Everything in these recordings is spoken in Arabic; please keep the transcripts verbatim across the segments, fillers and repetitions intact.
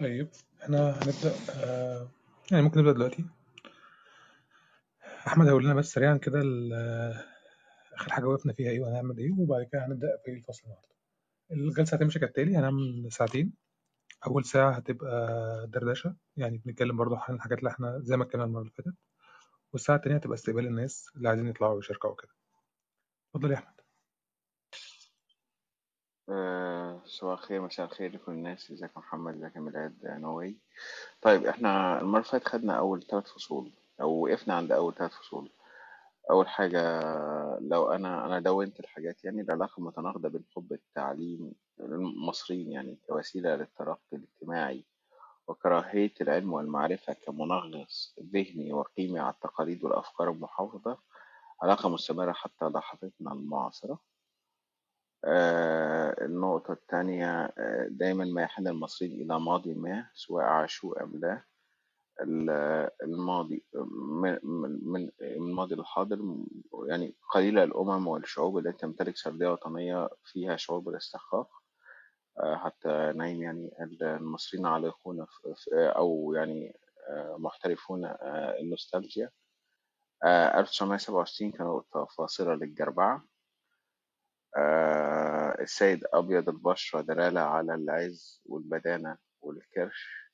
طيب احنا هنبدأ آه يعني ممكن نبدأ دلوقتي. أحمد هيقول لنا بس سريعا كده ال- آخر حاجة وقفنا فيها إيه وهنعمل إيه، وبعد كده هنبدأ في الفصل النهاردة. الجلسة هتمشي كالتالي: هنعمل ساعتين، أول ساعة هتبقى دردشة، يعني بنتكلم برضو عن الحاجات اللي احنا زي ما اتكلمنا المرة اللي فاتت، والساعة التانية هتبقى استقبال الناس اللي عايزين يطلعوا ويشاركوا وكده. اتفضل يا أحمد. آه، صباح الخير، مساء الخير لكل الناس. ازيك يا محمد؟ ازيك يا ميلاد؟ آه، نوي. طيب احنا المرة اللي فاتت خدنا أول ثلاث فصول، أو وقفنا عند أول ثلاث فصول. أول حاجة لو أنا أنا دونت الحاجات، يعني العلاقة المتناقضة بين حب التعليم المصريين يعني كوسيلة للترقي الاجتماعي، وكراهية العلم والمعرفة كمنغص ذهني وقيمي على التقاليد والأفكار المحافظة، علاقة مستمرة حتى لحظتنا المعاصرة. آه، النقطة الثانية، آه، دايما ما يحن المصريين إلى ماضي ما سواء عاشوا أم لا. ال- الماضي من من من الماضي للحاضر، يعني قليلة الأمم والشعوب التي تمتلك سردية وطنية فيها شعور بالاستحقاق. آه، حتى نايم يعني المصريين عالقون في- في- أو يعني آه، محترفون آه، النوستالجيا. آه، ألف وتسعمائة وسبعة وستين كانوا نقطة فاصلة للجربعة. آه، السيد أبيض البشرة دلالة على العز والبدانة، والكرش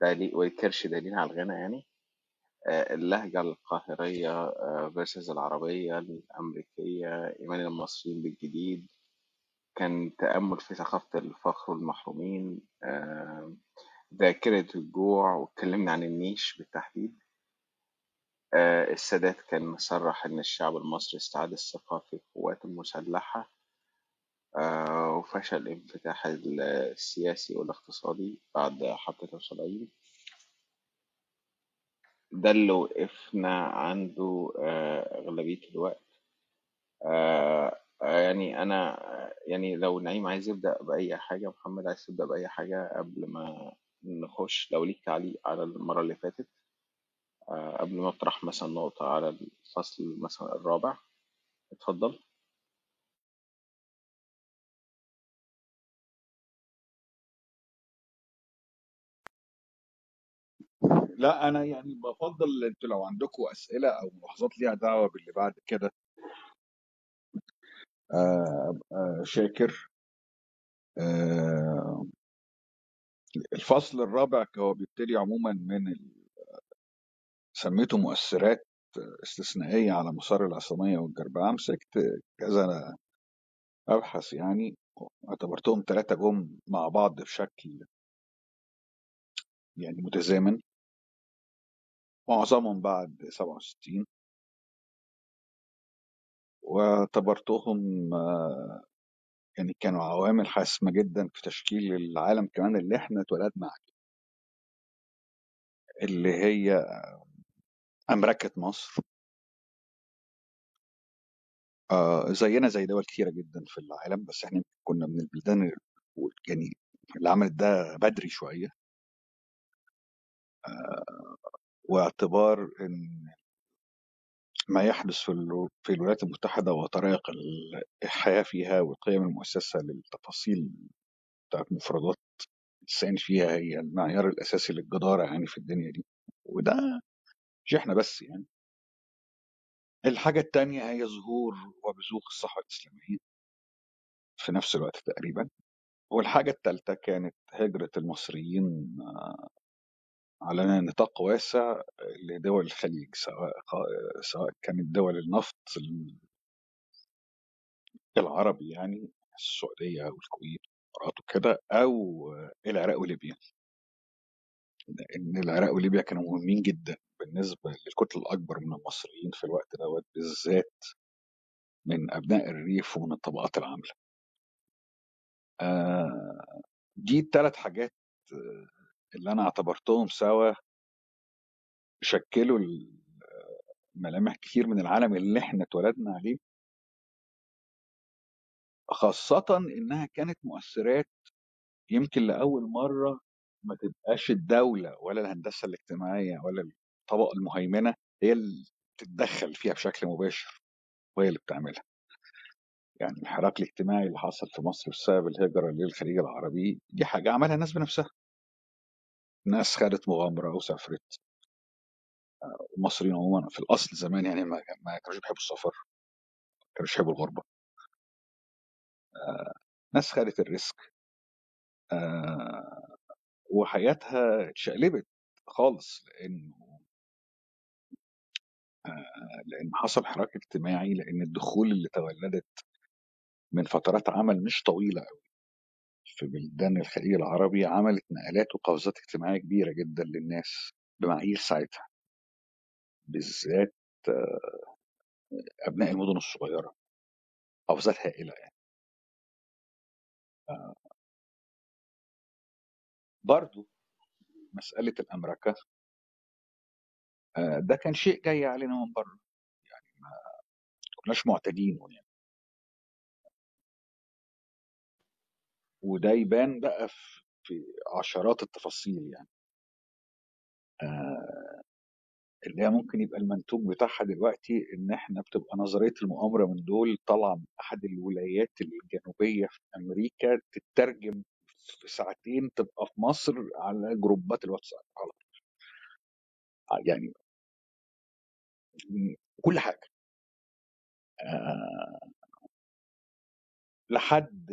دليل والكرش دليل على الغنى يعني. آه، اللهجة القاهرية آه، versus العربية الأمريكية، إيمان المصريين بالجديد كان تأمل في ثقافة الفخر والمحرومين. آه، ذاكرة الجوع، واتكلمنا عن النيش بالتحديد. آه، السادات كان صرح إن الشعب المصري استعاد الثقة في القوات المسلحة، آه، وفشل الانفتاح السياسي والاقتصادي بعد حرب ثلاثة وسبعين. ده اللي وقفنا عنده آه، أغلبية الوقت. آه، آه، يعني أنا يعني لو نعيم عايز يبدأ بأي حاجة، محمد عايز تبدأ بأي حاجة قبل ما نخش؟ لو ليك تعليق على المرة اللي فاتت، آه، قبل ما أطرح مثلا نقطة على الفصل مثلا الرابع، اتفضل. لا انا يعني بفضل انتوا لو عندكم اسئله او ملاحظات ليها دعوه باللي بعد كده آه، أبقى شاكر. آه، الفصل الرابع هو بيبتدي عموما من ال- سميته مؤثرات استثنائيه على مسار العصاميه والجربعه. مسكت كذا ابحث يعني، اعتبرتهم ثلاثه جم مع بعض بشكل يعني متزامن، معظمهم بعد سبعة وستين، واعتبرتهم آه، يعني كانوا عوامل حاسمة جدا في تشكيل العالم كمان اللي احنا اتولدنا عليه، اللي هي أمريكا مصر. آه زينا زي دول كتيرة جدا في العالم، بس احنا كنا من البلدان ال- وال- يعني اللي عملت ده بدري شوية. آه واعتبار ان ما يحدث في الو- في الولايات المتحدة وطرائق ال- الحياة فيها والقيم المؤسسة للتفاصيل بتاعت مفردات الإنسان فيها هي المعيار الأساسي للجدارة يعني في الدنيا دي، وده مش احنا بس يعني. الحاجة التانية هي ظهور وبزوغ الصحوة الإسلامية في نفس الوقت تقريبا. والحاجة التالتة كانت هجرة المصريين على نطاق واسع لدول الخليج، سواء سواء كانت دول النفط العربي يعني السعودية والكويت والإمارات وكده، أو العراق وليبيا، لأن العراق وليبيا كانوا مهمين جدا بالنسبة للكتلة الأكبر من المصريين في الوقت دوت، بالذات من أبناء الريف ومن الطبقات العاملة. آه، دي الثلاث حاجات آه، اللي انا اعتبرتهم سوا شكلوا ال- ملامح كتير من العالم اللي احنا اتولدنا عليه، خاصة انها كانت مؤثرات يمكن لأول مرة ما تبقاش الدولة ولا الهندسة الاجتماعية ولا الطبقة المهيمنة هي اللي تتدخل فيها بشكل مباشر وهي اللي بتعملها. يعني الحراك الاجتماعي اللي حصل في مصر بسبب الهجرة للخليج العربي دي حاجة عملها الناس بنفسها، ناس خدت مغامرة وسافرت. المصريين عموما في الأصل زمان يعني ما كانوش بيحبوا السفر، ما كانوش بيحبوا الغربة. ناس خدت الريسك وحياتها اتشقلبت خالص، لأنه لأن حصل حراك اجتماعي، لأن الدخول اللي تولدت من فترات عمل مش طويلة قوي في بلدان الخليج العربي عملت نقلات وقفزات اجتماعية كبيرة جدا للناس بمعايير ساعتها، بالذات أبناء المدن الصغيرة، قفزات هائلة يعني. برضو مسألة الأمريكا ده كان شيء جاي علينا من بره، يعني ما كناش معتادين يعني. وده يبان بقى في عشرات التفاصيل يعني، آه اللي هي ممكن يبقى المنتوج بتاعها دلوقتي ان احنا بتبقى نظريه المؤامره من دول طالعه من احد الولايات الجنوبيه في امريكا، تترجم في ساعتين تبقى في مصر على جروبات الواتساب على طول يعني كل حاجه. آه لحد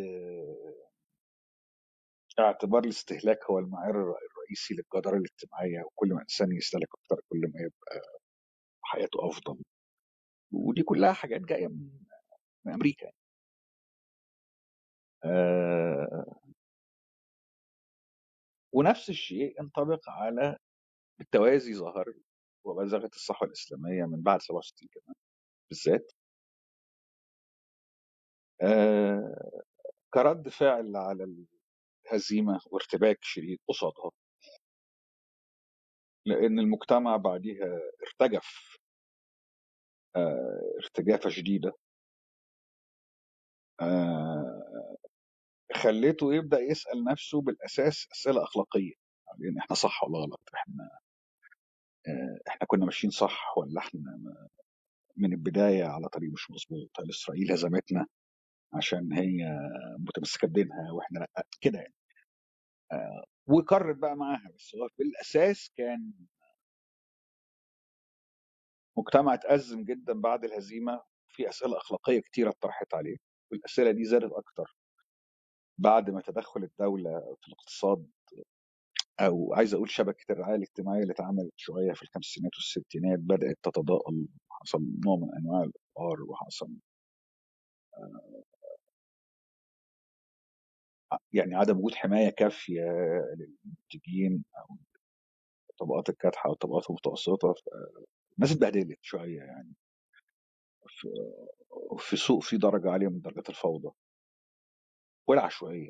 اعتبار الاستهلاك هو المعيار الرئيسي للجدارة الاجتماعية، وكل ما إنسان يستهلك أكتر كل ما يبقى حياته أفضل، ودي كلها حاجات جاية من أمريكا. آه ونفس الشيء انطبق على بالتوازي ظهر وبزغت الصحوة الإسلامية من بعد سبعة وستين كمان بالذات، آه كرد فعل على هزيمة وارتباك شديد قصادها، لأن المجتمع بعديها ارتجف اه ارتجافة شديدة اه خليته يبدأ يسأل نفسه بالأساس أسئلة أخلاقية، يعني احنا صح ولا غلط، احنا اه احنا كنا ماشيين صح ولا احنا من البداية على طريق مش مظبوط، هل إسرائيل هزمتنا عشان هي متمسكة بدينها واحنا لا كده يعني. آه وقرر بقى معاها، بس هو في الاساس كان مجتمع اتأزم جدا بعد الهزيمه، في اسئله اخلاقيه كتيره اتطرحت عليه، والاسئله دي زادت اكتر بعد ما تدخل الدوله في الاقتصاد، او عايز اقول شبكه الرعايه الاجتماعيه اللي اتعملت شويه في الخمسينات والستينات بدات تتضاءل، حصل نوع من انواع الفقر، وحصل آه يعني عدم وجود حماية كافية للمنتجين أو الطبقات الكادحة أو الطبقات المتوسطة، الناس اتبهدلت شوية يعني، في سوق في درجة عالية من درجات الفوضى والعشوائية.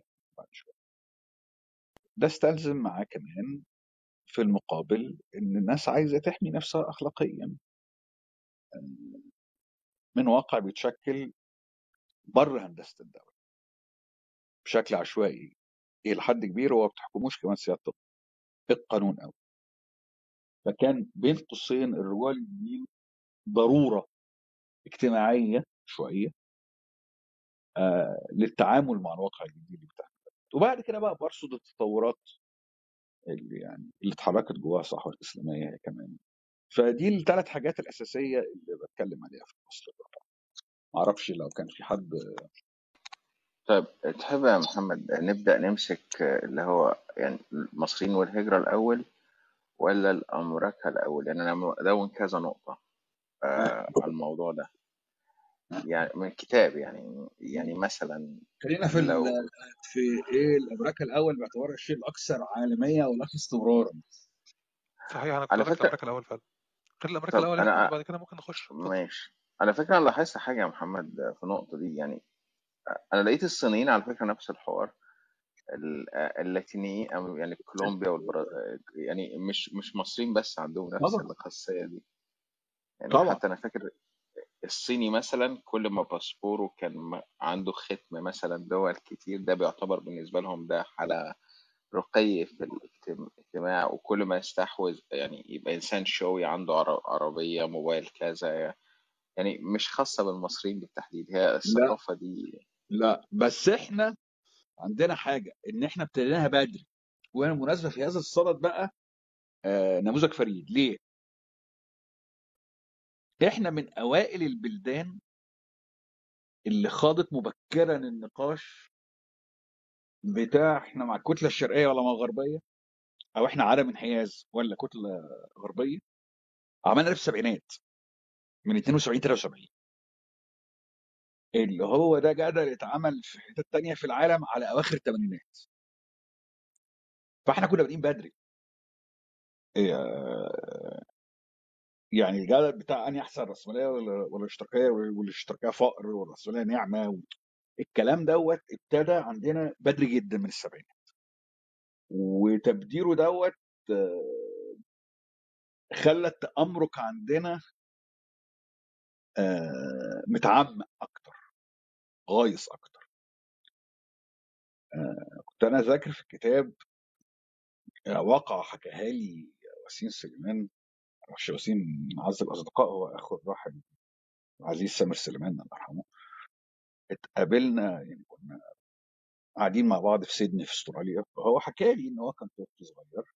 ده استلزم معاه كمان في المقابل إن الناس عايزة تحمي نفسها أخلاقيا من واقع بيتشكل بره هندسة الدولة بشكل عشوائي الى حد كبير، وما بتحكموش كمان سيادته القانون قوي. فكان بين قوسين الرواد اليمين ضروره اجتماعيه شويه آه للتعامل مع الواقع الجديد بتاعنا. وبعد كده بقى برصد التطورات اللي يعني اللي اتحركت جواها الصحوه الاسلاميه كمان. فدي الثلاث حاجات الاساسيه اللي بتكلم عليها في مصر. ما اعرفش لو كان في حد. طيب تحب يا محمد نبدأ نمسك اللي هو يعني المصريين والهجرة الأول ولا الأمريكا الأول؟ يعني أنا مدون كذا نقطة آه على الموضوع ده يعني من الكتاب، يعني يعني مثلا خلينا في لو... في إيه الأمريكا الأول باعتبار الشيء الأكثر عالمية والأكثر استمرارا. صحيح، أنا على فكرة الأمريكا الأول فعلا غير الأمريكا الأول أنا... بعد كده ممكن نخش. ماشي، على فكرة أنا لاحظت حاجة يا محمد في النقطة دي، يعني انا لقيت الصينيين على فكره نفس الحوار اللاتيني يعني كولومبيا والبرازيل، يعني مش مش مصريين بس عندهم نفس الخاصيه دي يعني طبعا. حتى انا فاكر الصيني مثلا كل ما باسبوره كان عنده ختم مثلا دول كتير، ده بيعتبر بالنسبه لهم ده حاله رقي في الاجتماع، وكل ما يستحوذ يعني يبقى انسان شوي عنده عربيه موبايل كذا، يعني مش خاصه بالمصريين بالتحديد هي الثقافه دي. لا بس احنا عندنا حاجة ان احنا ابتديناها بدري، وانا بالمناسبه في هذا الصدد بقى آه نموذج فريد. ليه؟ احنا من اوائل البلدان اللي خاضت مبكرا النقاش بتاع احنا مع الكتله الشرقيه ولا مع الغربيه، او احنا عالم انحياز ولا كتله غربيه. عملنا في السبعينات من اتنين وسبعين تلاتة وسبعين اللي هو ده جدل اتعمل في حتت تانية في العالم على اواخر الثمانينات، فاحنا كنا بادئين بدري. يعني الجدل بتاع اني احسن الراسماليه ولا الاشتراكيه، والاشتراكيه فقر والراسماليه نعمه، الكلام دوت ابتدى عندنا بدري جدا من السبعينات، وتبديره دوت خلى التأمرك عندنا متعمق اكتر، غايص اكتر. كنت انا ذاكر في الكتاب واقع حكاها لي وسيم سليمان، مش وسيم اعز الاصدقاء، هو اخو الراحل عزيز سامر سليمان الله يرحمه. اتقابلنا يعني كنا قاعدين مع بعض في سيدني في استراليا، فهو حكى لي ان هو كان طفل صغير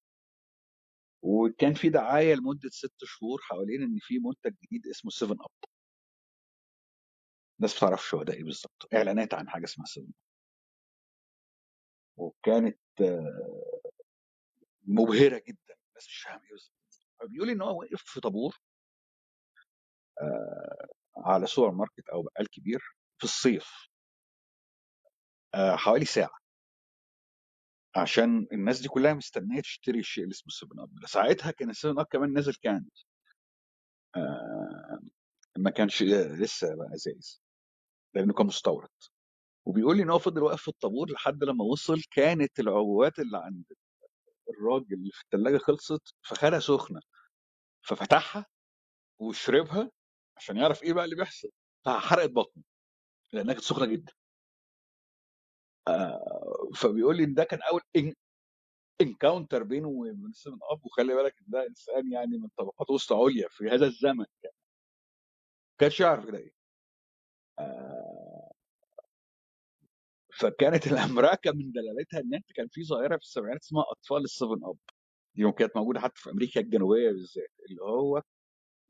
وكان في دعايه لمده ست شهور حوالين ان في منتج جديد اسمه سفن أب. الناس ما تعرفش هو ده ايه بالظبط، اعلانات عن حاجه اسمها سفن أب، وكانت مبهره جدا الناس مش فاهمه ايه بالظبط. فبيقول ان هو وقف في طابور على سوبر ماركت او بقال كبير في الصيف حوالي ساعه، عشان الناس دي كلها مستنيه تشتري الشيء اللي اسمه سفن أب. ساعتها كان السفن أب كمان نازل، كان آه ما كانش لسه بقى ازايز لانه كان مستورد. وبيقول لي ان هو فضل واقف في الطابور لحد لما وصل، كانت العبوات اللي عند الراجل اللي في الثلاجه خلصت، فخدها سخنه ففتحها وشربها عشان يعرف ايه بقى اللي بيحصل، فحرقت بطنه لانها كانت سخنه جدا. آه فبيقول لي ان ده كان اول إن... انكاونتر بينه وبين سفن أب. وخلي بالك ان ده انسان يعني من طبقات وسط عليا في هذا الزمن، يعني كانش يعرف ده ايه. آه فكانت الامريكا من دلالتها ان كان في ظاهره في السبعينات اسمها اطفال السفن أب، دي كانت موجوده حتى في امريكا الجنوبيه بالذات، اللي هو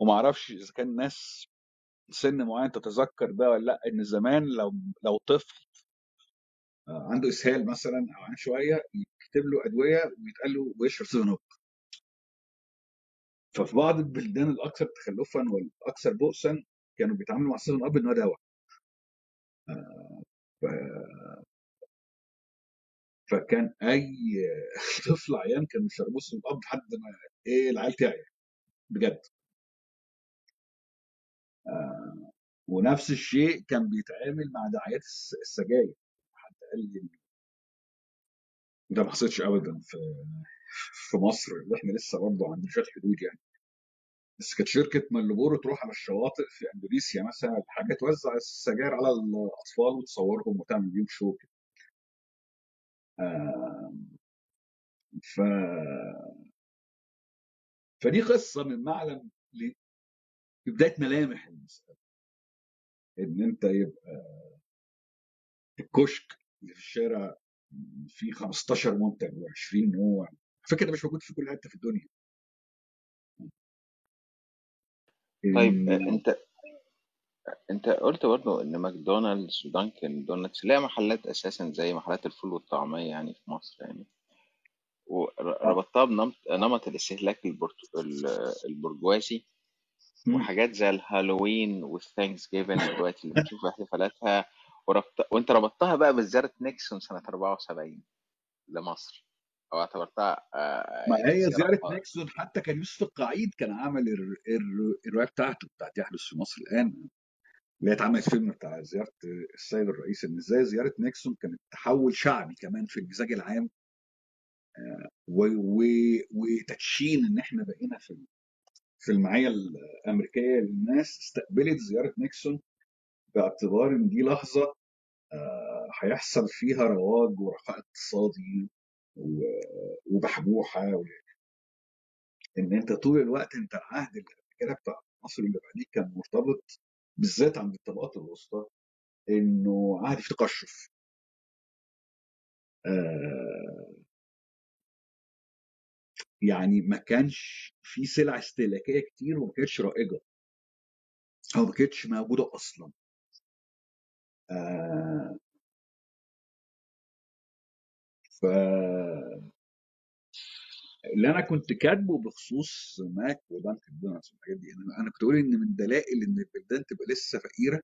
وما اعرفش اذا كان ناس سن معين تتذكر ده ولا لا، ان زمان لو لو طفل عنده اسهال مثلا او عن شويه يكتب له ادويه ويتقال له ويشرب سفن أب. ففي بعض البلدان الاكثر تخلفا والاكثر بؤسا كانوا بيتعاملوا مع سفن أب ان هو دواء. فكان اي طفل عيان كانوا يشربوا سفن أب لحد ما ايه العيال تعيا بجد. ونفس الشيء كان بيتعامل مع دعايات السجاير. ده ما حصلش ابدا في في مصر، اللي احنا لسه برضه عندنا شويه حدود يعني، بس كانت شركه مالبورو تروح على الشواطئ في اندونيسيا مثلا، حاجه توزع السجاير على الاطفال وتصورهم وتعمل بيهم شو كده. آه ف فدي قصه من معلم لبدايه ملامح المساله، ان انت يبقى الكشك اللي في الشارع في خمستاشر منتج وعشرين نوع، فكرة مش موجود في كل حته في الدنيا. طيب إن... انت انت قلت برضه ان ماكدونالدز ودانكن دونتس ليها محلات اساسا زي محلات الفول والطعميه يعني في مصر يعني، وربطتها بنمط الاستهلاك البرتو... البرجواسي، وحاجات زي الهالوين والثانكس جيفن دلوقتي اللي بنشوفها احتفالاتها، وربط... وانت ربطتها بقى بزيارة نيكسون سنة أربعة وسبعين لمصر، او اعتبرتها آه... ما هي زيارة آه. نيكسون حتى كان يوسف القعيد كان عامل الرواية بتاعته بتاعت يحدث في مصر الآن، اللي اتعملت فيلم بتاع زيارة السيد الرئيس، ان ازاي زيارة نيكسون كانت تحول شعبي كمان في المزاج العام آه و... و... وتدشين ان احنا بقينا في في المعايا الامريكية. الناس استقبلت زيارة نيكسون باعتبار ان دي لحظه هيحصل فيها رواج ورخاء اقتصادي وبحبوحه، ان انت طول الوقت انت العهد اللي كده بتاع مصر اللي بعديه كان مرتبط بالذات عند الطبقات الوسطى انه عهد في تقشف. يعني ما كانش في سلع استهلاكيه كتير وما كانتش رائجه او ما كانتش موجوده اصلا. آه ف اللي انا كنت كاتبه بخصوص ماك ودانكن دونتس والحاجات دي، انا كنت بقول ان من دلائل ان البلدان تبقى لسه فقيره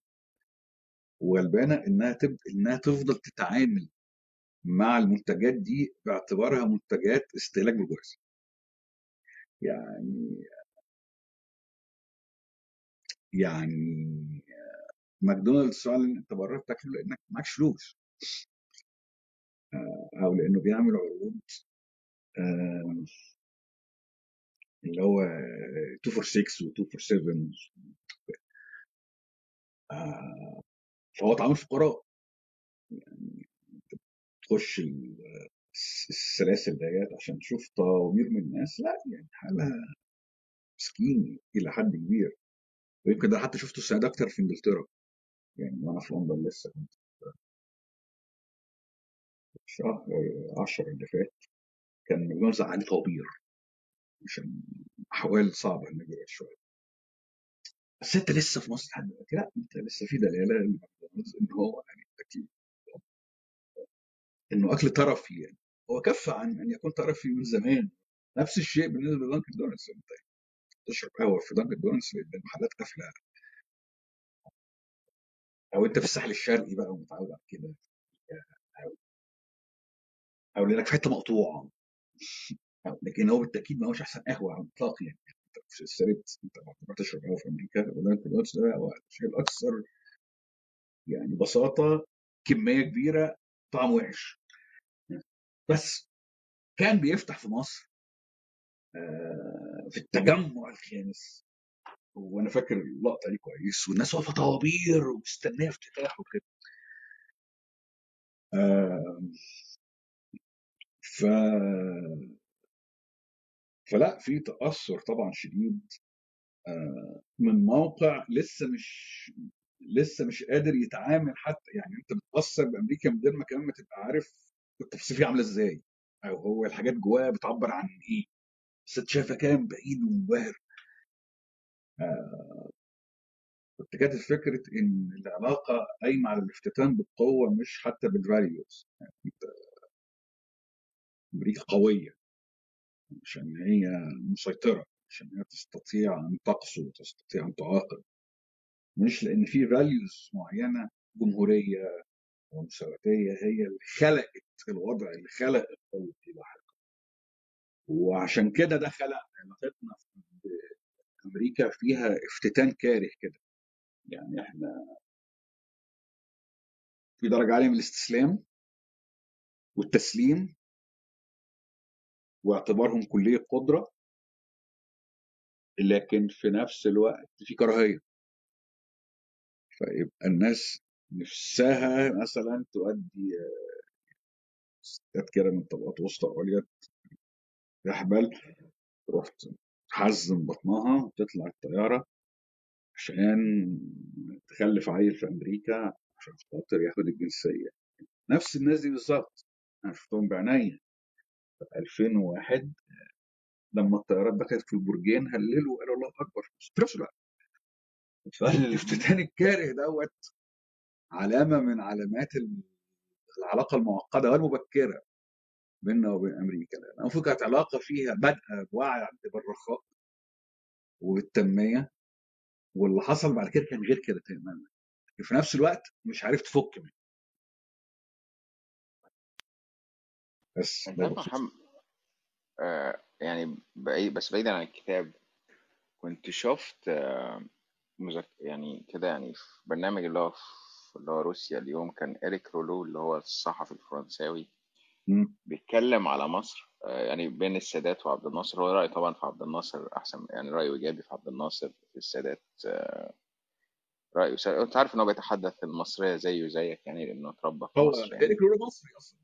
وغلبانه انها تب... انها تفضل تتعامل مع المنتجات دي باعتبارها منتجات استهلاك بالجوازي. يعني يعني ماكدونالدز فعلا انت بره بتاكله لانك معكش فلوس، او لانه بيعمل عروض اللي هو اتنين فور ستة و اتنين فور سبعة، فهو طعام الفقراء. يعني تخش السلاسل ديت عشان تشوف طوامير من الناس، لا يعني حالها مسكين الى حد كبير. ويمكن ده حتى شفته السعيد اكتر في انجلترا، يعني وانا في لندن لسه كنت شهر عشرة اللي فات كان ماكدونالدز عليه طوابير عشان احوال صعبه انك تجيبها شويه. بس انت لسه في مصر لحد دلوقتي، لا انت لسه في دلاله لماكدونالدز ان هو يعني اكيد انه اكل ترفي، يعني هو كف عن ان يكون ترفي من زمان. نفس الشيء بالنسبه لدانكن دونتس، انت تشرب قهوه في دانكن دونتس لان المحلات قافله، او انت في الساحل الشرقي بقى ومتعود على كده، او او لانك في حته مقطوعه. لكن هو بالتاكيد ما هوش احسن قهوه على الاطلاق. يعني في السريت انت ما بتشرب قهوه في امريكا، ودانكن دونتس ده هو الشيء الاكثر يعني بساطه، كميه كبيره، طعم وحش. بس كان بيفتح في مصر آه في التجمع الخامس، وانا فاكر اللقطه دي كويس، والناس واقفه طوابير ومستنيه افتتاحه وكده. آه ف فلا في تاثر طبعا شديد آه من موقع لسه مش لسه مش قادر يتعامل. حتى يعني انت بتتاثر بامريكا من غير ما كمان ما تبقى عارف التفاصيل فيه عامله ازاي، او هو الحاجات جواها بتعبر عن ايه، بس انت شايفها كده من بعيد ومنبهر. آه كنت كاتب فكره ان العلاقه قايمه على الافتتان بالقوه مش حتى بالفاليوز. يعني انت امريكا قويه عشان هي مسيطره، عشان هي تستطيع ان تقسو وتستطيع ان تعاقب، مش لان في فاليوز معينه جمهوريه ومساواتيه هي اللي خلقت الوضع اللي خلق القوه دي لاحقا. وعشان كده ده خلق علاقتنا بامريكا فيها افتتان كاره كده، يعني احنا في درجه عاليه من الاستسلام والتسليم واعتبارهم كليه قدره، لكن في نفس الوقت في كراهيه. فيبقى الناس نفسها مثلا تؤدي ستات كده من طبقات وسطى عليا تحبل تروح تحزم بطنها وتطلع الطياره عشان تخلف عيل في امريكا عشان خاطر ياخد الجنسيه. نفس الناس دي بالظبط انا شفتهم بعينيا في ألفين وواحد لما الطيارات دخلت في البرجين، هللوا وقالوا الله اكبر. في نفس الوقت فالافتتان الكاره دوت علامه من علامات العلاقه المعقده والمبكره بيننا وبين امريكا. المفروض كانت علاقه فيها بادئه بوعي بالرخاء وبالتنميه، واللي حصل بعد كده كان غير كده تماما. في نفس الوقت مش عارف تفك منه. بس محمد آه يعني بعيد، بس بعيدا عن الكتاب كنت شفت آه مذاك يعني كده يعني في برنامج اللي هو في اللي هو روسيا اليوم، كان أريك رولو اللي هو الصحفي الفرنساوي مم. بيتكلم على مصر آه يعني بين السادات وعبد الناصر. هو رأيه طبعا في عبد الناصر أحسن، يعني رأيه إيجابي في عبد الناصر. في السادات آه رأيه سا... أنت عارف إنه بيتحدث المصرية زيه زيك، يعني لأنه اتربى في مصر. يعني أريك رولو مصري أصلا،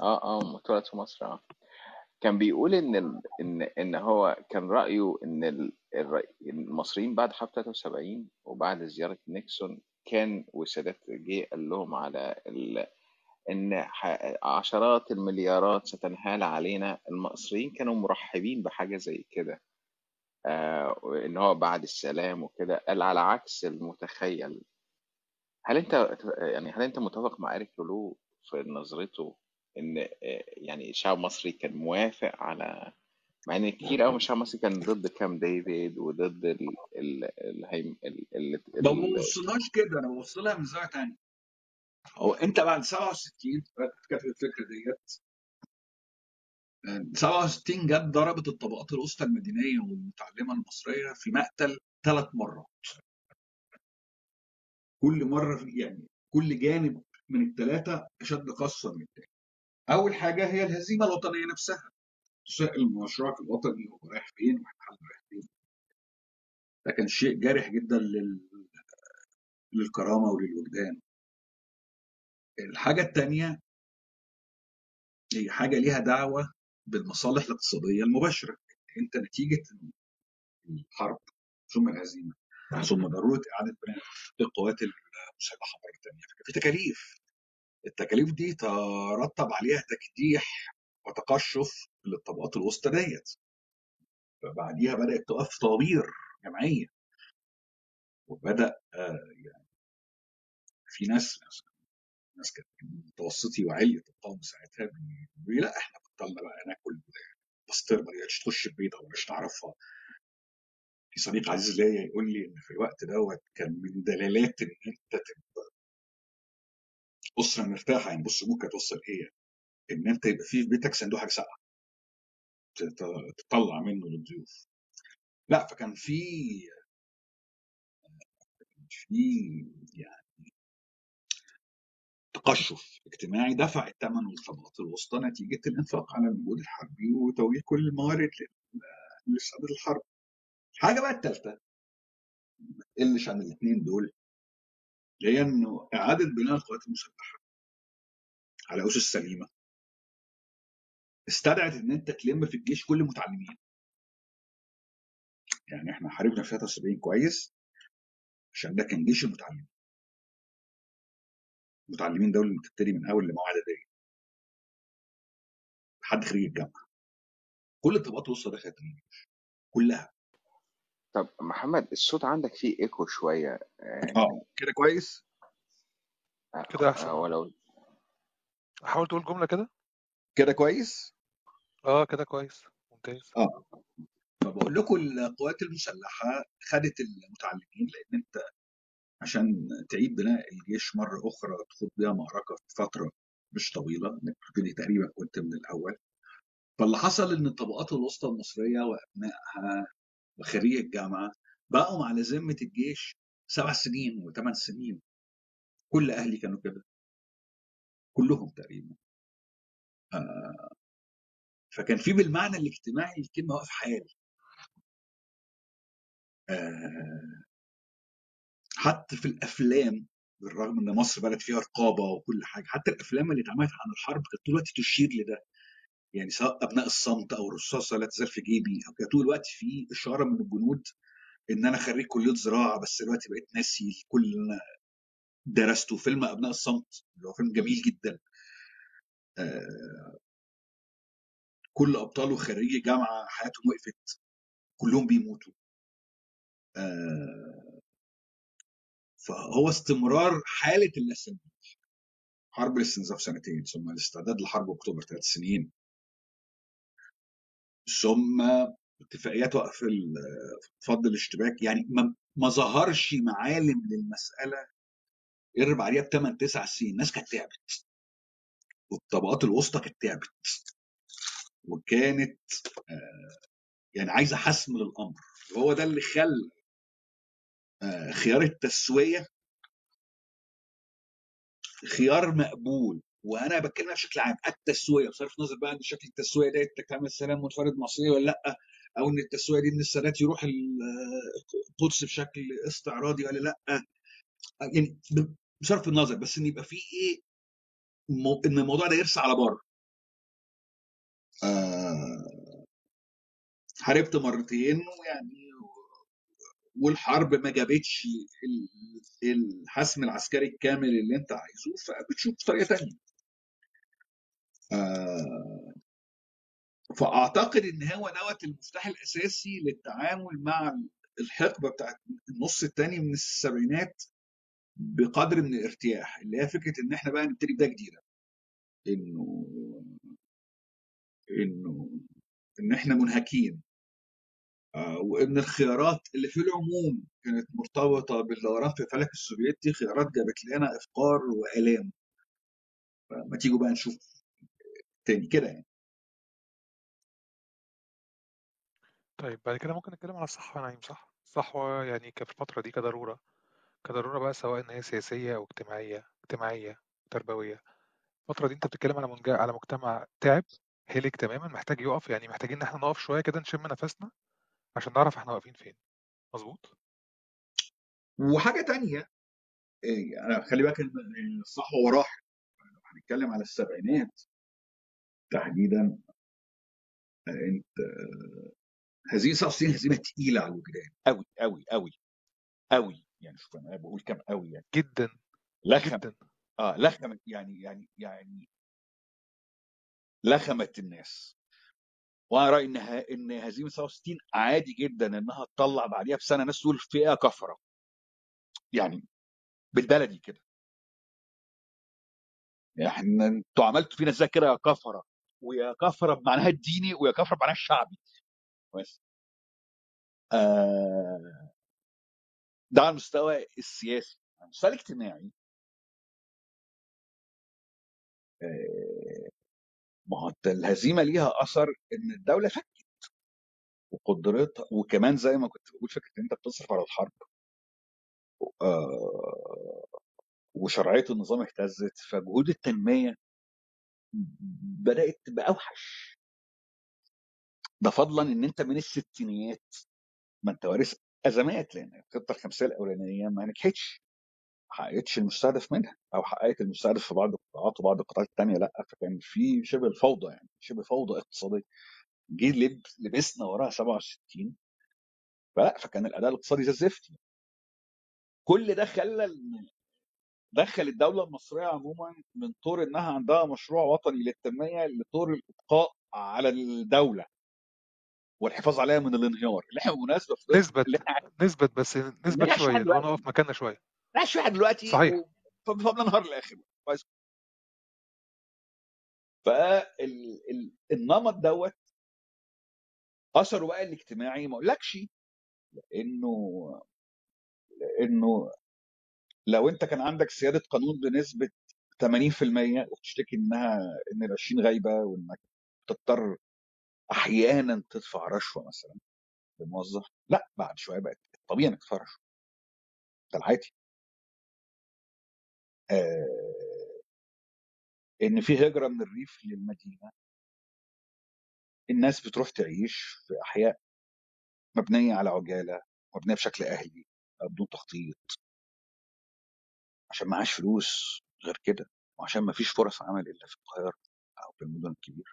اه اه اتولد في مصر. اه كان بيقول ان ال... ان ان هو كان رايه ان ال... المصريين بعد حرب تلاتة وسبعين وبعد زياره نيكسون كان والسادات جه قال لهم على ال... ان عشرات المليارات ستنهال علينا. المصريين كانوا مرحبين بحاجه زي كده، آه ان هو بعد السلام وكده، على عكس المتخيل. هل انت يعني هل انت متفق مع أريك رولو في نظرته ان آه، يعني الشعب المصري كان موافق على، مع ان كتير قوي من الشعب المصري كان ضد كام ديفيد وضد ال ال ال ال ال ال ما وصلناش كده، انا وصلها من زاويه ثانيه. هو انت بعد سبعة وستين كانت الفكره ديت، سبعة وستين جت ضربت الطبقات الوسطى المدنيه والمتعلمه المصريه في مقتل ثلاث مرات، كل مره يعني كل جانب من الثلاثه اشد قصه من الثاني. اول حاجه هي الهزيمه الوطنيه نفسها، المشروع الوطني هو رايح فين والحل رايح فين، ده كان شيء جارح جدا لل... للكرامه وللوجدان. الحاجه الثانيه هي حاجه ليها دعوه بالمصالح الاقتصاديه المباشره، انت نتيجه الحرب ثم الهزيمه ثم ضروره اعاده بناء القوات المسلحه مره ثانيه، ففي تكاليف، التكاليف دي ترتب عليها تكديح وتقشف للطبقات الوسطى ديت. فبعديها بدات تقف طوابير جماعيه، وبدا يعني في ناس ناس كانت متوسطي وعليا تقاوم ساعتها، بيقولوا لا احنا بطلنا بقى ناكل بسطرمه ما بقتش تخش البيت او مش نعرفها. في صديق عزيز ليا يقول لي ان في الوقت دوت كان من دلالات ان انت تبقى اسره مرتاحه، يعني بص ابوك هتوصل ايه، ان انت يبقى فيه في بيتك صندوق حاجه ساقعه تطلع منه للضيوف. لا فكان في في يعني تقشف اجتماعي دفع الثمن للطبقات الوسطى نتيجه الانفاق على المجهود الحربي وتوفير كل الموارد لسبب الحرب. حاجه بقى الثالثه ما تقلش عن الاثنين دول، هي انه اعاده بناء القوات المسلحه على اسس سليمه استدعت ان انت تلم في الجيش كل المتعلمين. يعني احنا حاربنا في ثلاثة وسبعين كويس عشان ده كان جيش المتعلمين، المتعلمين دول اللي بتبتدي من اول لموعد دي لحد خريج الجامعه، كل الطبقات الوسطى دخلت الجيش كلها. طب محمد الصوت عندك فيه ايكو شويه، اه كده كويس كده احسن، ولو احاول تقول جمله كده كده كويس اه كده كويس ممتاز. اه فبقول لكم القوات المسلحه خدت المتعلمين، لان انت عشان تعيد بناء الجيش مره اخرى تخوض بيها معركه في فتره مش طويله، انك بتبتدي تقريبا كنت من الاول. فاللي حصل ان الطبقات الوسطى المصريه وابنائها وخريج الجامعه بقوا على ذمه الجيش سبع سنين وثمان سنين. كل اهلي كانوا كده كلهم تقريبا، آه فكان في بالمعنى الاجتماعي الكلمه واقف حال. آه حتى في الافلام بالرغم ان مصر بلد فيها رقابه وكل حاجه، حتى الافلام اللي اتعملت عن الحرب كانت طول الوقت تشير لده، يعني سواء ابناء الصمت او رصاصه لا تزال في جيبي، او كانت طول الوقت في اشاره من الجنود ان انا خريج كليه زراعه بس دلوقتي بقيت ناسي كل اللي انا درسته. فيلم ابناء الصمت اللي هو فيلم جميل جدا، آه كل ابطاله خريجي جامعه حياتهم وقفت كلهم بيموتوا. آه فهو استمرار حاله النسل، حرب الاستنزاف سنتين ثم الاستعداد لحرب اكتوبر ثلاث سنين ثم اتفاقيات وقف فض الاشتباك. يعني ما ظهرش معالم للمساله قرب عليها بثمان تسع سنين. الناس كانت تعبت والطبقات الوسطى كانت تعبت وكانت آه يعني عايزه حسم للامر. هو ده اللي خلى آه خيار التسويه خيار مقبول. وانا بتكلم بشكل عام التسويه بصرف النظر بقى ان شكل التسويه ده تكامل سلام منفرد مصري ولا لا، او ان التسويه دي ان السادات يروح القدس بشكل استعراضي ولا لا، يعني بصرف النظر بس ان يبقى فيه ايه ان الموضوع ده يرسى على بره. آه حاربت مرتين ويعني والحرب ما جابتش الحسم العسكري الكامل اللي انت عايزه، فبتشوف طريقه ثانيه. آه فاعتقد ان هو دوت المفتاح الاساسي للتعامل مع الحقبه بتاعت النص الثاني من السبعينات بقدر من الارتياح، اللي هي فكره ان احنا بقى نبتدي بدايه جديده، انه انه ان احنا منهكين، آه وان الخيارات اللي في العموم كانت مرتبطه بالدوران في الفلك السوفيتي خيارات جابت لنا افقار والام. فما تيجوا بقى نشوف تاني كده يعني. طيب بعد كده ممكن نتكلم على الصحة والنعيم. صح، الصحوة يعني كانت في الفترة دي كضرورة كضرورة بقى، سواء إن هي سياسية أو اجتماعية اجتماعية تربوية. الفترة دي أنت بتتكلم على منج... على مجتمع تعب هلك تماما، محتاج يقف، يعني محتاجين إن احنا نقف شوية كده نشم نفسنا عشان نعرف احنا واقفين فين. مظبوط. وحاجة تانية إيه، أنا خلي بالك إن الصحوة وراحت، لو هنتكلم على السبعينات تحديدا، آه، انت آه، هزيمه الصين هزيمه تقيله على الوجدان قوي قوي قوي قوي يعني. شوف انا بقول كام قوي يعني، جدا لخمت جدا. اه لخمت يعني يعني يعني لخمت الناس. وانا رايي ان ان هزيمه سبعة وستين عادي جدا انها تطلع بعديها بسنه ناس تقول فئه كفره يعني، بالبلدي كده، احنا انتوا عملتوا فينا ازاي كده يا كفره، ويا كفره بمعناها الديني ويا كفره بمعناها الشعبي بس. آه ده على المستوى السياسي. على المستوى الاجتماعي، آه ما هو الهزيمه ليها اثر ان الدوله فكت وقدرتها، وكمان زي ما كنت بقول فكره ان انت بتصرف على الحرب، آه وشرعيه النظام اهتزت، فجهود التنميه بدات تبقى اوحش. ده فضلا ان انت من الستينيات ما انت وارث ازمات، لان الخطه الخمسيه الاولانيه ما نجحتش، ما حققتش المستهدف منها، او حققت المستهدف في بعض القطاعات وبعض القطاعات الثانيه لا. فكان في شبه الفوضى يعني، شبه فوضى اقتصاديه جه لب... لبسنا وراها سبعة وستين، فلا فكان الاداء الاقتصادي زي الزفت. كل ده خلى دخل الدوله المصريه عموما من طور انها عندها مشروع وطني للتنميه لطور الابقاء على الدوله والحفاظ عليها من الانهيار، اللي احنا بالمناسبه نسبه نسبه بس نسبه شويه انا اقف مكاننا شويه ماشي شويه دلوقتي صحيح و... فبننهار نهار الاخر كويس. فالنمط ال... دوت اثره بقى الاجتماعي ما اقولكش، لانه لانه لو انت كان عندك سياده قانون بنسبه ثمانين بالمية وبتشتكي انها ان ال عشرين غايبه، وانك تضطر احيانا تدفع رشوه مثلا للموظف، لا بعد شويه بقت طبيعي انك تدفع رشوه، ده العادي. آه ان في هجره من الريف للمدينه، الناس بتروح تعيش في احياء مبنيه على عجاله، مبنيه بشكل اهلي بدون تخطيط، عشان معاش فلوس غير كده، وعشان ما فيش فرص عمل الا في القاهره او في المدن الكبيره.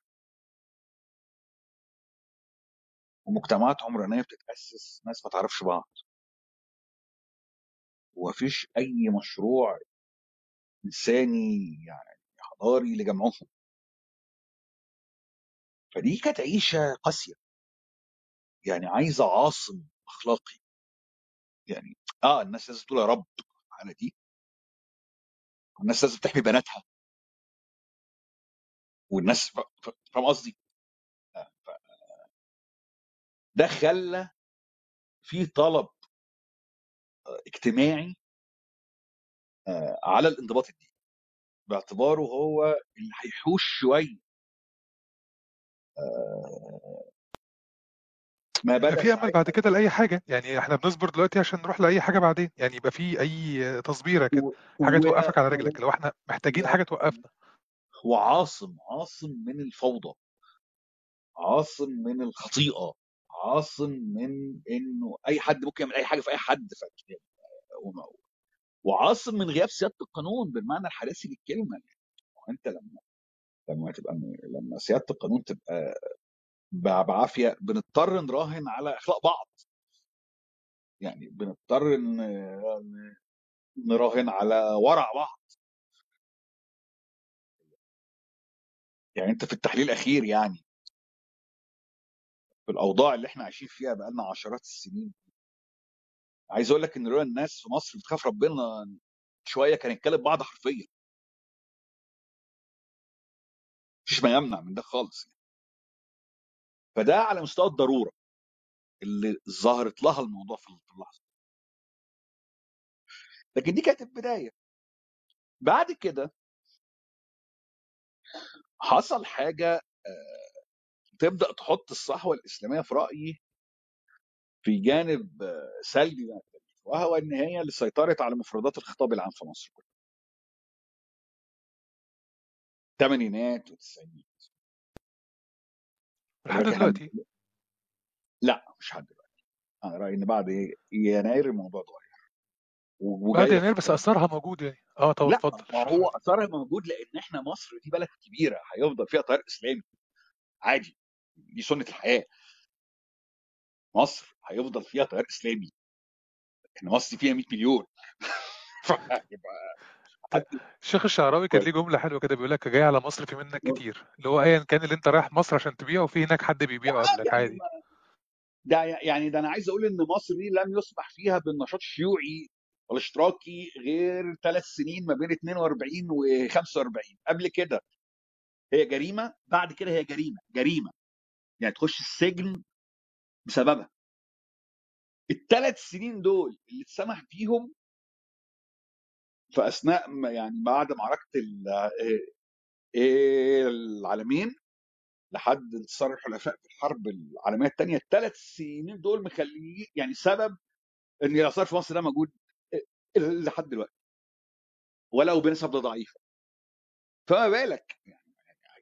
ومجتمعات عمرانيه بتتاسس، ناس ما تعرفش بعض، ومفيش اي مشروع انساني يعني حضاري لجمعهم. فدي كانت عيشه قاسيه يعني، عايزه عاصم اخلاقي يعني. اه الناس لازم تقول يا رب على دي، والناس لازم تحمي بناتها، والناس فاهم قصدي. ده خلى في طلب اجتماعي على الانضباط الديني، باعتباره هو اللي هيحوش شويه ما بقى في امل بعد كده لاي حاجه يعني. احنا بنصبر دلوقتي عشان نروح لاي حاجه بعدين يعني، يبقى في اي تصبيره كده، حاجه توقفك على رجلك لو احنا محتاجين حاجه توقفنا. هو عاصم عاصم من الفوضى، عاصم من الخطيئه، عاصم من انه اي حد ممكن يعمل اي حاجه في اي حد، فكده وعاصم من غياب سياده القانون بالمعنى الحراسي للكلمه. وانت لما لما تبقى لما سياده القانون تبقى بعافيه، بنضطر نراهن على اخلاق بعض يعني، بنضطر نراهن على ورع بعض. يعني انت في التحليل الاخير يعني في الاوضاع اللي احنا عايشين فيها بقالنا عشرات السنين، عايز اقول لك ان لولا الناس في مصر بتخاف ربنا شويه كان يتكلم بعض حرفيا، مفيش ما يمنع من ده خالص يعني. فده على مستوى الضروره اللي ظهرت لها الموضوع في اللحظه، لكن دي كانت البدايه. بعد كده حصل حاجه تبدا تحط الصحوه الاسلاميه في رايي في جانب سلبي، وهو ان هي اللي سيطرت على مفردات الخطاب العام في مصر كلها الثمانينات والتسعينات لحد دلوقتي. لا مش حد دلوقتي، انا رايي ان بعد يناير الموضوع اتغير، بعد يناير بس اثرها موجود يعني. اه طب اتفضل. لا هو اثرها موجود لان احنا مصر دي بلد كبيره هيفضل فيها تيار اسلامي عادي، دي سنه الحياه، مصر هيفضل فيها تيار اسلامي، احنا مصر فيها مية مليون. الشيخ الشعراوي كان ليه جمله حلوه كده بيقول لك جاي على مصر في منك كتير، اللي هو ايا كان اللي انت رايح مصر عشان تبيعه وفي هناك حد بيبيعه قبلك عادي. ده يعني ده انا عايز اقول ان مصر دي لم يسمح فيها بالنشاط الشيوعي والاشتراكي غير ثلاث سنين ما بين اتنين واربعين وخمسة واربعين، قبل كده هي جريمه، بعد كده هي جريمه جريمه يعني تخش السجن بسببها. الثلاث سنين دول اللي اتسمح فيهم في اثناء يعني بعد معركه العالمين لحد انتصار الحلفاء في الحرب العالميه الثانيه، الثلاث سنين دول مخليه يعني سبب ان الاثار في مصر ده موجود لحد دلوقتي ولو بنسب ضعيفه، فما بالك يعني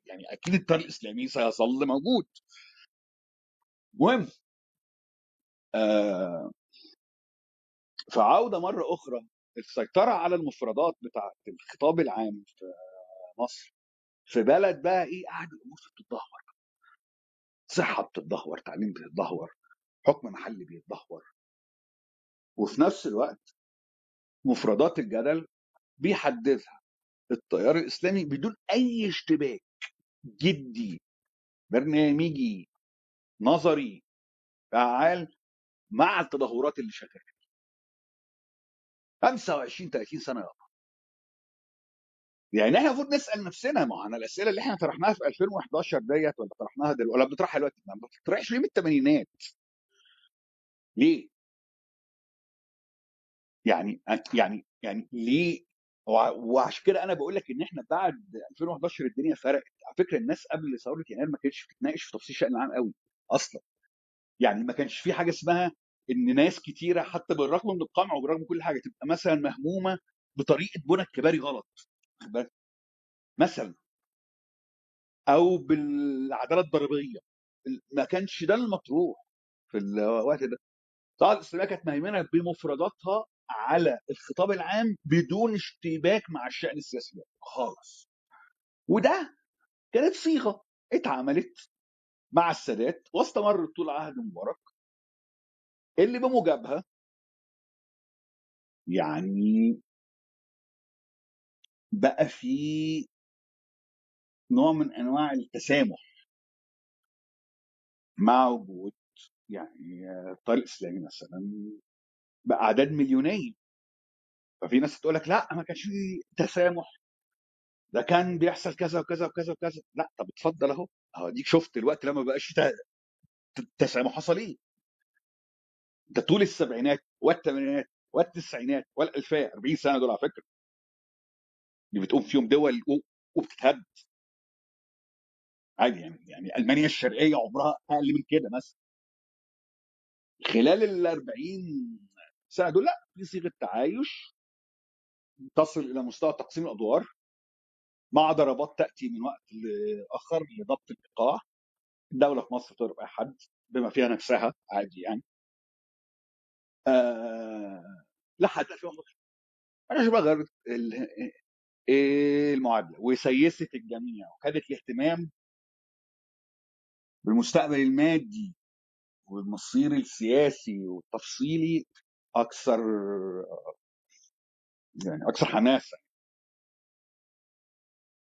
يعني اكيد التيار الاسلامي سيظل موجود. المهم آه فعوده مره اخرى السيطره على المفردات بتاعه الخطاب العام في مصر، في بلد بقى ايه قاعد الامور بتتدهور، صحه بتتدهور، تعليم بيتدهور، حكم محلي بيتدهور، وفي نفس الوقت مفردات الجدل بيحددها التيار الاسلامي بدون اي اشتباك جدي برنامجي نظري فعال مع التدهورات اللي شغاله خمسة وعشرين تلاتين سنة يا بابا. يعني احنا المفروض نسال نفسنا، ما انا الاسئله اللي احنا طرحناها في ألفين وحداشر ديت ولا طرحناها دلوقتي ولا بنطرحها دلوقتي ما بتطرحش ليه من الثمانينات؟ ليه؟ يعني يعني يعني ليه؟ وعشان كده انا بقول لك ان احنا بعد ألفين وحداشر الدنيا فرقت. على فكره الناس قبل ثوره يناير ما كانتش بتتناقش في تفصيل شأن العام قوي اصلا، يعني ما كانش في حاجه اسمها ان ناس كتيره حتى بالرغم من القمع وبالرغم كل حاجه تبقى مثلا مهمومه بطريقه بنى الكباري غلط مثلا او بالعداله الضريبيه، ما كانش ده المطروح في الوقت ده. الدعوه الاسلاميه كانت مهيمنه بمفرداتها على الخطاب العام بدون اشتباك مع الشأن السياسي خالص، وده كانت صيغه اتعملت مع السادات واستمرت طول عهد مبارك، اللي بموجبها يعني بقى في نوع من انواع التسامح مع وجود يعني التيار الاسلامي مثلا باعداد مليونيه. ففي ناس تقول لك لا ما كانش في تسامح، ده كان بيحصل كذا وكذا وكذا وكذا. لا طب اتفضل اهو اديك شفت الوقت لما بقاش تسامح حصل ايه. ده طول السبعينات والثمانينات والتسعينات والالفيه أربعين سنة دول على فكره اللي بتقوم فيهم دول وبتتهد عادي يعني يعني المانيا الشرقيه عمرها اقل من كده مثلا. خلال ال أربعين سنة دول لا في صيغه تعايش تصل الى مستوى تقسيم الادوار مع ضربات تاتي من وقت لاخر لضبط الايقاع. الدوله في مصر بتضرب اي حد بما فيها نفسها عادي يعني آه... لحد ألفين وحداشر انا شبه غيرت المعادله وسيست الجميع وخدت الاهتمام بالمستقبل المادي والمصير السياسي والتفصيلي اكثر يعني اكثر حماسه.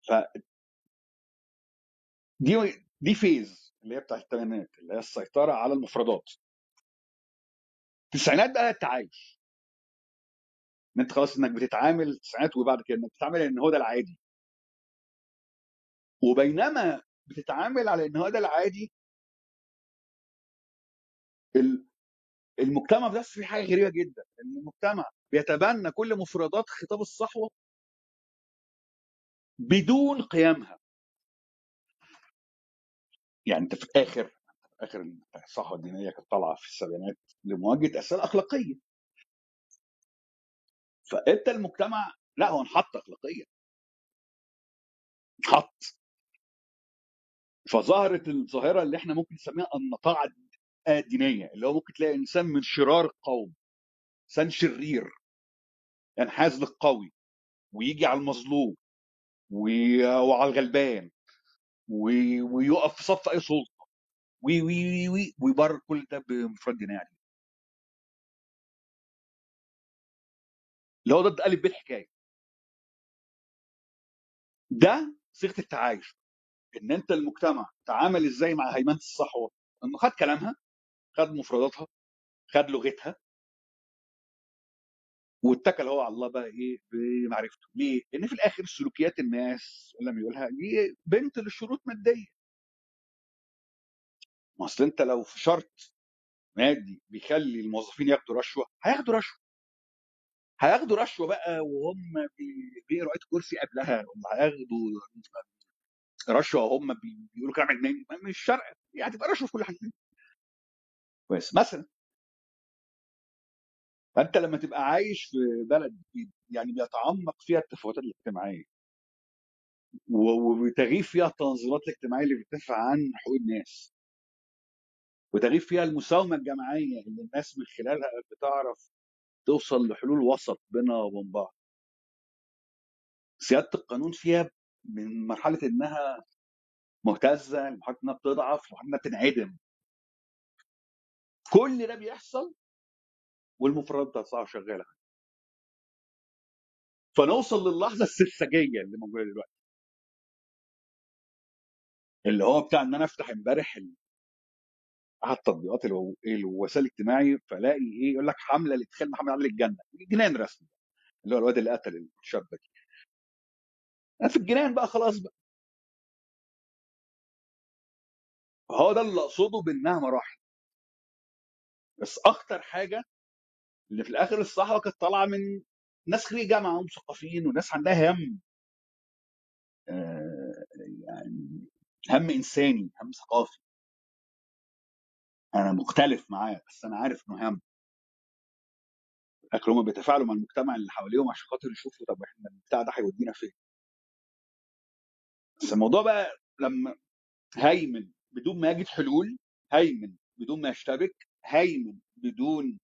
ف دي دي فيز اللي هي بتاعت الثمانينات اللي هي السيطره على المفردات. التسعينات بقى التعايش، ان انت خلاص انك بتتعامل التسعينات وبعد كده انك بتتعامل ان هو ده العادي، وبينما بتتعامل على ان هو ده العادي المجتمع بس في حاجه غريبه جدا، ان المجتمع بيتبنى كل مفردات خطاب الصحوه بدون قيامها. يعني انت في اخر اخر الصحوه الدينيه كانت طالعه في السبعينات لمواجهه اسئله اخلاقيه، فانت المجتمع لا هو انحط اخلاقيا، انحط، فظهرت الظاهره اللي احنا ممكن نسميها النطاعه الدينيه، اللي هو ممكن تلاقي انسان من شرار قوم، انسان شرير ينحاز للقوي ويجي على المظلوم وعلى الغلبان ويقف في صف اي سلطه وي وي وي ويبرر كل ده بمفرد ديني. يعني اللي هو ده اتقلب بيه الحكايه، ده صيغه التعايش، ان انت المجتمع تعامل ازاي مع هيمنه الصحوه، انه خد كلامها، خد مفرداتها، خد لغتها، واتكل هو على الله بقى ايه بمعرفته. ليه؟ لان في الاخر سلوكيات الناس لما يقولها دي بنت للشروط ماديه. ما اصل انت لو في شرط مادي بيخلي الموظفين ياخدوا رشوه، هياخدوا رشوه. هياخدوا رشوه بقى وهم بيقروا آية الكرسي قبلها، ولا هياخدوا رشوه وهم بيقولوا كلام علماني، مش شرع، يعني هتبقى رشوه في كل حاجه. كويس مثلا. فانت لما تبقى عايش في بلد يعني بيتعمق فيها التفاوتات الاجتماعيه وتغييب فيها التنظيمات الاجتماعيه اللي بتدافع عن حقوق الناس، وتغييب فيها المساومه الجماعيه اللي الناس من خلالها بتعرف توصل لحلول وسط بينها وبين بعض، سياده القانون فيها من مرحله انها مهتزه لمرحله انها بتضعف لمرحله انها بتنعدم. كل ده بيحصل والمفردات بتاعت الصحوه شغاله، فنوصل للحظه السرسجيه اللي موجوده دلوقتي، اللي هو بتاع ان انا افتح امبارح على التطبيقات الوسائل الاجتماعي فلاقي ايه يقول لك حمله لادخال محمد علي الجنه، جنان رسمي اللي هو الواد اللي قتل الشاب ده في الجنان بقى، خلاص بقى. هو ده اللي اقصده بانها مراحل، بس اخطر حاجه اللي في الاخر الصحوه كانت طالعه من ناس خريج جامعه ومثقفين وناس عندها هم، آه يعني هم انساني، هم ثقافي، انا مختلف معاه بس انا عارف انه هم. هم بيتفاعلوا مع المجتمع اللي حواليهم عشان خاطر يشوفوا طب احنا البتاع ده هيودينا فين. بس الموضوع بقى لما هيمن بدون ما يجد حلول، هيمن بدون ما يشتبك، هيمن بدون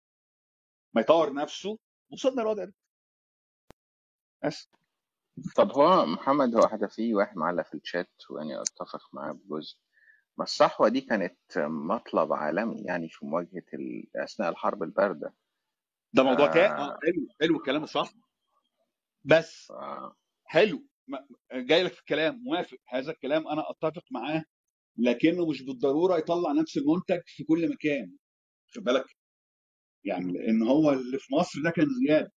ما يطور نفسه، وصلنا للوضع ده. بس طب هو محمد هو حاجه فيه وهم على في الشات، واني اتفق معاه بجزء، ما الصحوه دي كانت مطلب عالمي يعني في مواجهه اثناء الحرب البارده. ده موضوع آه. تاني. اه حلو حلو الكلام الصح، بس آه. حلو جاي لك في الكلام، موافق، هذا الكلام انا اتفق معاه، لكنه مش بالضروره يطلع نفس المنتج في كل مكان، خد بالك. يعني لان هو اللي في مصر ده كان زياده،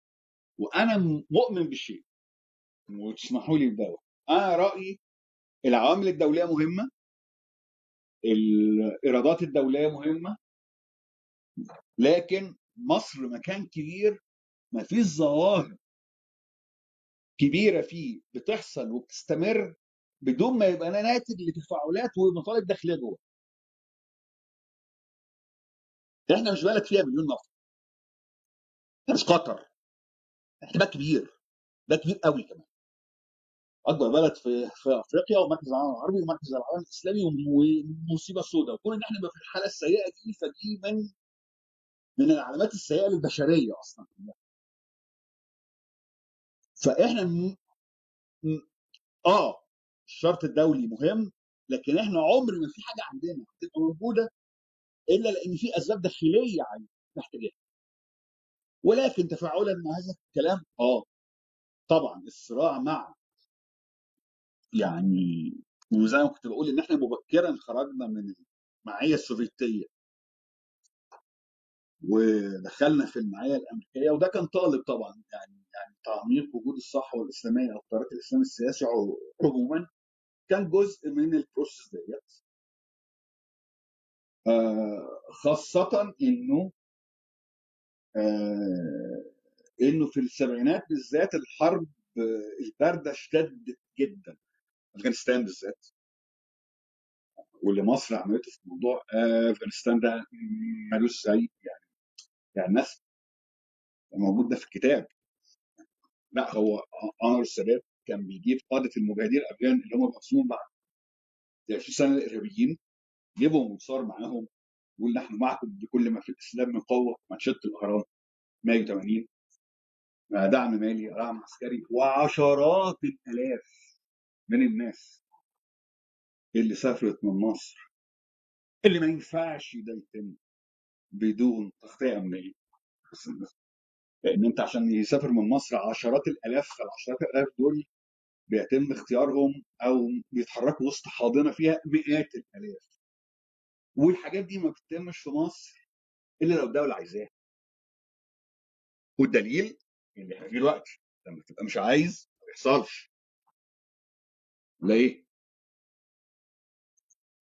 وانا مؤمن بالشيء وتسمحوا لي بده. انا رايي العوامل الدوليه مهمه، الايرادات الدوليه مهمه، لكن مصر مكان كبير ما فيش ظواهر كبيره فيه بتحصل وبتستمر بدون ما يبقى ناتج لتفاعلات ومطالب داخليه جوه. احنا مش بلد فيها مليون نفر، احنا مش قطر، احنا بلد كبير، ده كبير قوي كمان، اكبر بلد في في افريقيا ومركز العالم العربي ومركز العالم الاسلامي ومصيبه سوداء، وكون ان احنا نبقى في الحاله السيئه دي فدي من من العلامات السيئه للبشريه اصلا. فاحنا م... م... اه الشرط الدولي مهم، لكن احنا عمر ما في حاجه عندنا هتبقى موجوده الا لان في اسباب داخليه عايزه محتاجاها. ولكن تفاعلا مع هذا الكلام اه طبعا الصراع مع يعني وزي ما كنت بقول ان احنا مبكرا خرجنا من المعايير السوفيتيه ودخلنا في المعايير الامريكيه، وده كان طالب طبعا يعني يعني تعميق وجود الصحوه الاسلاميه او تراث الاسلام السياسي عموما كان جزء من البروسيس ديت، خاصه انه انه في السبعينات بالذات الحرب البارده اشتدت جدا، افغانستان بالذات واللي مصر عملته في موضوع افغانستان ده مالوش زي يعني يعني الناس موجود ده في الكتاب. لا هو انور السادات كان بيجيب قاده المجاهدين الافغان اللي هم مقسومين بعد عشرين سنه الارهابيين، جيبهم وصار معاهم وقلنا احنا معكم بكل ما في الاسلام من قوه، ماتشات الاهرام مايو ثمانين مع دعم مالي دعم عسكري، وعشرات الالاف من الناس اللي سافرت من مصر اللي ما ينفعش ده يتم بدون تغطيه امنيه، لان انت عشان يسافر من مصر عشرات الالاف، فالعشرات الالاف دول بيتم اختيارهم او بيتحركوا وسط حاضنه فيها مئات الالاف، والحاجات دي ما بتتمش في مصر الا لو الدوله عايزاها. والدليل اللي هيجي الوقت لما تبقى مش عايز ما بيحصلش. ليه؟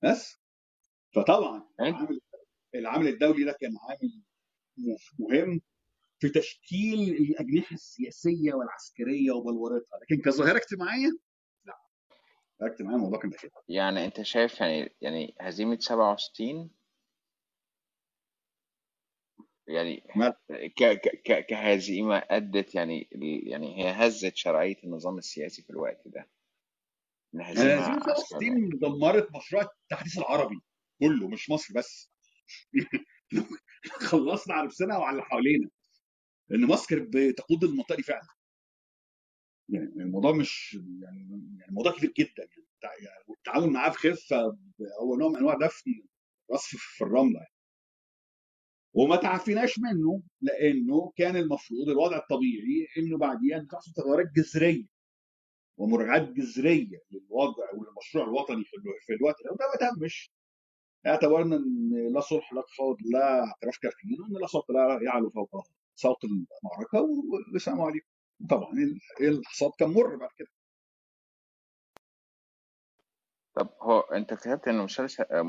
بس فطبعا العامل العامل الدولي ده كان عامل مهم في تشكيل الاجنحه السياسيه والعسكريه وبلورتها، لكن كظاهره اجتماعيه لا. اجتماعيه الموضوع كان كده. يعني انت شايف يعني يعني هزيمه سبعة وستين يعني ك ك كهزيمه ادت يعني يعني هي هزت شرعيه النظام السياسي في الوقت ده. هزيمه سبعة وستين دمرت مشروع التحديث العربي كله، مش مصر بس. خلصنا على نفسنا وعلى اللي حوالينا، لان مصر بتقود المنطقه دي فعلا. يعني الموضوع مش يعني الموضوع كبير جدا يعني، والتعامل معاه بخفه هو نوع من انواع دفن رصف في الرمله يعني. وما تعافيناش منه لانه كان المفروض الوضع الطبيعي انه بعديها تحصل تغيرات جذريه ومراجعات جذريه للوضع وللمشروع الوطني في الوقت ده، وده ما تمش. اعتبرنا ان لا صلح لا تفاوض لا اعتراف كافيين، وان لا صوت لا يعلو فوق صوت المعركه، والسلام عليكم. طبعا الحصاد كان مر بعد كده. طب هو انت كتبت انه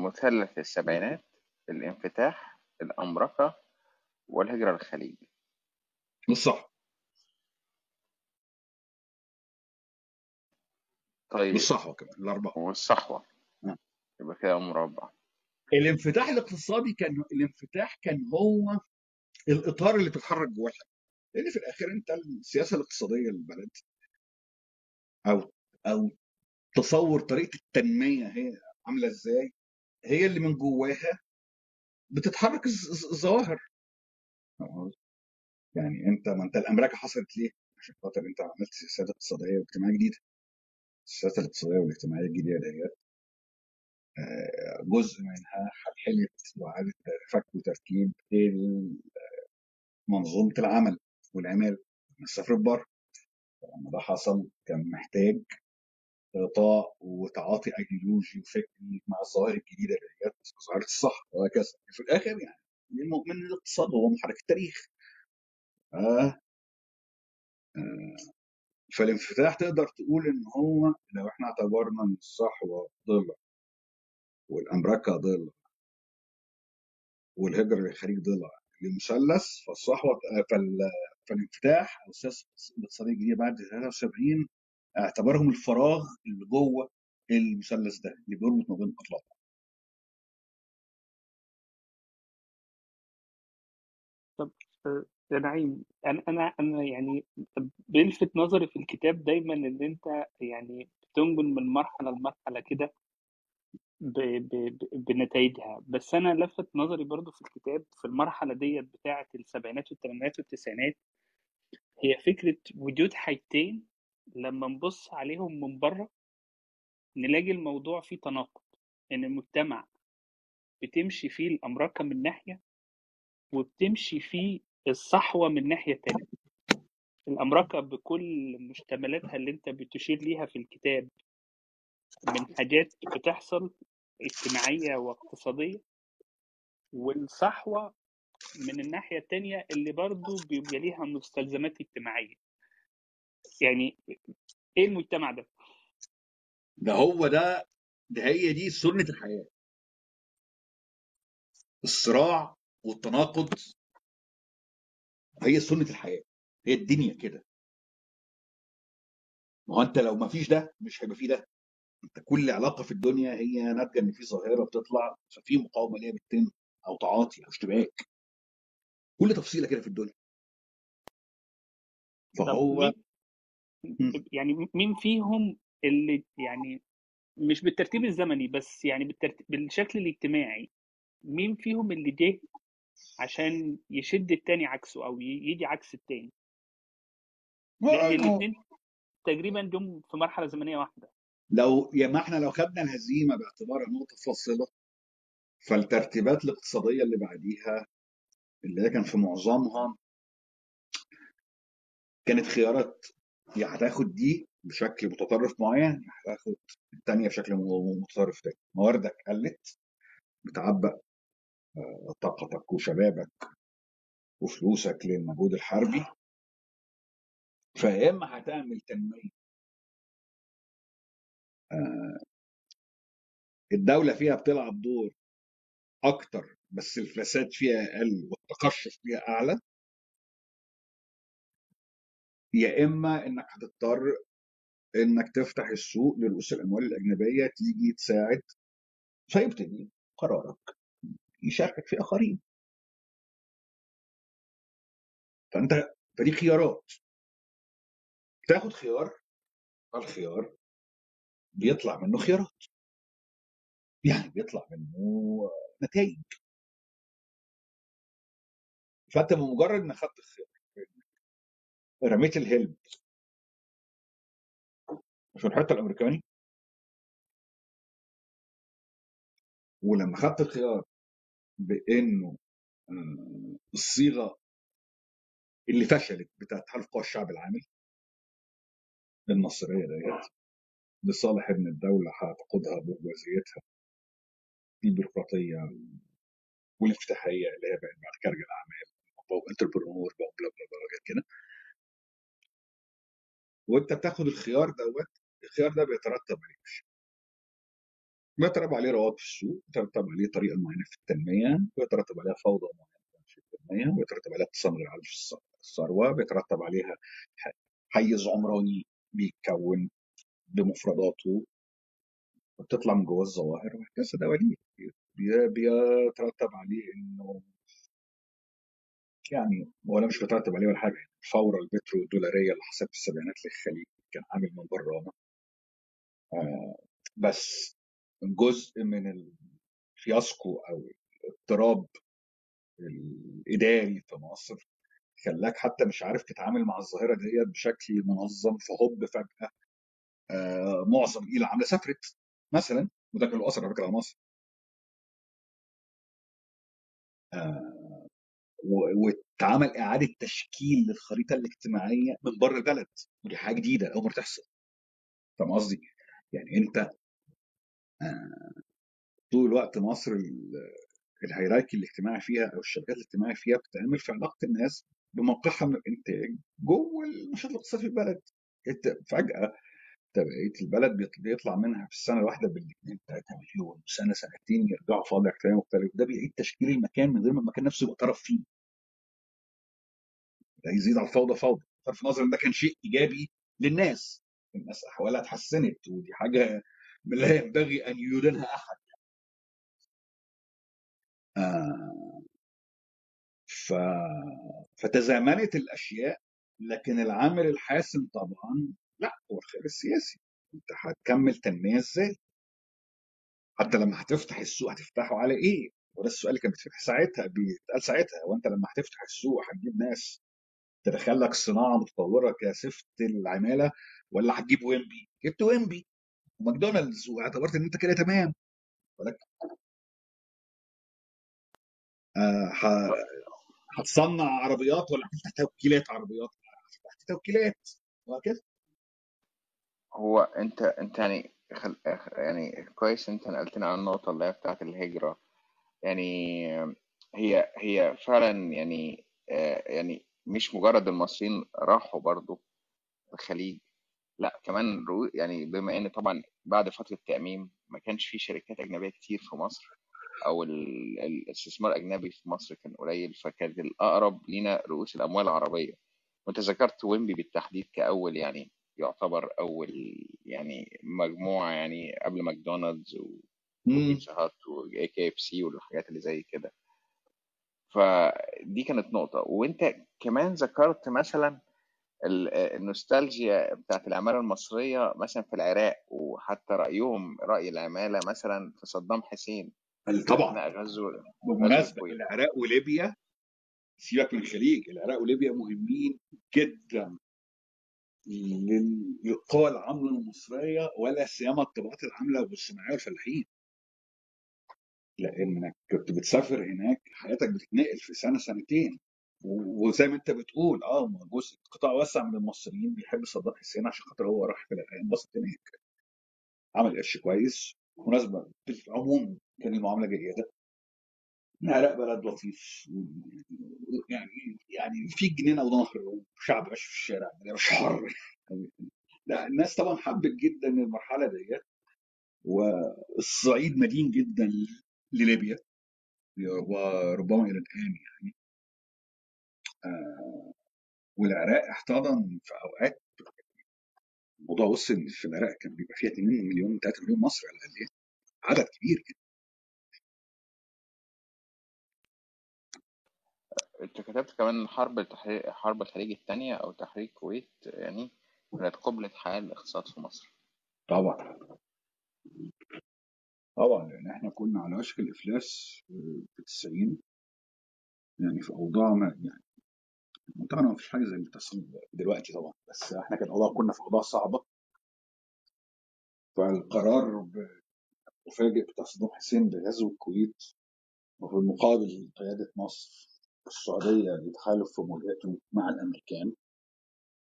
مثلث السبعينات الانفتاح، الأمريكا، والهجرة للخليج. بالصح. طيب. بالصحوة كمان الأربعة. والصحوة. يبقى كده مربع. الانفتاح الاقتصادي كان الانفتاح كان هو الإطار اللي بتتحرك جواه الحاجة، لأن في الآخر أنت السياسة الاقتصادية للبلد أو أو تصور طريقة التنمية هي عاملة إزاي، هي اللي من جواها بتتحرك الظواهر. يعني انت ما انت الامريكا حصلت ليه؟ عشان خاطر انت عملت سياسات اقتصاديه واجتماعيه جديده. السياسات الاقتصاديه والاجتماعيه الجديده ديت جزء منها حلت وعادت فك وتركيب منظومه العمل والعمال والسفر بره. لما ده حصل كان محتاج إعطاء وتعاطي أيديولوجي وفكري مع الظواهر الجديدة اللي هي ظاهرة الصحة وهكذا. في الآخر يعني المؤمن الاقتصاد هو محرك التاريخ. آه. آه. فالانفتاح تقدر تقول إن هو لو إحنا اعتبرنا إن الصحوة ضلة والأمريكا ضلة والهجرة للخليج ضلة لمثلث، فالصحوة فالانفتاح أو السياسة الاقتصادية الجديدة بعد ثلاثة وسبعين اعتبرهم الفراغ اللي جوه المثلث ده اللي بيربط ما بين الأطراف. طب يا نعيم، انا انا انا يعني بيلفت نظري في الكتاب دايما ان انت يعني بتنقل من مرحله لمرحله كده بنتائجها، بس انا لفت نظري برضو في الكتاب في المرحله ديت بتاعه السبعينات والثمانينات والتسعينات هي فكره وجود حاجتين لما نبص عليهم من بره نلاقي الموضوع فيه تناقض، ان المجتمع بتمشي فيه الأمريكا من ناحية وبتمشي فيه الصحوة من ناحية تانية. الأمريكا بكل مشتملاتها اللي انت بتشير ليها في الكتاب من حاجات بتحصل اجتماعية واقتصادية، والصحوة من الناحية التانية اللي برضو بيبقى ليها مستلزمات اجتماعية. يعني ايه المجتمع ده؟ ده هو ده ده هي دي سنة الحياة، الصراع والتناقض، هي سنة الحياة، هي الدنيا كده. ما هو انت لو ما فيش ده مش هيبقى فيه ده. انت كل علاقة في الدنيا هي ناتجة ان في ظاهرة بتطلع ففي مقاومة ليها بتتم او تعاطي او اشتباك، كل تفصيلة كده في الدنيا. فهو مين يعني مين فيهم اللي يعني مش بالترتيب الزمني بس يعني بالترتيب بالشكل الاجتماعي، مين فيهم اللي جه عشان يشد التاني عكسه او يجي عكس التاني؟ لان الاثنين تقريبا جم في مرحله زمنيه واحده. لو يا ما احنا لو خدنا الهزيمه باعتبارها نقطه فاصله، فالترتيبات الاقتصاديه اللي بعديها اللي كان في معظمها كانت خيارات، يا هتاخد دي بشكل متطرف معين يا هتاخد الثانيه بشكل متطرف تاني. مواردك قلت بتعبأ طاقتك وشبابك وفلوسك للمجهود الحربي، فيا اما هتعمل تنميه الدولة فيها بتلعب دور أكتر بس الفساد فيها أقل والتقشف فيها أعلى، يا إما إنك هتضطر إنك تفتح السوق لرؤوس الأموال الأجنبية تيجي تساعد، فيبتدي قرارك يشاركك في آخرين. فأنت فدي خيارات، تاخد خيار، الخيار بيطلع منه خيارات، يعني بيطلع منه نتائج. فانت بمجرد ما خدت الخيار رميت الهلم في الحته الامريكاني، ولما خدت الخيار بانه الصيغه اللي فشلت بتاعت حلف قوى الشعب العامل النصريه ديت لصالح ان الدوله هتقودها برجوازيتها البيروقراطيه والافتتاحيه اللي هي بقت بعد كده رجال اعمال او انتربرنور بقى بلا بلا بلا كده، وانت بتاخد الخيار دوت. الخيار ده بيترتب عليه مش بيترتب عليه روابط في السوق، بيترتب عليه طريقه معينه في التنميه، بيترتب عليها فوضى معينه في التنميه، بيترتب عليها اقتصاد غير عادل في الثروه، بيترتب عليها حيز عمراني بيتكون بمفرداته وبتطلع من جوه الظواهر وهكذا. ده وليه بيترتب عليه انه يعني ولا مش بيترتب عليه ولا حاجه. الثوره البترو الدولاريه اللي حصلت في السبعينات للخليج كان عامل من برانا آه بس جزء من الفياسكو او الاضطراب الاداري في مصر خلاك حتى مش عارف تتعامل مع الظاهره ديت بشكل منظم. فهوب فجاه آه، معظم الى عامله سافرت مثلا، وده كان له اثر على فكره على مصر آه، واتعمل اعاده تشكيل للخريطه الاجتماعيه من بره البلد، ودي حاجه جديده اول مره تحصل. فاهم قصدي؟ يعني انت آه، طول الوقت مصر الهيراركي الاجتماعي فيها او الشبكات الاجتماعيه فيها بتتعمل في علاقه الناس بموقعها من الانتاج جوه النشاط الاقتصادي في البلد. انت فجاه تبقيت البلد بيطلع منها في السنه الواحده بالاثنين ثلاثه مليون، سنه سنتين يرجعوا فاضع كلام مختلف. ده بيعيد تشكيل المكان من غير ما المكان نفسه يبقى طرف فيه. ده يزيد على الفوضى فوضى، بصرف نظر ان ده كان شيء ايجابي للناس، الناس احوالها اتحسنت ودي حاجه لا ينبغي ان يدينها احد. آه ف... فتزامنت الاشياء، لكن العامل الحاسم طبعا لا هو الخيار السياسي. انت هتكمل تنميه ازاي؟ حتى لما هتفتح السوق هتفتحه على ايه؟ وده السؤال اللي كان بيتفتح ساعتها بيتقال ساعتها. وانت لما هتفتح السوق هتجيب ناس تدخل لك صناعه متطوره كسفه العماله، ولا هتجيب ويمبي؟ جبت ويمبي وماكدونالدز واعتبرت ان انت كده تمام. ولكن آه هتصنع عربيات ولا هتفتح توكيلات عربيات؟ هتفتح توكيلات وهكذا. هو انت انت يعني خل... يعني كويس انت نقلتنا على النقطة اللي هي بتاعت الهجرة. يعني هي هي فعلا يعني يعني مش مجرد المصريين راحوا برضو الخليج، لا كمان رو... يعني بما ان طبعا بعد فترة التأميم ما كانش في شركات أجنبية كتير في مصر، او الاستثمار الأجنبي في مصر كان قليل، فكانت الأقرب لنا رؤوس الأموال العربية. وانت ذكرت ويمبي بالتحديد كأول يعني يعتبر أول يعني مجموعة يعني قبل ماكدونالدز وبيتزا هات وكي اف سي والحاجات اللي زي كده، فدي كانت نقطة. وانت كمان ذكرت مثلا النوستالجيا بتاعت العمالة المصرية مثلا في العراق، وحتى رأيهم رأي العمالة مثلا في صدام حسين. طبعا غزو بمناسبة العراق وليبيا، سيبك من الخليج، العراق وليبيا مهمين جدا للقوى العامله المصريه، ولا سيما الطبقات العامله والصناعيه والفلاحين، لانك كنت بتسافر هناك حياتك بتتنقل في سنه سنتين. وزي ما انت بتقول اه جزء قطاع واسع من المصريين بيحب صدام حسين عشان خاطر هو راح في العراق انبسط هناك، عمل قرش كويس، مناسبه بالعموم كان المعامله جيده. العراق بلد لطيف يعني، يعني في جنينه ونهر وشعب ماشي في الشارع مش حر. لا الناس طبعا حبت جدا المرحله ديت. والصعيد مدين جدا لليبيا وربما الى الان يعني. آه والعراق احتضن في اوقات الموضوع وصل في العراق كان بيبقى فيها اتنين مليون تلاتة مليون مصري على الاقل، عدد كبير جدا. انت كتبت كمان حرب التحرير، حرب الخليج الثانيه او تحرير الكويت، يعني كانت قبلة حال الاقتصاد في مصر. طبعا طبعا لان احنا كنا على وشك الافلاس في التسعين يعني، في اوضاعنا يعني منطقنا ما فيش حاجه زي التصميم دلوقتي طبعا، بس احنا كان اوضاع كنا في اوضاع صعبه. فالقرار مفاجئ بتاع صدام حسين بغزو الكويت وفي المقابل قياده مصر السعودية بيتخالف في مواجهته مع الأمريكان،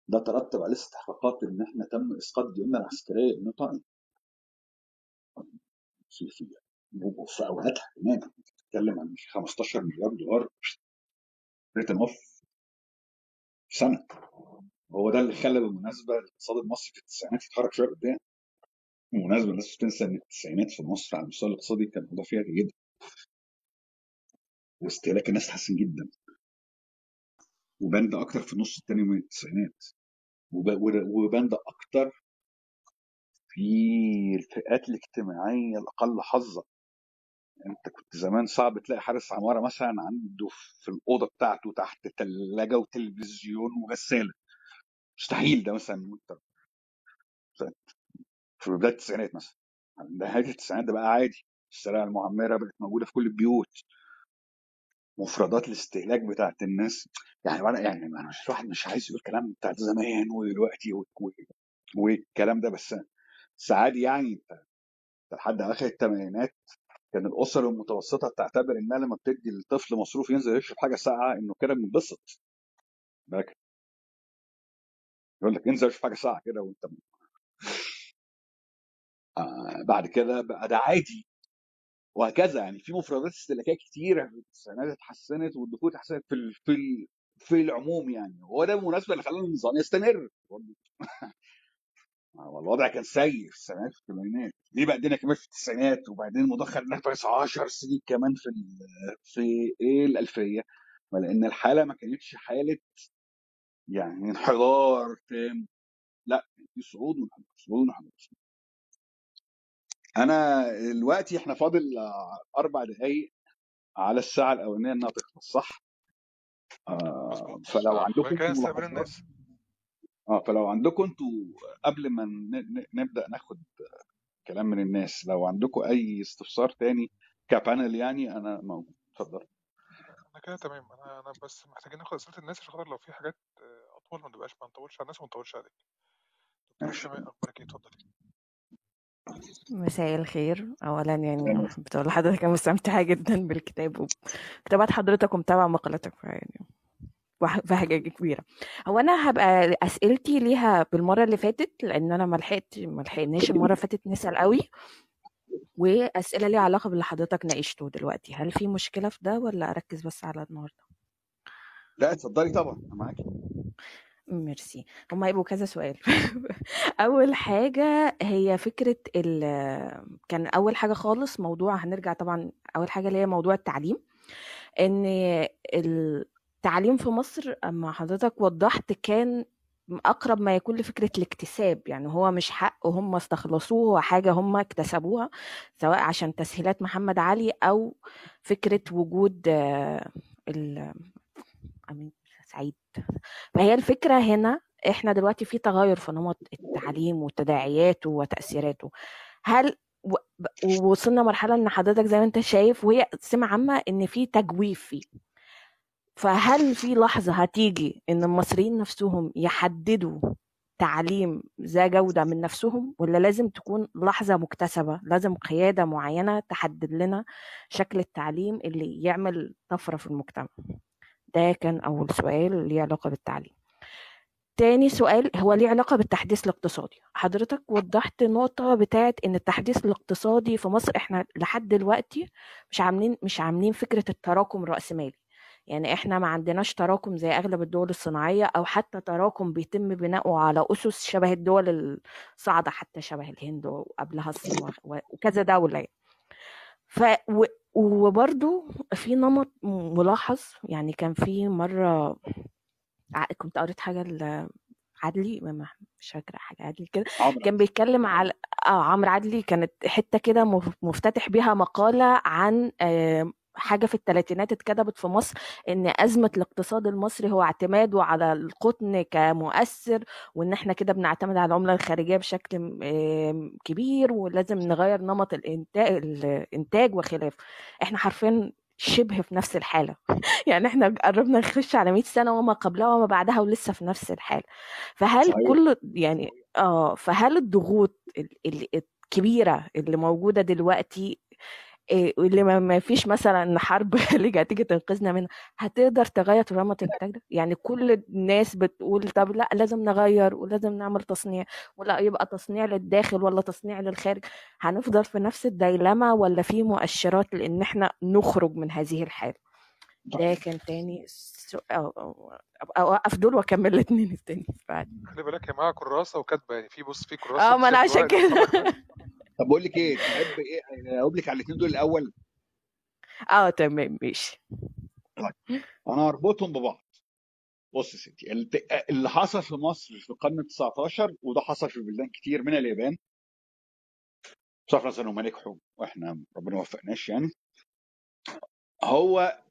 ده ترتب على استحقاقات إن إحنا تم إسقاط ديوننا العسكرية النطاقية السياسية في أوقاتها كمان، بتتكلم عن خمستاشر مليار دولار ريتن أوف في سنة. هو ده اللي خلى بالمناسبة الاقتصاد المصري في التسعينات يتحرك شوية قدام. بالمناسبة الناس بتنسى إن التسعينات في مصر على المستوى الاقتصادي كان وضع فيها جدا، واستهلاك الناس اتحسن جدا، وبند اكتر في النص الثاني من التسعينات، وبند اكتر في الفئات الاجتماعيه الاقل حظا. انت كنت زمان صعب تلاقي حارس عماره مثلا عنده في الاوضه بتاعته تحت ثلاجه وتلفزيون وغساله، مستحيل ده مثلا وانت في بدايه التسعينات مثلا. نهايه التسعينات ده بقى عادي، الشوارع المعمره بقت موجوده في كل البيوت، مفردات الاستهلاك بتاعت الناس يعني. وانا يعني انا مش واحد مش عايز يقول كلام بتاع زمان ودلوقتي والكلام ده، بس ساعات يعني انت لحد اخر الثمانينات كان الاسر المتوسطه بتعتبر انها لما بتدي الطفل مصروف ينزل يشرب حاجه ساقعه انه كده بينبسط. بالك يقول لك انزل اشرب حاجه ساقعه كده وانت آه بعد كده بقى ده عادي، وهكذا يعني. في مفردات استهلاكيه كتيره في التسعينات اتحسنت، والدخول اتحسنت في ال في ال في العموم يعني. هو ده بالمناسبه اللي خلى النظام يستمر. والوضع كان سيء في التسعينات في الثمانينات، ليه بقى ادينا كمان في التسعينات وبعدين مدخل نفس عشر سنين كمان في في ايه الالفيه؟ لان الحاله ما كانتش حاله يعني انحدار تام، لا في صعود ونحدر صعود ونحدر. انا دلوقتي احنا فاضل اربع دقايق على الساعه الاولانيه انها تخلص، صح؟ آه فلو عندكم اه فلو عندكم انتوا قبل ما نبدا ناخد كلام من الناس، لو عندكم اي استفسار تاني كبانل يعني انا موجود، اتفضل. انا كده تمام. انا انا بس محتاجين ناخد اسئله الناس عشان خاطر لو في حاجات اطول ما نبقاش ما نطولش على الناس وما نطولش عليك. ماشي، اخبارك؟ اتفضلي. مساء الخير. اولا يعني بتقول لحضرتك انا مستمتعه جدا بالكتاب وكتابات حضرتك ومتابعه مقالاتك يعني، بهجة كبيرة. هو أنا هبقى أسئلتي ليها بالمرة اللي فاتت، لأن أنا ملحقت ملحقناش المرة فاتت نسأل قوي، وأسئلة ليها علاقة باللي حضرتك ناقشته دلوقتي. هل في مشكلة في ده ولا أركز بس على النهاردة؟ لا اتفضلي طبعا معاكي. ميرسي. هما يبقوا كذا سؤال. أول حاجة هي فكرة ال... كان أول حاجة خالص موضوع هنرجع طبعا أول حاجة اللي هي موضوع التعليم، إن التعليم في مصر أما حضرتك وضحت كان أقرب ما يكون لفكرة الاكتساب، يعني هو مش حق هم استخلصوه، هو حاجة هم اكتسبوها سواء عشان تسهيلات محمد علي أو فكرة وجود ال... سعيد. فهي الفكرة هنا احنا دلوقتي في تغير في نمط التعليم وتداعياته وتأثيراته. هل وصلنا مرحلة ان حضرتك زي ما انت شايف وهي سمع عامة ان في تجويف فيه، فهل في لحظة هتيجي ان المصريين نفسهم يحددوا تعليم ذا جودة من نفسهم، ولا لازم تكون لحظة مكتسبة، لازم قيادة معينة تحدد لنا شكل التعليم اللي يعمل طفرة في المجتمع؟ ده كان أول سؤال ليه علاقة بالتعليم. تاني سؤال هو ليه علاقة بالتحديث الاقتصادي. حضرتك وضحت نقطة بتاعت إن التحديث الاقتصادي في مصر إحنا لحد دلوقتي مش عاملين مش عاملين فكرة التراكم الرأسمالي، يعني إحنا ما عندناش تراكم زي أغلب الدول الصناعية، أو حتى تراكم بيتم بناؤه على أسس شبه الدول الصاعدة، حتى شبه الهند وقبلها الصين وكذا دولة. ف وبرضو في نمط ملاحظ، يعني كان في مرة كنت قريت حاجة عادلي، مش فاكرة حاجة عادلي كده، كان بيتكلم على آه عمرو عادلي، كانت حتة كده مفتتح بيها مقالة عن آه حاجة في الثلاثينات اتكتبت في مصر، ان ازمة الاقتصاد المصري هو اعتماده على القطن كمؤثر، وان احنا كده بنعتمد على العملة الخارجية بشكل كبير، ولازم نغير نمط الانتاج وخلاف. احنا حرفيا شبه في نفس الحالة، يعني احنا قربنا نخش على مئة سنة وما قبلها وما بعدها ولسه في نفس الحالة. فهل صحيح. كل يعني اه فهل الضغوط الكبيرة اللي موجودة دلوقتي اللي ما فيش مثلا حرب اللي هتيجي تنقذنا منها هتقدر تغير نمط الانتاج ده؟ يعني كل الناس بتقول طب لا لازم نغير ولازم نعمل تصنيع، ولا يبقى تصنيع للداخل ولا تصنيع للخارج، هنفضل في نفس الديلما ولا في مؤشرات لان احنا نخرج من هذه الحاله؟ ده كان تاني سؤال. اوقف دول واكمل الاثنين التاني. خلي بالك يا معاك كراسه وكاتبه، يعني في بص في كراسه. اه ما انا عشان كده طب بقول لك ايه، تحب ايه اقول لك على الاثنين دول الاول؟ اه تمام ماشي. طيب انا هربطهم ببعض. بص يا ستي، اللي حصل في مصر في القرن التاسع عشر وده حصل في بلدان كتير منها اليابان، بصراحه مثلا هم نجحوا واحنا ربنا ما وفقناش، يعني هو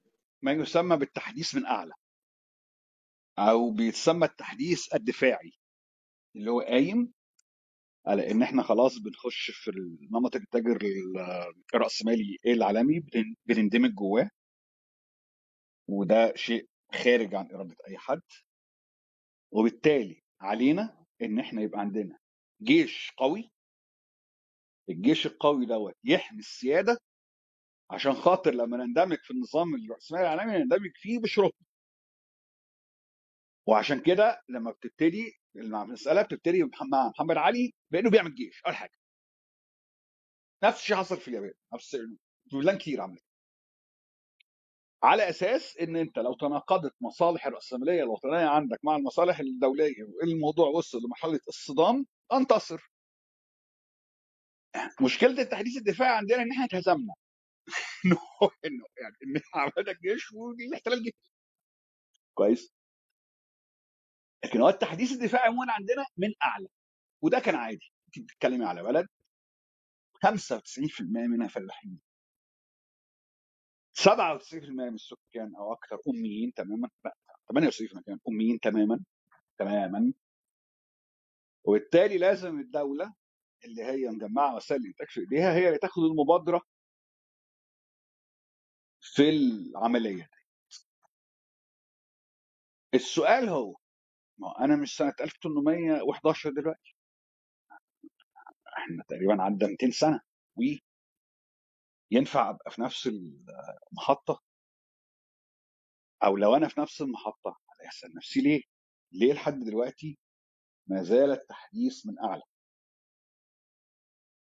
ما يسمى بالتحديث من اعلى، او بيتسمى التحديث الدفاعي، اللي هو قايم على ان احنا خلاص بنخش في نمط الانتاج الراسمالي العالمي، بنندمج جواه، وده شيء خارج عن اراده اي حد، وبالتالي علينا ان احنا يبقى عندنا جيش قوي. الجيش القوي دوت يحمي السياده عشان خاطر لما نندمج في النظام الراسمالي العالمي نندمج فيه بشروطه. وعشان كده لما بتبتدي المسألة بتبتدي مع محمد علي بأنه بيعمل جيش. أول حاجة نفس الشيء حصل في اليابان، نفس دولان كتير عملت، على أساس إن أنت لو تناقضت مصالح الرأسمالية الوطنية عندك مع المصالح الدولية والموضوع وصل لمرحلة الصدام انتصر. مشكلة التحديث الدفاعي عندنا إن إحنا اتهزمنا إنه يعني إن عملنا جيش والاحتلال جه كويس. لكن هو التحديث الدفاعي عموما عندنا من اعلى، وده كان عادي. انت بتتكلمي على بلد خمسة وتسعين بالمية منها فلاحين، سبعة وتسعين بالمية من السكان او اكثر اميين تماما، ثمانية وتسعين بالمية كمان اميين تماما تماما. وبالتالي لازم الدوله اللي هي مجمعه وسائل الانتاج في ايديها هي اللي تاخد المبادره في العمليه دي. السؤال هو ما انا مش سنه ألف وثمانمية وأحد عشر دلوقتي، احنا تقريبا عدى مئتين سنه، وينفع ابقى في نفس المحطه؟ او لو انا في نفس المحطه يحصل نفسي ليه؟ ليه لحد دلوقتي ما زال التحديث من أعلى؟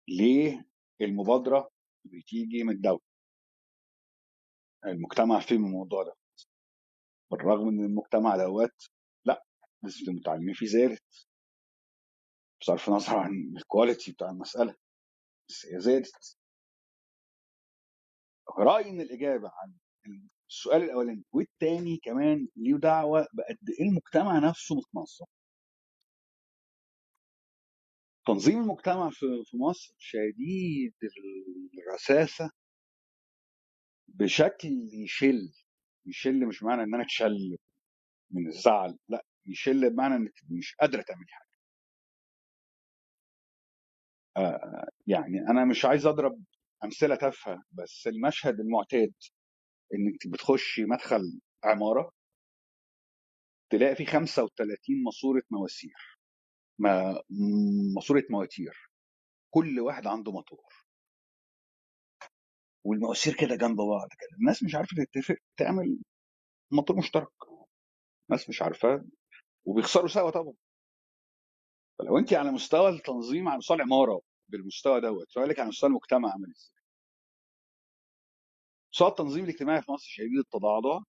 ليه المبادرة بتيجي من الدولة؟ المجتمع فيه من الموضوع ده، بالرغم ان المجتمع دوت لا نسبة المتعلمين فيه زادت بصرف النظر عن الكواليتي بتاع المسألة، بس هي زادت. رأيي ان الإجابة عن السؤال الأولاني والتاني كمان ليه دعوة بقد ايه المجتمع نفسه متنظم. تنظيم المجتمع في مصر شديد الرساسة بشكل يشل. يشل مش معنى ان انا اتشل من الزعل، لا، يشل بمعنى انك مش قادرة تعمل حاجة. آه يعني انا مش عايز اضرب امثلة تافهة، بس المشهد المعتاد انك بتخش مدخل عمارة تلاقي فيه خمسة وثلاثين ماسورة مواسير، ما ماسورة مواتير، كل واحد عنده ماتور، والمواسير كده جنب بعض كده. الناس مش عارفه تتفق تعمل ماتور مشترك، الناس مش عارفه وبيخسروا سوا طبعا. فلو انت على مستوى التنظيم على مستوى العماره بالمستوى دوت، فقالك على مستوى المجتمع عمل ازاي؟ مستوى التنظيم الاجتماعي في مصر شديد التضعضع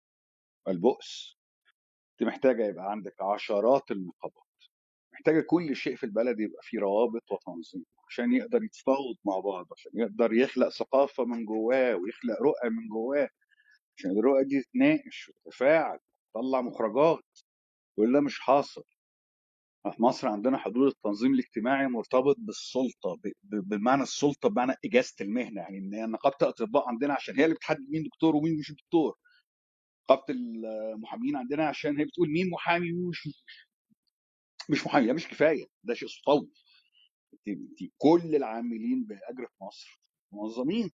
والبؤس. انت محتاجه يبقى عندك عشرات النقابات، محتاجه كل شيء في البلد يبقى فيه روابط وتنظيم عشان يقدر يتفاوض مع بعض، عشان يقدر يخلق ثقافه من جواه ويخلق رؤى من جواه، عشان الرؤى دي تناقش وتتفاعل وتطلع مخرجات، ولا مش حاصل. في مصر عندنا حدود التنظيم الاجتماعي مرتبط بالسلطه، بمعنى السلطه بمعنى اجازه المهنه، يعني ان نقابه الاطباء عندنا عشان هي اللي بتحدد مين دكتور ومين مش دكتور، نقابه المحامين عندنا عشان هي بتقول مين محامي ومين مش مش محامي. ده مش كفايه، ده شيء سطحي. كل العاملين باجر في مصر منظمين،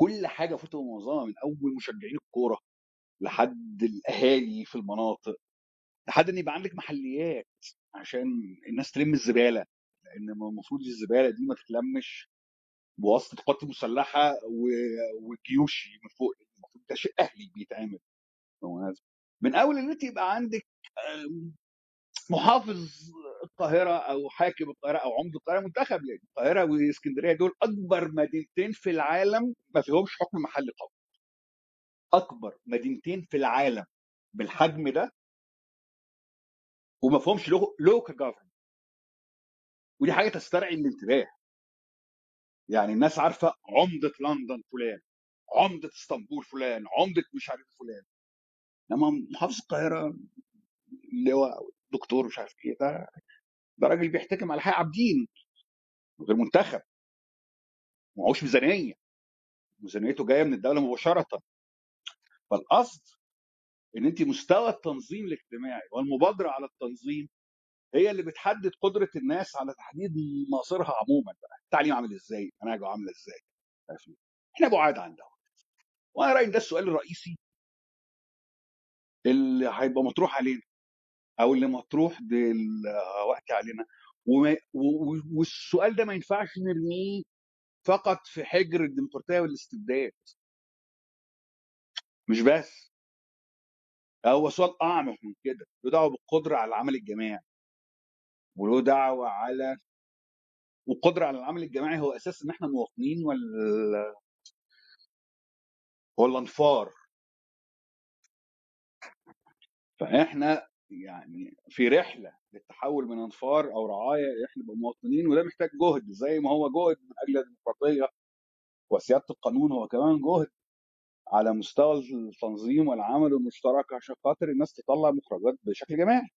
كل حاجه في منظمه، من اول مشجعين الكوره لحد الاهالي في المناطق، لحد ان يبقى عندك محليات عشان الناس تلم الزباله، لان المفروض الزباله دي ما تتلمش بواسطه قوات مسلحه والجيوش من فوق، المفروض ده شيء اهلي بيتعمل. من اول ان انت يبقى عندك محافظ القاهره او حاكم القاهره او عمده القاهره منتخب، لان القاهره واسكندريه دول اكبر مدينتين في العالم ما فيهمش حكم محلي قوي. اكبر مدينتين في العالم بالحجم ده وما فيهمش لوكال جوفرمنت، ودي حاجه تسترعي الانتباه. يعني الناس عارفه عمده لندن فلان، عمده اسطنبول فلان، عمده مش عارف فلان، انما محافظ القاهره اللي هو دكتور مش عارف ايه، ده ده راجل بيحتكم على حق عابدين غير منتخب، معهوش ميزانيه، ميزانيته جايه من الدوله مباشره. فالقصد ان انت مستوى التنظيم الاجتماعي والمبادره على التنظيم هي اللي بتحدد قدره الناس على تحديد مصيرها عموما، بقى التعليم عامل ازاي، مناهجه عامله ازاي. احنا بعاد عن ده، وانا رايي ده السؤال الرئيسي اللي هيبقى مطروح علينا او اللي مطروح دلوقتي علينا، وما والسؤال ده ما ينفعش نرميه فقط في حجر الديمقراطيه والاستبداد. مش بس هو سؤال اعمق من كده، له دعوه بالقدره على العمل الجماعي، وله دعوه على والقدره على العمل الجماعي هو اساس ان احنا مواطنين ولا ولا انفار. فاحنا يعني في رحله للتحول من انفار او رعايه احنا بمواطنين، وده محتاج جهد زي ما هو جهد من اجل الديمقراطيه وسياده القانون، هو كمان جهد على مستوى التنظيم والعمل المشترك عشان خاطر الناس تطلع مخرجات بشكل جماعي.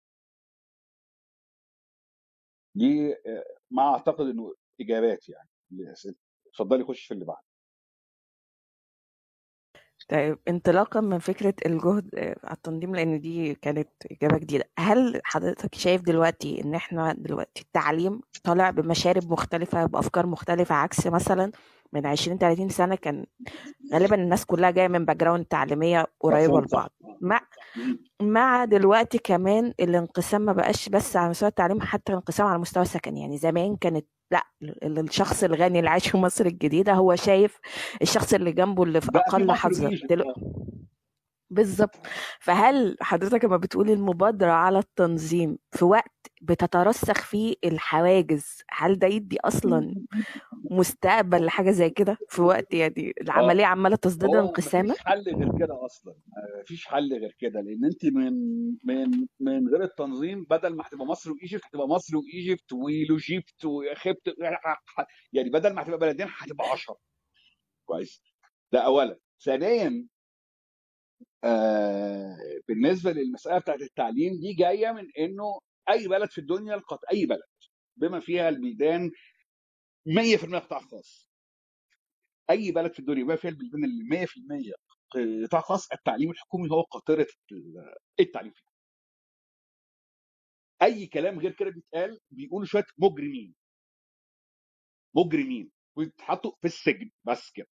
دي ما اعتقد انه اجابات يعني للاسئله. اتفضلي خش في اللي بعد. طيب، انطلاقا من فكرة الجهد على التنظيم، لأن دي كانت إجابة جديدة، هل حضرتك شايف دلوقتي إن إحنا دلوقتي التعليم طالع بمشارب مختلفة بأفكار مختلفة، عكس مثلا من عشرين ثلاثين سنة كان غالبا الناس كلها جاية من باك جراوند تعليمية قريبة لبعض، مع مع دلوقتي كمان الانقسام ما بقاش بس على مستوى التعليم، حتى انقسام على مستوى السكن. يعني زمان كانت لا، الشخص الغني اللي عايش في مصر الجديدة هو شايف الشخص اللي جنبه اللي في أقل حظه. دلوقتي بالظبط. فهل حضرتك لما بتقولي المبادرة على التنظيم في وقت بتترسخ فيه الحواجز، هل ده يدي أصلا مستقبل لحاجة زي كده في وقت يعني العملية عمالة تصدد انقسامة؟ مفيش حل غير كده أصلا، مفيش حل غير كده، لأن أنت من من من غير التنظيم بدل ما هتبقى مصر وإيجيبت هتبقى مصر وإيجيبت ولوجيبت وإخبت، يعني بدل ما هتبقى بلدين هتبقى عشرة. كويس، ده أولا. ثانيا آه بالنسبه للمساله بتاعه التعليم دي جايه من انه اي بلد في الدنيا لقت اي بلد بما فيها البلدان مية في المية قطاع خاص، اي بلد في الدنيا بما فيها البلدان اللي مية في المية قطاع خاص، التعليم الحكومي هو قاطره التعليم فيه. اي كلام غير كده بيتقال بيقولوا شويه مجرمين مجرمين ويتحطوا في السجن بس كده.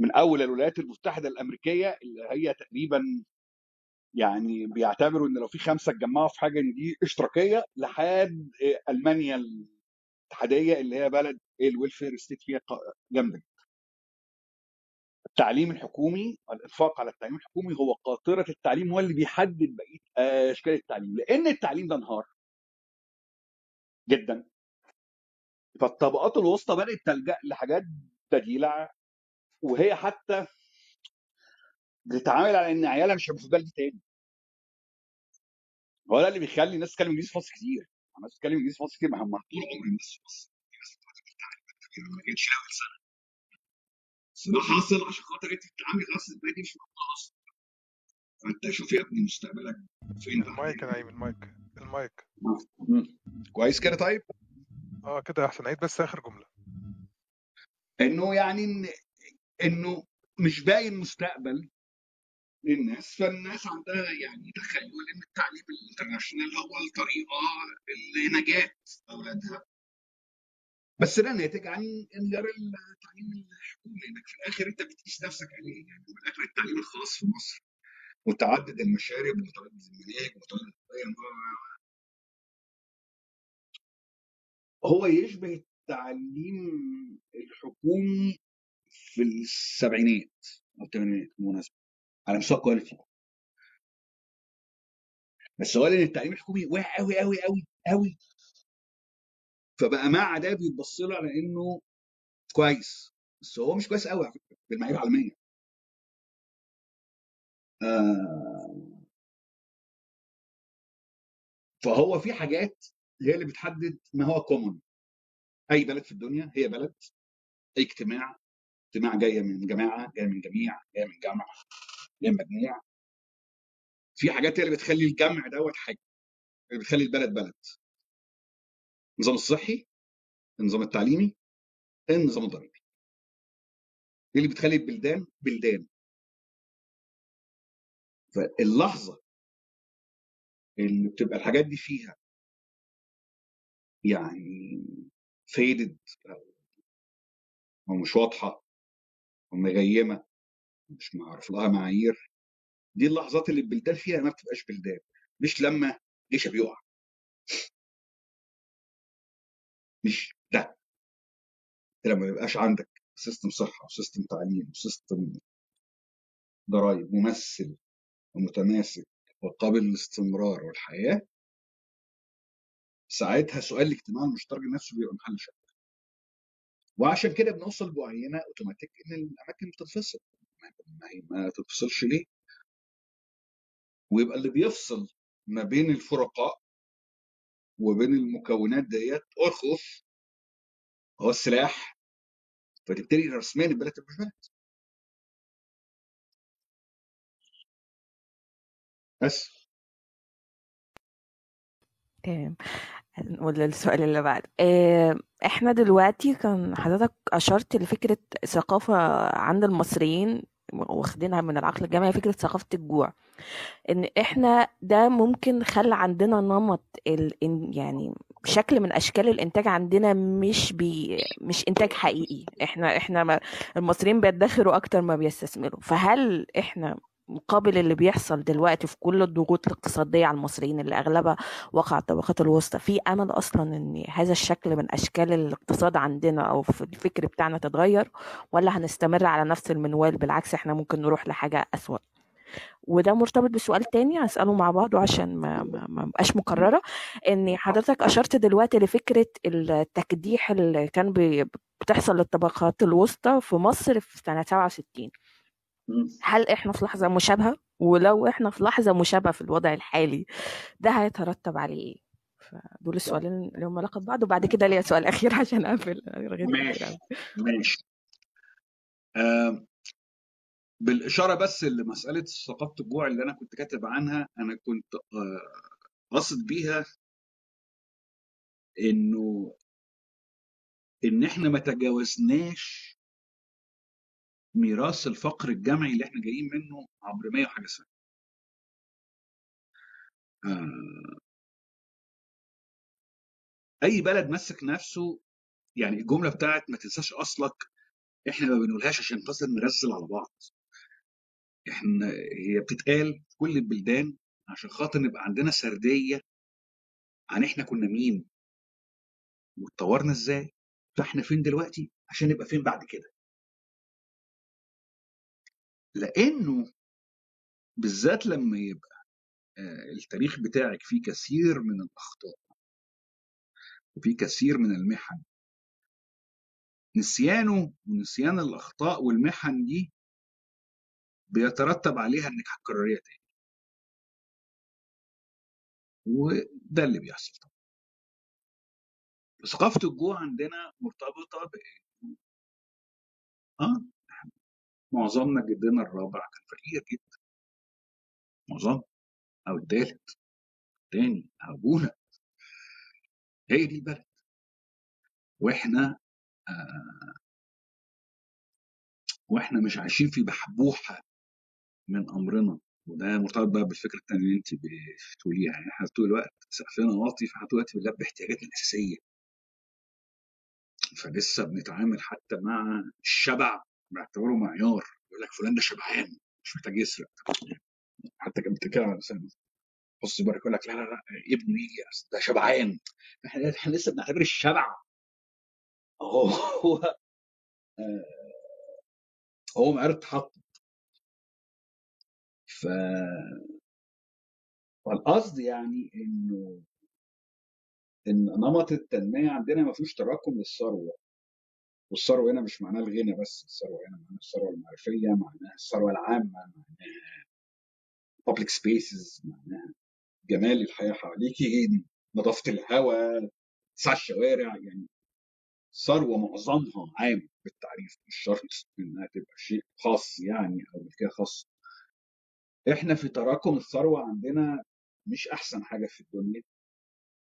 من اول الولايات المتحده الامريكيه اللي هي تقريبا يعني بيعتبروا ان لو في خمسه اتجمعوا في حاجه دي اشتراكيه، لحد المانيا الاتحاديه اللي هي بلد الويلفير ستيت فيها جامده. التعليم الحكومي، الانفاق على التعليم الحكومي هو قاطره التعليم، هو اللي بيحدد بقيه اشكال التعليم، لان التعليم ده انهار جدا. فالطبقات الوسطى بدات تلجا لحاجات بديله، وهي حتى بتتعامل على ان عيالها مش هيبقوا في البلد تاني. هو ده اللي بيخلي الناس تتكلم انجليزي في مصر كتير، الناس تتكلم انجليزي في مصر كتير. ما هم طول عمر الناس في مصر ما كانتش لاول سنه ده حاصل عشان خاطر انت بتتعامل اصلا البلد مش محطوطه اصلا. فانت شوف يا ابني مستقبلك فين. المايك يا عيب المايك المايك كويس كده؟ طيب اه كده احسن. عيد بس اخر جمله انه يعني إن انه مش باين مستقبل للناس، فالناس عندها يعني تخيل ان التعليم الانترناشونال هو الطريقه اللي نجاه اولادها، بس ده ناتج عن انجار التعليم الحكومي، لانك في الاخر انت بتقيس نفسك عليه. يعني في الاخر التعليم الخاص في مصر متعدد المشارب ومتعدد المناهج ومتعدد هو يشبه التعليم الحكومي في السبعينات أو الثمانينات بالمناسبة على مستوى كواليتي. بس هو ان التعليم الحكومي واقع قوي قوي قوي قوي، فبقى مع ده بيتبص له على انه كويس، بس هو مش كويس قوي بالمعايير العالمية. آه فهو في حاجات هي اللي بتحدد ما هو كومون. اي بلد في الدنيا هي بلد، اي اجتماع اجتماع جايه من جماعه، جايه من جميع، جايه من جامعه، جايه من مجموعه. في حاجات اللي بتخلي الجمع دوت حاجه، اللي بتخلي البلد بلد. النظام الصحي، النظام التعليمي، النظام الضريبي، اللي بتخلي البلدان بلدان. فاللحظه اللي بتبقى الحاجات دي فيها يعني فيدد او مش واضحه ومغيمه مش معرف لها معايير، دي اللحظات اللي البلدان فيها ما بتبقاش بلدان. مش لما جيش بيقع، مش ده لما يبقاش عندك سيستم صحه وسيستم تعليم وسيستم ضرايب ممثل ومتماسك وقابل للاستمرار والحياه، ساعتها سؤال الاجتماع المشترك نفسه بيبقى محل شك. وعشان كده بنوصل بعينه اوتوماتيك ان الاماكن بتنفصل. ما تنفصلش ليه؟ ويبقى اللي بيفصل ما بين الفرقاء وبين المكونات ديت ارخص هو السلاح، فتبتدي رسميا البلد مش بلد. بس تمام. نقول السؤال اللي بعد. احنا دلوقتي كان حضرتك اشرت لفكره ثقافه عند المصريين واخدينها من العقل الجمعي، فكره ثقافه الجوع، ان احنا ده ممكن خلى عندنا نمط ال... يعني شكل من اشكال الانتاج عندنا مش بي... مش انتاج حقيقي. احنا احنا المصريين بيدخروا اكتر ما بيستثمروا، فهل احنا مقابل اللي بيحصل دلوقتي في كل الضغوط الاقتصادية على المصريين اللي أغلبها وقع الطبقات الوسطى، في أمل أصلا أن هذا الشكل من أشكال الاقتصاد عندنا أو في الفكر بتاعنا تتغير، ولا هنستمر على نفس المنوال؟ بالعكس احنا ممكن نروح لحاجة أسوأ. وده مرتبط بسؤال تاني هسأله مع بعض عشان ما, ما, ما بقاش مكررة، ان حضرتك أشرت دلوقتي لفكرة التكديح اللي كان بتحصل للطبقات الوسطى في مصر في سنة سبعة وستين. هل احنا في لحظة مشابهة؟ ولو احنا في لحظة مشابهة في الوضع الحالي ده هيترتب عليه ايه؟ فدول السؤالين اللي هم لقد بعض، وبعد كده ليا سؤال اخير عشان اقفل. ماشي ماشي. آه بالاشارة بس لمسألة ثقافة الجوع اللي انا كنت كاتب عنها، انا كنت قصد آه بيها انه ان احنا ما تجاوزناش ميراث الفقر الجمعي اللي احنا جايين منه عبر مية وحاجة سنة. آه اي بلد مسك نفسه، يعني الجملة بتاعت ما تنساش اصلك احنا ما بنقولهاش عشان قصر نرسل على بعض، احنا هي بتتقال في كل البلدان عشان خاطر نبقى عندنا سردية عن احنا كنا مين واتطورنا ازاي، فاحنا فين دلوقتي عشان نبقى فين بعد كده. لأنه بالذات لما يبقى التاريخ بتاعك فيه كثير من الأخطاء وفيه كثير من المحن، نسيانه ونسيان الأخطاء والمحن دي بيترتب عليها إنك هتكررها تاني، وده اللي بيحصل. طبعا ثقافة الجوع عندنا مرتبطة بإيه؟ آه معظمنا جدنا الرابع كان فقير جدا، معظم او الثالث تاني او ابونا. هي دي البلد، واحنا آه واحنا مش عايشين في بحبوحه من امرنا. وده مرتبط بقى بالفكره الثانيه اللي انت بتقوليها، يعني احنا طول الوقت سقفنا واطي، فاحنا طول الوقت بنلبي احتياجاتنا الاساسيه، فلسه بنتعامل حتى مع الشبع بعتبره معيار، يقول لك فلان ده شبعان مش محتاج يسرق. حتى كان بيتكلم على مثلا بص بقى يقول لك لا لا لا ابنه يجي ده شبعان، احنا احنا لسه بنعتبر الشبع اهو هو هو معيار اتحط. ف والقصد يعني انه ان نمط التنميه عندنا ما فيهوش تراكم للثروه، والثروه هنا مش معناها الغنى بس، الثروه هنا معناها الثروه المعرفيه، معناها الثروه العامه، معناها public spaces، معناها جمال الحياه حواليكي، نظافه الهواء، تسع الشوارع. يعني الثروه معظمها عام بالتعريف، مش شرط انها تبقى شيء خاص يعني او ملكيه خاصه. احنا في تراكم الثروه عندنا مش احسن حاجه في الدنيا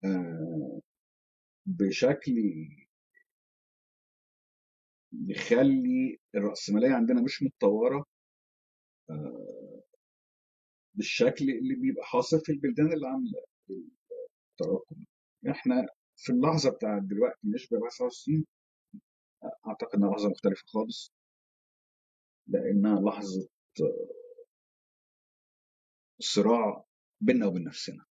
آه بشكل يخلي الرأسمالية عندنا مش متطورة آه بالشكل اللي بيبقى حاصل في البلدان اللي عاملة التراكم. احنا في اللحظة بتاعت دلوقتي نشبه تسعة وستين، اعتقد انها لحظة مختلفة خالص، لانها لحظة صراع بيننا وبين نفسنا.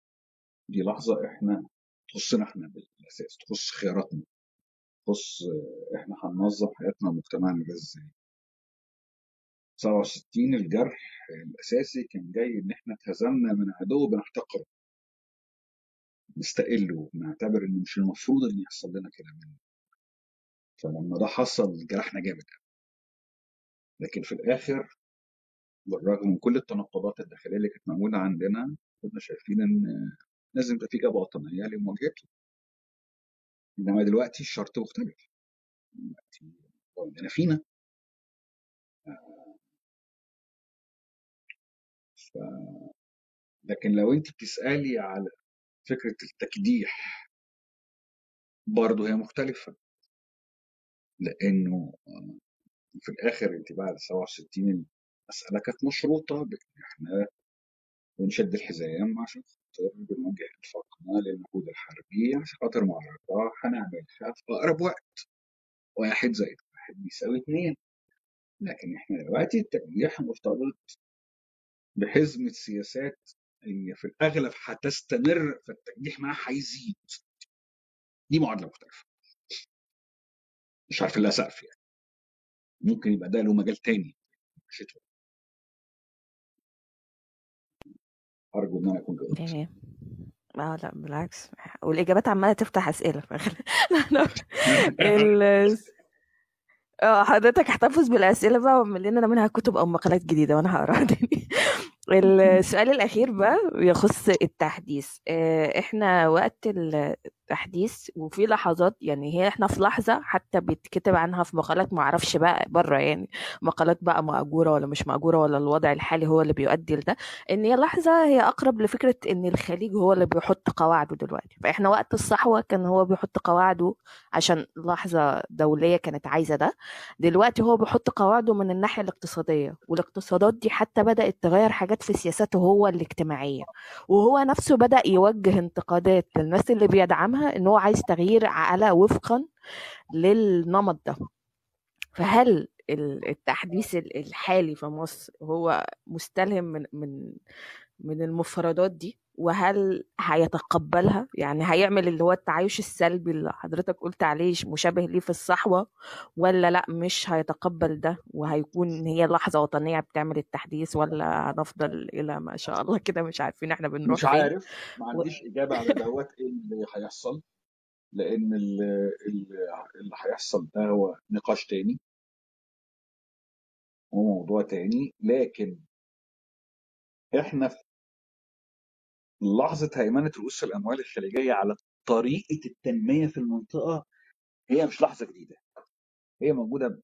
دي لحظة احنا تخصنا احنا بالاساس، تخص خياراتنا، بص احنا هننظم حياتنا ومجتمعنا ازاي. سبعة وستين الجرح الاساسي كان جاي ان احنا اتهزمنا من عدو بنحتقره، نستقله، نعتبر انه مش المفروض ان يحصل لنا كده منه. فلما ده حصل جرحنا جامد، لكن في الاخر بالرغم من كل التناقضات الداخليه اللي كانت موجوده عندنا كنا شايفين ان لازم تبقى في جبهه وطنيه لمواجهته. إنما دلوقتي الشرط مختلف، دلوقتي عندنا فينا آه. ف... لكن لو انت بتسألي على فكرة التكديح برضو هي مختلفة، لأنه آه في الآخر انت بعد سبعة وستين مسألة كانت مشروطة بإحنا ونشد الحزام عشان خاطر بنوجه الفقنة للمجهود الحربي، عشان خاطر معركة هنعملها في أقرب وقت، واحد زائد واحد بيساوي اتنين. لكن احنا دلوقتي التجريح مرتبط بحزمة سياسات في الأغلب هتستمر، فالتنجيح معاه هيزيد. دي معادلة مختلفة، مش عارف لها سقف يعني، ممكن يبقى ده له مجال تاني. أرجو إن أنا أكون جاوبت. اه لا بالعكس، والاجابات عماله تفتح اسئله. ال اه حضرتك احتفظ بالاسئله بقى واعمل لنا منها كتب او مقالات جديده وانا هقراها تاني. السؤال الاخير بقى يخص التحديث. احنا وقت التحديث وفي لحظات يعني هي احنا في لحظه حتى بيتكتب عنها في مقالات، ما اعرفش بقى بره يعني مقالات بقى مأجوره ولا مش مأجوره ولا الوضع الحالي هو اللي بيؤدي لده، ان هي لحظه هي اقرب لفكره ان الخليج هو اللي بيحط قواعده دلوقتي. فاحنا وقت الصحوه كان هو بيحط قواعده عشان لحظه دوليه كانت عايزه ده، دلوقتي هو بيحط قواعده من الناحيه الاقتصاديه، والاقتصادات دي حتى بدأت تغير حاجات في سياساته هو الاجتماعيه، وهو نفسه بدأ يوجه انتقادات للناس اللي بيدعمها ان هو عايز تغيير عقلها وفقا للنمط ده. فهل التحديث الحالي في مصر هو مستلهم من من من المفردات دي؟ وهل هيتقبلها؟ يعني هيعمل اللي هو التعايش السلبي اللي حضرتك قلت عليه مشابه ليه في الصحوة، ولا لا مش هيتقبل ده وهيكون هي لحظة وطنية بتعمل التحديث، ولا هنفضل إلى ما شاء الله كده مش عارفين احنا بنروح؟ مش عارف، ما عنديش و... إجابة على دوت ايه اللي هيحصل، لأن اللي, اللي هيحصل ده هو نقاش تاني وموضوع تاني. لكن احنا في لحظة هيمنة رؤوس الأموال الخليجية على طريقة التنمية في المنطقة هي مش لحظة جديدة، هي موجودة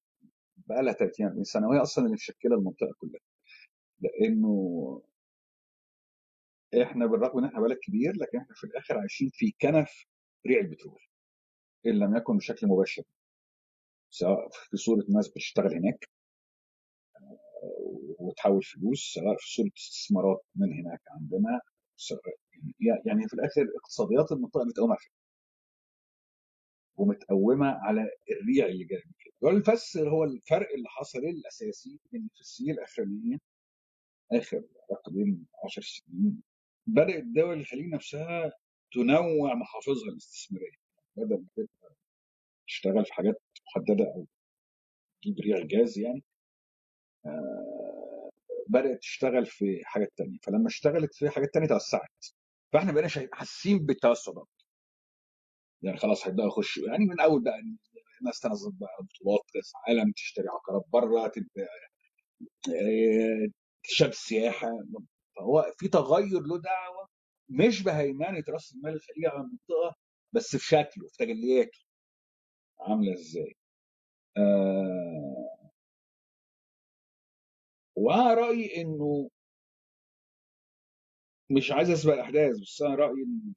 بقالها ثلاثين سنة، وهي أصلا اللي مشكلة المنطقة كلها. لأنه إحنا بالرغم إن إحنا بلد كبير، لكن إحنا في الآخر عايشين في كنف ريع البترول، إن لم يكن بشكل مباشر، سواء في صورة ناس بتشتغل هناك وتحول فلوس، سواء في صورة استثمارات من هناك عندنا، يعني في الاخر اقتصاديات المنطقه متقومه فيه ومتقومه على الريع اللي جاي من كده. والفسر هو الفرق اللي حصل الاساسي ان في السنين الاخرانيه اخر تقريبا عشر سنين بدات الدول الخليج نفسها تنوع محافظها الاستثماريه، بدل ما تشتغل في حاجات محدده او تجيب ريع جاز يعني آه بدأت تشتغل في حاجات تانية. فلما اشتغلت في حاجات تانية توسعت، فاحنا بقينا حاسين بالتوسع ده يعني، خلاص هيبدأ يخش يعني من اول بقى الناس تنظم بقى بطولات كاس عالم، تشتري عقارات بره، تبقى تشاب السياحه. فهو في تغير له دعوه مش بهيمنه راس المال الخليجي على المنطقه بس، في شكله في تجلياته عامله ازاي. آه وانا رايي انه مش عايز اسبق الاحداث، بس انا رايي ان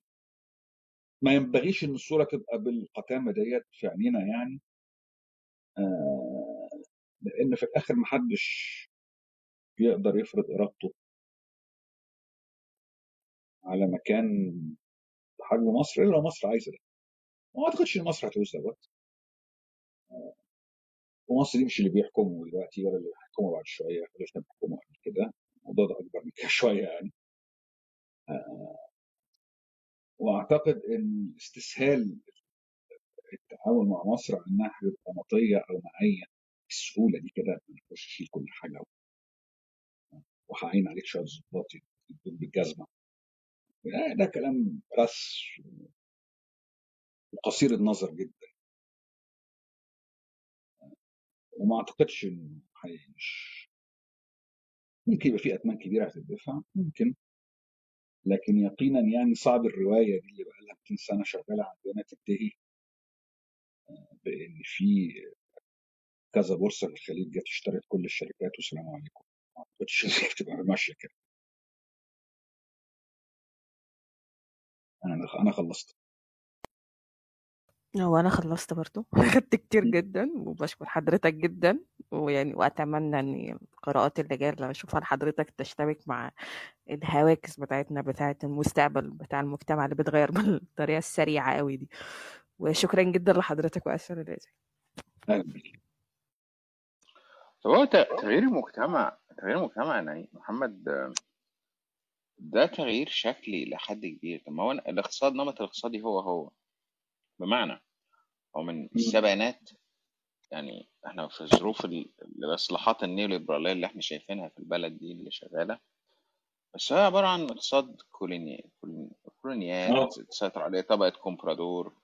ما ينبغيش ان الصوره تبقى بالقتامه ديت في عينينا يعني آه لان في الاخر محدش يقدر يفرض ارادته على مكان بحجم مصر الا لو مصر عايزه ده. ما اعتقدش ان مصر هتوصل دلوقتي، ومصر دي مش اللي بيحكموا دلوقتي ولا اللي بيحكموا بعد شويه، مش بيحكموا قبل كده. الموضوع ده اكبر من كده شويه يعني آه. واعتقد ان استسهال التعامل مع مصر على انها نمطيه او معيه بالسهوله دي كده بنخش في كل حاجه وحاين عليك شويه ظباط بالجزمه، ده كلام رأس وقصير النظر جدا، وما اعتقدش انه هيعيش. ممكن يبقى في اثمان كبيره هتدفع ممكن، لكن يقينا يعني صعب الروايه دي اللي بقى لها مئتين سنه شغاله عندنا تنتهي بان في كذا بورصه في الخليج جت اشترت كل الشركات والسلام عليكم. ما اعتقدش انها بتبقى ماشيه كده. انا انا خلصت هو أنا خلصت برضو، خدت كتير جدا وبشكر حضرتك جدا، ويعني وأتمنى أن القراءات اللي جاية لما أشوفها لحضرتك تشتبك مع الهواكس بتاعتنا بتاعة المستقبل بتاع المجتمع اللي بتغير بالطريقة السريعة قوي دي. وشكرا جدا لحضرتك وأسفل الأذى. تغيير المجتمع تغيير المجتمع يعني محمد ده تغيير شكلي لحد كبير. طب ما هو الاقتصاد نمط الاقتصادي هو هو بمعنى او من السبعينات يعني احنا في ظروف الاصلاحات النيوليبرالية اللي احنا شايفينها في البلد دي اللي شغالة، بس هي عبارة عن اقتصاد كولونيال كولونيال تسيطر عليه طبقة كومبرادور.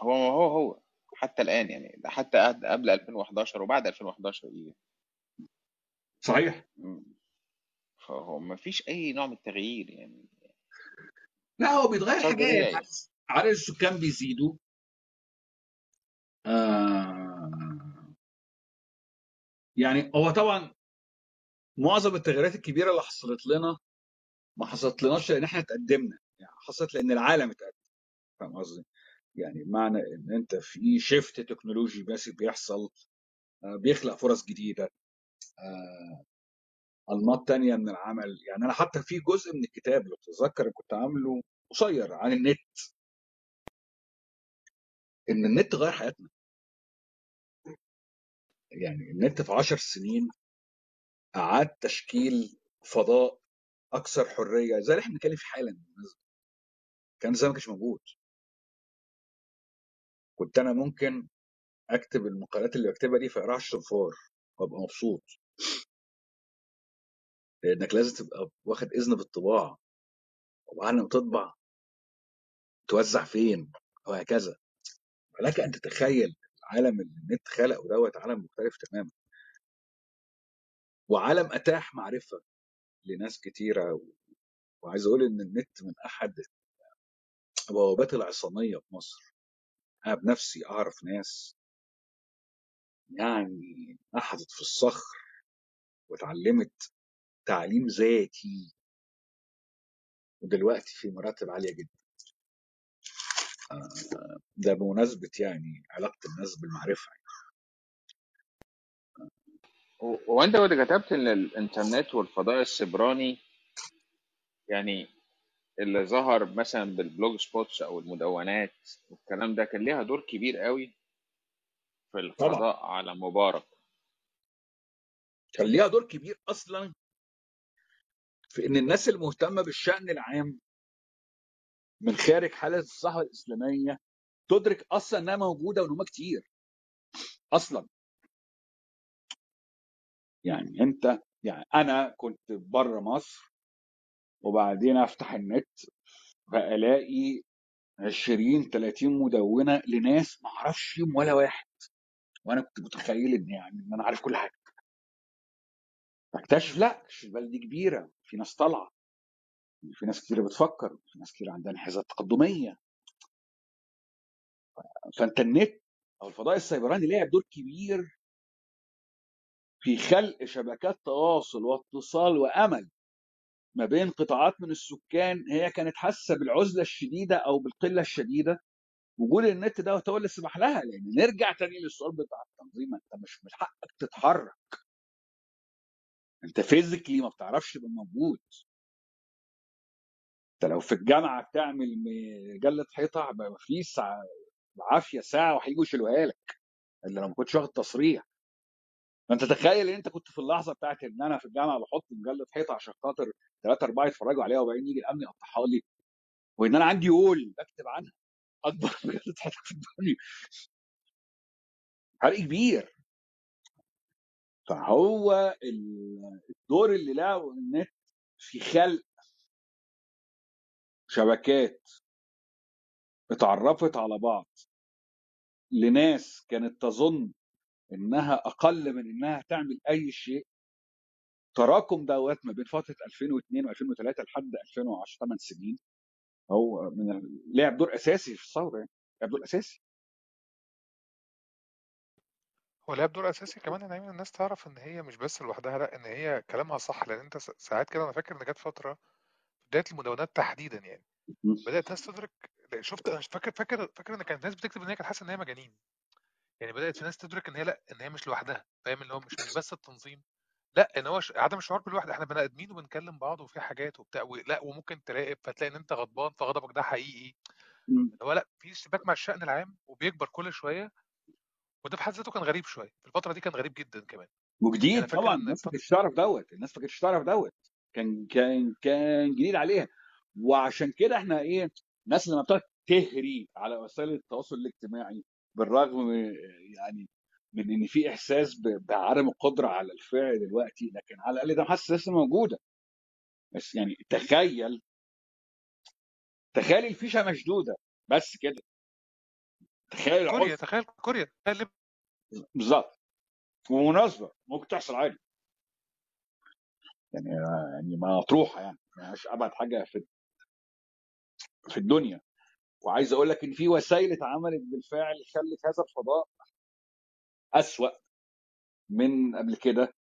هو هو هو حتى الآن يعني حتى قبل ألفين وأحد عشر وبعد ألفين وأحد عشر إيه صحيح، فهو مفيش أي نوع من التغيير يعني. لا هو بيتغير حاجات، عدد السكان بيزيدوا، آه يعني هو طبعا معظم التغييرات الكبيرة اللي حصلت لنا ما حصلت لناش لأن احنا تقدمنا، يعني حصلت لأن العالم اتقدم. فاهم قصدي؟ يعني معنى ان انت في شيفت تكنولوجي بس بيحصل بيخلق فرص جديده، انماط تانية من العمل. يعني انا حتى في جزء من الكتاب لو تتذكر كنت عامله قصير عن النت، ان النت غير حياتنا. يعني النت في عشر سنين اعاد تشكيل فضاء اكثر حريه زي اللي احنا بنتكلم فيه حالا، كان زي ما كانش موجود. كنت أنا ممكن أكتب المقالات اللي بكتبها دي فأقراها الشنفار وأبقى مبسوط، لأنك لازم تبقى واخد إذن بالطباعة، وبعد ما تطبع توزع فين وهكذا. ولك أن تتخيل العالم اللي النت خلقه دوت عالم مختلف تماما، وعالم أتاح معرفة لناس كتيرة. وعايز أقول إن النت من أحد بوابات العصامية في مصر. أنا بنفسي أعرف ناس يعني أحدت في الصخر وتعلمت تعليم ذاتي ودلوقتي في مراتب عالية جدا. ده بمناسبة يعني علاقة الناس بالمعرفة. وأنت وده كتبت إن الإنترنت والفضاء السبراني يعني اللي ظهر مثلا بالبلوج سبوتس او المدونات والكلام ده كان ليها دور كبير قوي في القضاء طبعا. على مبارك كان ليها دور كبير اصلا في ان الناس المهتمه بالشان العام من خارج حاله الصحوه الاسلاميه تدرك اصلا انها موجوده وانها كتير اصلا. يعني انت يعني انا كنت بره مصر وبعدين افتح النت فالاقي عشرين تلاتين مدونه لناس ما اعرفش ولا واحد، وانا كنت متخيل ان يعني ان انا عارف كل حاجه. فاكتشف لا البلد دي كبيره، في ناس طالعه، في ناس كتير بتفكر، في ناس كتير عندها انحازات تقدميه. فانت النت او الفضاء السيبراني لعب دور كبير في خلق شبكات تواصل واتصال وامل ما بين قطاعات من السكان هي كانت حاسه بالعزله الشديده او بالقله الشديده. وجود النت ده هو اللي سمح لها، لان نرجع تاني للسؤال بتاع التنظيم، انت مش من حقك تتحرك، انت فيزيكلي ما بتعرفش تبقى موجود. انت لو في الجامعه بتعمل مجله حيطه مفيش عافيه ساعه وهيجوا يشيلوها لك الا لو ما كنتش واخد تصريح. فانت تخيل ان انت كنت في اللحظه بتاعت ان انا في الجامعه بحط مجله حيطه عشان خاطر ثلاثه اربعه يتفرجوا عليها وبعدين يجي الامن يقطعها لي، وان انا عندي قول بكتب عنها اكبر مجله حيطه في الدنيا، حرق كبير. فهو الدور اللي لعبه النت في خلق شبكات اتعرفت على بعض لناس كانت تظن انها اقل من انها تعمل اي شيء. تراكم دوت ما بين فتره ألفين واثنين وألفين وثلاثة لحد ألفين وعشرة، ثمان سنين، هو من لعب دور اساسي في الثوره. لعب دور اساسي، هو لعب دور اساسي كمان ان ايمن الناس تعرف ان هي مش بس لوحدها، لا ان هي كلامها صح. لان انت ساعات كده انا فاكر ان جت فتره بدايه المدونات تحديدا يعني بدات الناس تدرك. شفت انا فاكر فاكر فاكر ان كانت ناس بتكتب ان هي كانت حاسه ان هي مجانين، يعني بدأت في ناس تدرك ان هي لا ان هي مش لوحدها. فاهم اللي هو مش مش بس التنظيم، لا ان هو عدم الشعور بالوحده، احنا بني ادمين وبنكلم بعض وفي حاجات وبتاع لا وممكن تراقب، فتلاقي ان انت غضبان فغضبك ده حقيقي. هو لا في اشتباك مع الشأن العام وبيكبر كل شويه، وده في حد ذاته كان غريب شويه في الفتره دي، كان غريب جدا كمان. وجديد طبعا، الناس ما كانتش تعرف دوت الناس ما كانتش تعرف دوت كان كان كان جديد عليها. وعشان كده احنا ايه، الناس لما بتقعد تهري على وسائل التواصل الاجتماعي بالرغم من يعني من ان في احساس بعدم القدره على الفعل دلوقتي، لكن على الاقل ده حاسس لسه موجوده. بس يعني تخيل تخيل الفيشه مشدوده بس كده، تخيل كوريا تخيل كوريا تخيل بالظبط، ومناسبه ممكن تحصل عادي يعني يعني مطروحه يعني مش ابعد حاجه في في الدنيا. وعايز اقول لك ان في وسائل اتعملت بالفعل خلت هذا الفضاء أسوأ من قبل كده،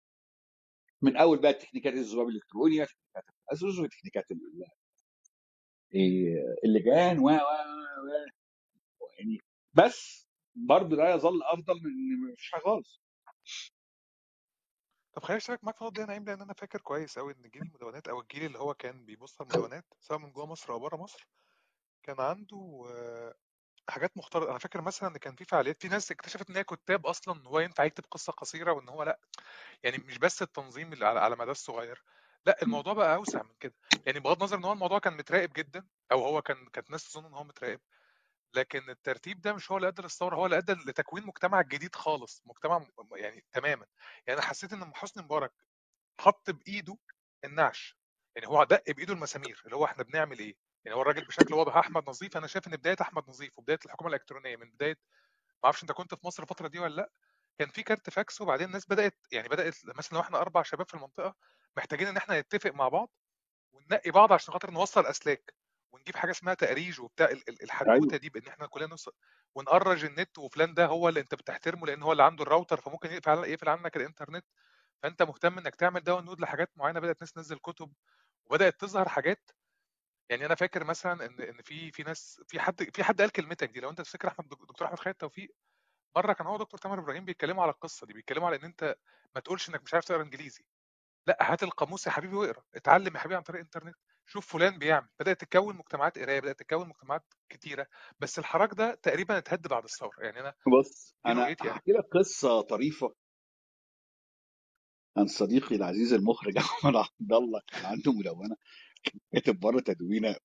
من اول بقى تكنيكات الذباب الالكترونيه، تكنيكات الاسس، وتكنيكات اللجان و يعني بس برضه ده يظل افضل من مفيش حاجه خالص. طب خليني اشارك معاك في النقطه دي انا يمكن، لان انا فاكر كويس قوي ان جيل المدونات او الجيل اللي هو كان بيبص على المدونات سواء من جوه مصر او بره مصر كان عنده حاجات مختلفه. انا فاكر مثلا ان كان في فعاليات، في ناس اكتشفت ان هي كتاب اصلا، ان هو ينفع يكتب قصه قصيره، وان هو لا يعني مش بس التنظيم اللي على على مدى الصغير، لا الموضوع بقى اوسع من كده. يعني بغض النظر ان هو الموضوع كان متراقب جدا، او هو كان كانت ناس تظن ان هو متراقب، لكن الترتيب ده مش هو اللي ادى للثوره، هو اللي ادى لتكوين مجتمع جديد خالص، مجتمع يعني تماما. يعني انا حسيت ان حسني مبارك حط بايده النعش، يعني هو دق بايده المسامير اللي هو احنا بنعمل ايه. يعني هو الراجل بشكل واضح احمد نظيف، انا شايف ان بدايه احمد نظيف وبدايه الحكومه الالكترونيه من بدايه، ما اعرفش انت كنت في مصر الفتره دي ولا لا، كان في كارت فاكس، وبعدين الناس بدات يعني بدات مثلا لو احنا اربع شباب في المنطقه محتاجين ان احنا نتفق مع بعض وننقي بعض عشان خاطر نوصل اسلاك ونجيب حاجه اسمها تقريج وبتاع الحدوته دي، بان احنا كلنا نوصل ونقرج النت، وفلان ده هو اللي انت بتحترمه لان هو اللي عنده الراوتر فممكن يقفل يقفل عنك الانترنت، فانت مهتم انك تعمل ده ونود لحاجات معينه. بدات ناس تنزل كتب وبدات تظهر حاجات. يعني انا فاكر مثلا ان ان في في ناس في حد في حد قال كلمتك دي لو انت فاكر، احمد دكتور احمد خالد توفيق مره كان هو دكتور تامر ابراهيم بيتكلموا على القصه دي، بيتكلموا على ان انت ما تقولش انك مش عارف تقرا انجليزي، لا هات القاموس يا حبيبي واقرا، اتعلم يا حبيبي عن طريق الانترنت، شوف فلان بيعمل. بدات تتكون مجتمعات قرايه، بدات تتكون مجتمعات كتيره، بس الحراك ده تقريبا اتهد بعد الثوره. يعني انا بص انا يعني. احكي لك قصه طريفه عن صديقي العزيز المخرج عمرو عبد الله، كان عنده مدونه كتب بره تدوينه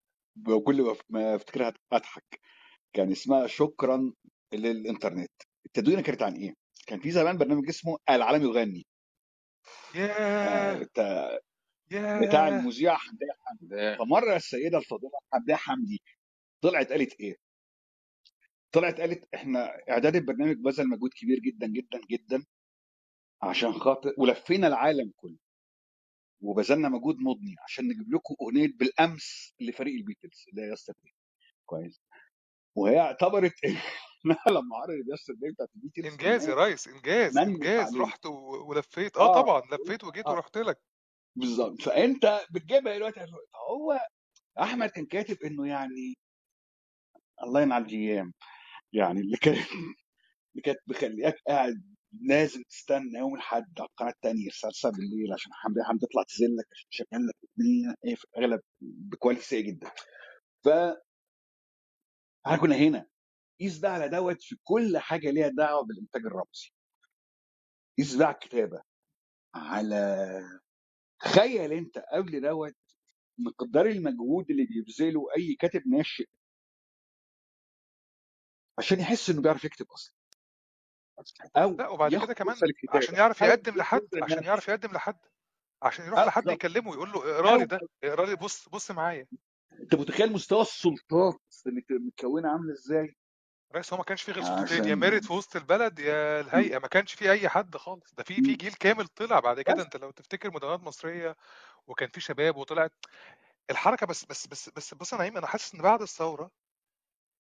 وكل ما افتكرها اضحك، كان اسمها شكرا للانترنت. التدوينه كانت عن ايه؟ كان في زمان برنامج اسمه العالم يغني بتاع بتاع المذيعه حمديه حمدي. فمره السيده الفاضله حمديه حمدي طلعت قالت ايه؟ طلعت قالت احنا اعداد البرنامج بذل مجهود كبير جدا جدا جدا عشان خاطر ولفينا العالم كله وبذلنا مجهود مضني عشان نجيب لكم اغنيه بالامس لفريق البيتلز اللي هي ياسر بيه كويس. وهي اعتبرت انها لما عرضت ياسر بيه بتاعت البيتلز انجاز يا ريس، انجاز انجاز رحت ولفيت اه, آه طبعا لفيت وجيت آه. ورحت لك بالظبط. فانت بتجيبها دلوقتي. هو احمد كان كاتب انه يعني الله ينعل الايام، يعني اللي كانت اللي كانت بخليك قاعد لازم تستنى يوم الحد على القناه الثانيه الساعه سبعة بالليل عشان حمدي حمدي تطلع تزلك عشان تشغل لك الدنيا ايه في اغلب بكواليتي سيئه جدا. ف احنا كنا هنا قيس ده على دوت في كل حاجه ليها دعوه بالانتاج الرمزي، قيس ده على الكتابه، على تخيل انت قبل دوت مقدار المجهود اللي بيبذله اي كاتب ناشئ عشان يحس انه بيعرف يكتب اصلا، أو لا وبعد كده كمان عشان يعرف يقدم لحد عشان يعرف يقدم لحد عشان يروح لحد يكلمه ويقول له اقرا لي ده اقرا لي بص بص معايا. انت متخيل مستوى السلطات اللي متكونه عامله ازاي؟ رئيس هو ما كانش فيه غير سلطتين، يا ميريت في وسط البلد يا الهيئه، ما كانش فيه اي حد خالص. ده في في جيل كامل طلع بعد كده. انت لو تفتكر مدونات مصريه وكان في شباب وطلعت الحركه. بس بس بس بس بص انا انا حاسس ان بعد الثوره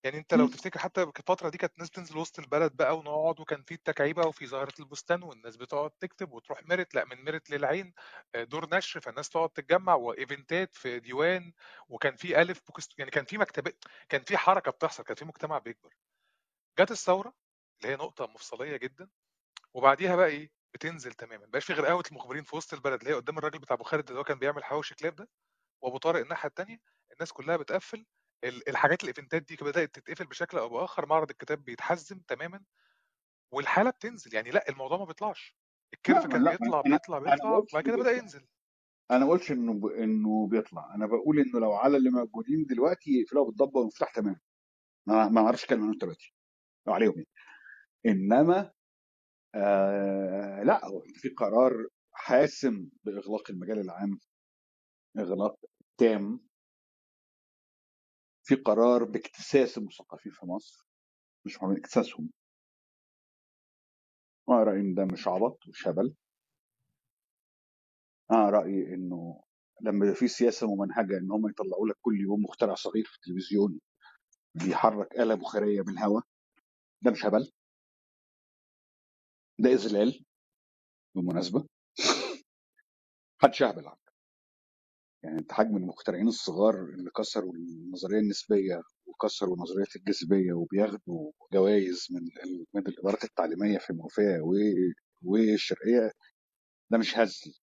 يعني انت لو تفتكر حتى الفتره دي كانت الناس بتنزل وسط البلد بقى ونقعد، وكان في التكعيبه وفي ظاهره البستان والناس بتقعد تكتب وتروح مرت، لا من مرت للعين دور نشر، فالناس تقعد تتجمع وايفنتات في ديوان، وكان في الف بوكست، يعني كان في مكتبه، كان في حركه بتحصل، كان في مجتمع بيكبر. جت الثوره اللي هي نقطه مفصليه جدا، وبعديها بقى ايه بتنزل تماما، مبقاش في غير قهوه المخبرين في وسط البلد اللي هي قدام الراجل بتاع بخاري اللي هو كان بيعمل حواوشي كلاب ده، وابو طارق الناحيه الثانيه. الناس كلها بتقفل الحاجات، الايفنتات دي بدات تتقفل بشكل او باخر، معرض الكتاب بيتحزم تماما والحاله بتنزل. يعني لا الموضوع ما بيطلعش، الكيرف كان لا بيطلع بيطلع بيطلع وبعد كده بدأ ينزل. انا ما قلتش انه ب... انه بيطلع، انا بقول انه لو على اللي موجودين دلوقتي يقفلوها بالضبه والمفتاح تمام، ما ما اعرفش كلمه انت دلوقتي لو عليهم، انما آه لا في قرار حاسم باغلاق المجال العام، اغلاق تام، في قرار باكتساس المثقفين في مصر، مش مهم اكتساسهم، انا رايي ان ده مش عبط وشبل. انا رايي انه لما يبقى في سياسه ممنهجه ان هم يطلعوا لك كل يوم مخترع صغير في التلفزيون بيحرك آلة بخاريه من الهواء، ده مش هبل، ده اذلال بالمناسبه. محدش هبل عنك يعني، انت حجم المخترعين الصغار اللي كسروا النظريه النسبيه وكسروا نظريه الجاذبيه وبياخدوا جوائز من من الادارات التعليميه في المنوفيه والشرقيه، ده مش هزل،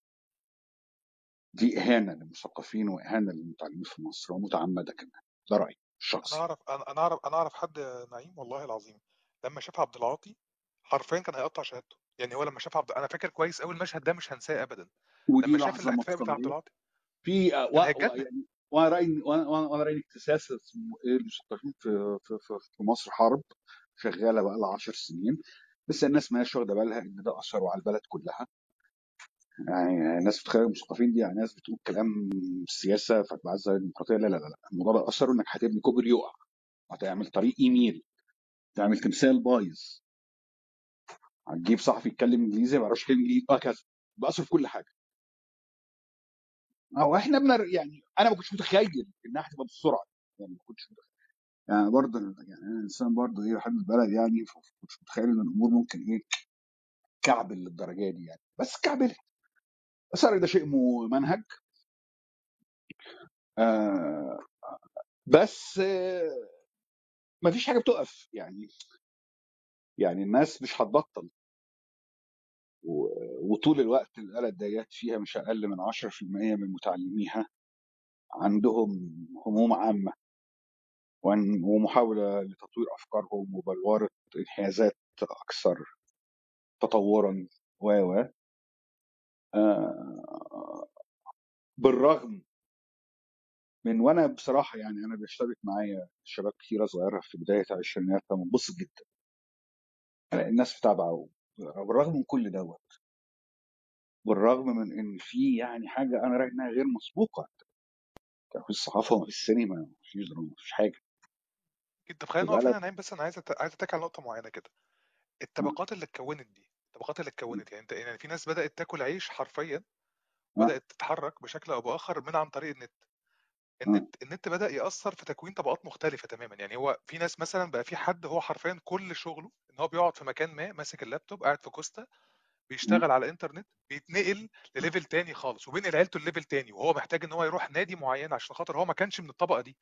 دي اهانه للمثقفين واهانه للمتعلمين في مصر ومتعمده كمان. ده رايي الشخصي. انا اعرف انا اعرف انا اعرف حد نعيم والله العظيم لما شاف عبد العاطي حرفيا كان هيقطع شهادته، يعني هو لما شاف عبد انا فاكر كويس اول مشهد ده مش هنساه ابدا، لما شاف الاحتفال بتاع عبد العاطي في وانا رايي وانا رايي اكتساس المثقفين في في في مصر حرب شغاله بقى لها عشر سنين، بس الناس ما هيش واخده بالها ان ده اثره على البلد كلها. يعني الناس بتخيل المثقفين دي يعني ناس بتقول كلام سياسه فتبعزز الديمقراطيه، لا لا لا، الموضوع ده اثره انك هتبني كوبري يقع، هتعمل طريق ايميل، تعمل تمثال بايظ، هتجيب صحفي يتكلم انجليزي ما يعرفش يتكلم انجليزي، وهكذا باثر في كل حاجه. او احنا بنر يعني انا ما كنتش متخيل انها هتبقى بالسرعه، يعني ما كنتش متخيل يعني برضه يعني انا انسان برضه ايه بحب البلد يعني، مش متخيل ان الامور ممكن ايه كعبل للدرجه دي يعني، بس كعبل صار ده شيء ممنهج. آه بس آه ما فيش حاجه بتقف يعني، يعني الناس مش هتبطل، وطول الوقت الآلة ديت فيها مش أقل من عشرة بالمية من متعلميها عندهم هموم عامة ومحاولة لتطوير أفكارهم وبلورة انحيازات أكثر تطوراً و آه بالرغم من وأنا بصراحة يعني أنا بيشتبك معايا شباب كثيرة صغيرة في بداية العشرينات منبسط جدا، الناس بتابعه بالرغم من كل دوت، بالرغم من ان في يعني حاجه انا رايي انها غير مسبوقه في الصحافه وفي السينما وفي دراما مفيش حاجه. انت تخيل نقف هنا نايم، بس انا عايز أت... عايز اتكلم على نقطه معينه كده، الطبقات اللي اتكونت دي الطبقات اللي اتكونت يعني انت يعني في ناس بدات تاكل عيش حرفيا، بدات تتحرك بشكل او باخر من عن طريق النت. النت النت بدا ياثر في تكوين طبقات مختلفه تماما، يعني هو في ناس مثلا بقى في حد هو حرفيا كل شغله ان هو بيقعد في مكان ما ماسك اللابتوب قاعد في كوستا بيشتغل على الانترنت، بيتنقل لليفل تاني خالص وبينقل عيلته لليفل تاني، وهو محتاج ان هو يروح نادي معين عشان خاطر هو ما كانش من الطبقه دي،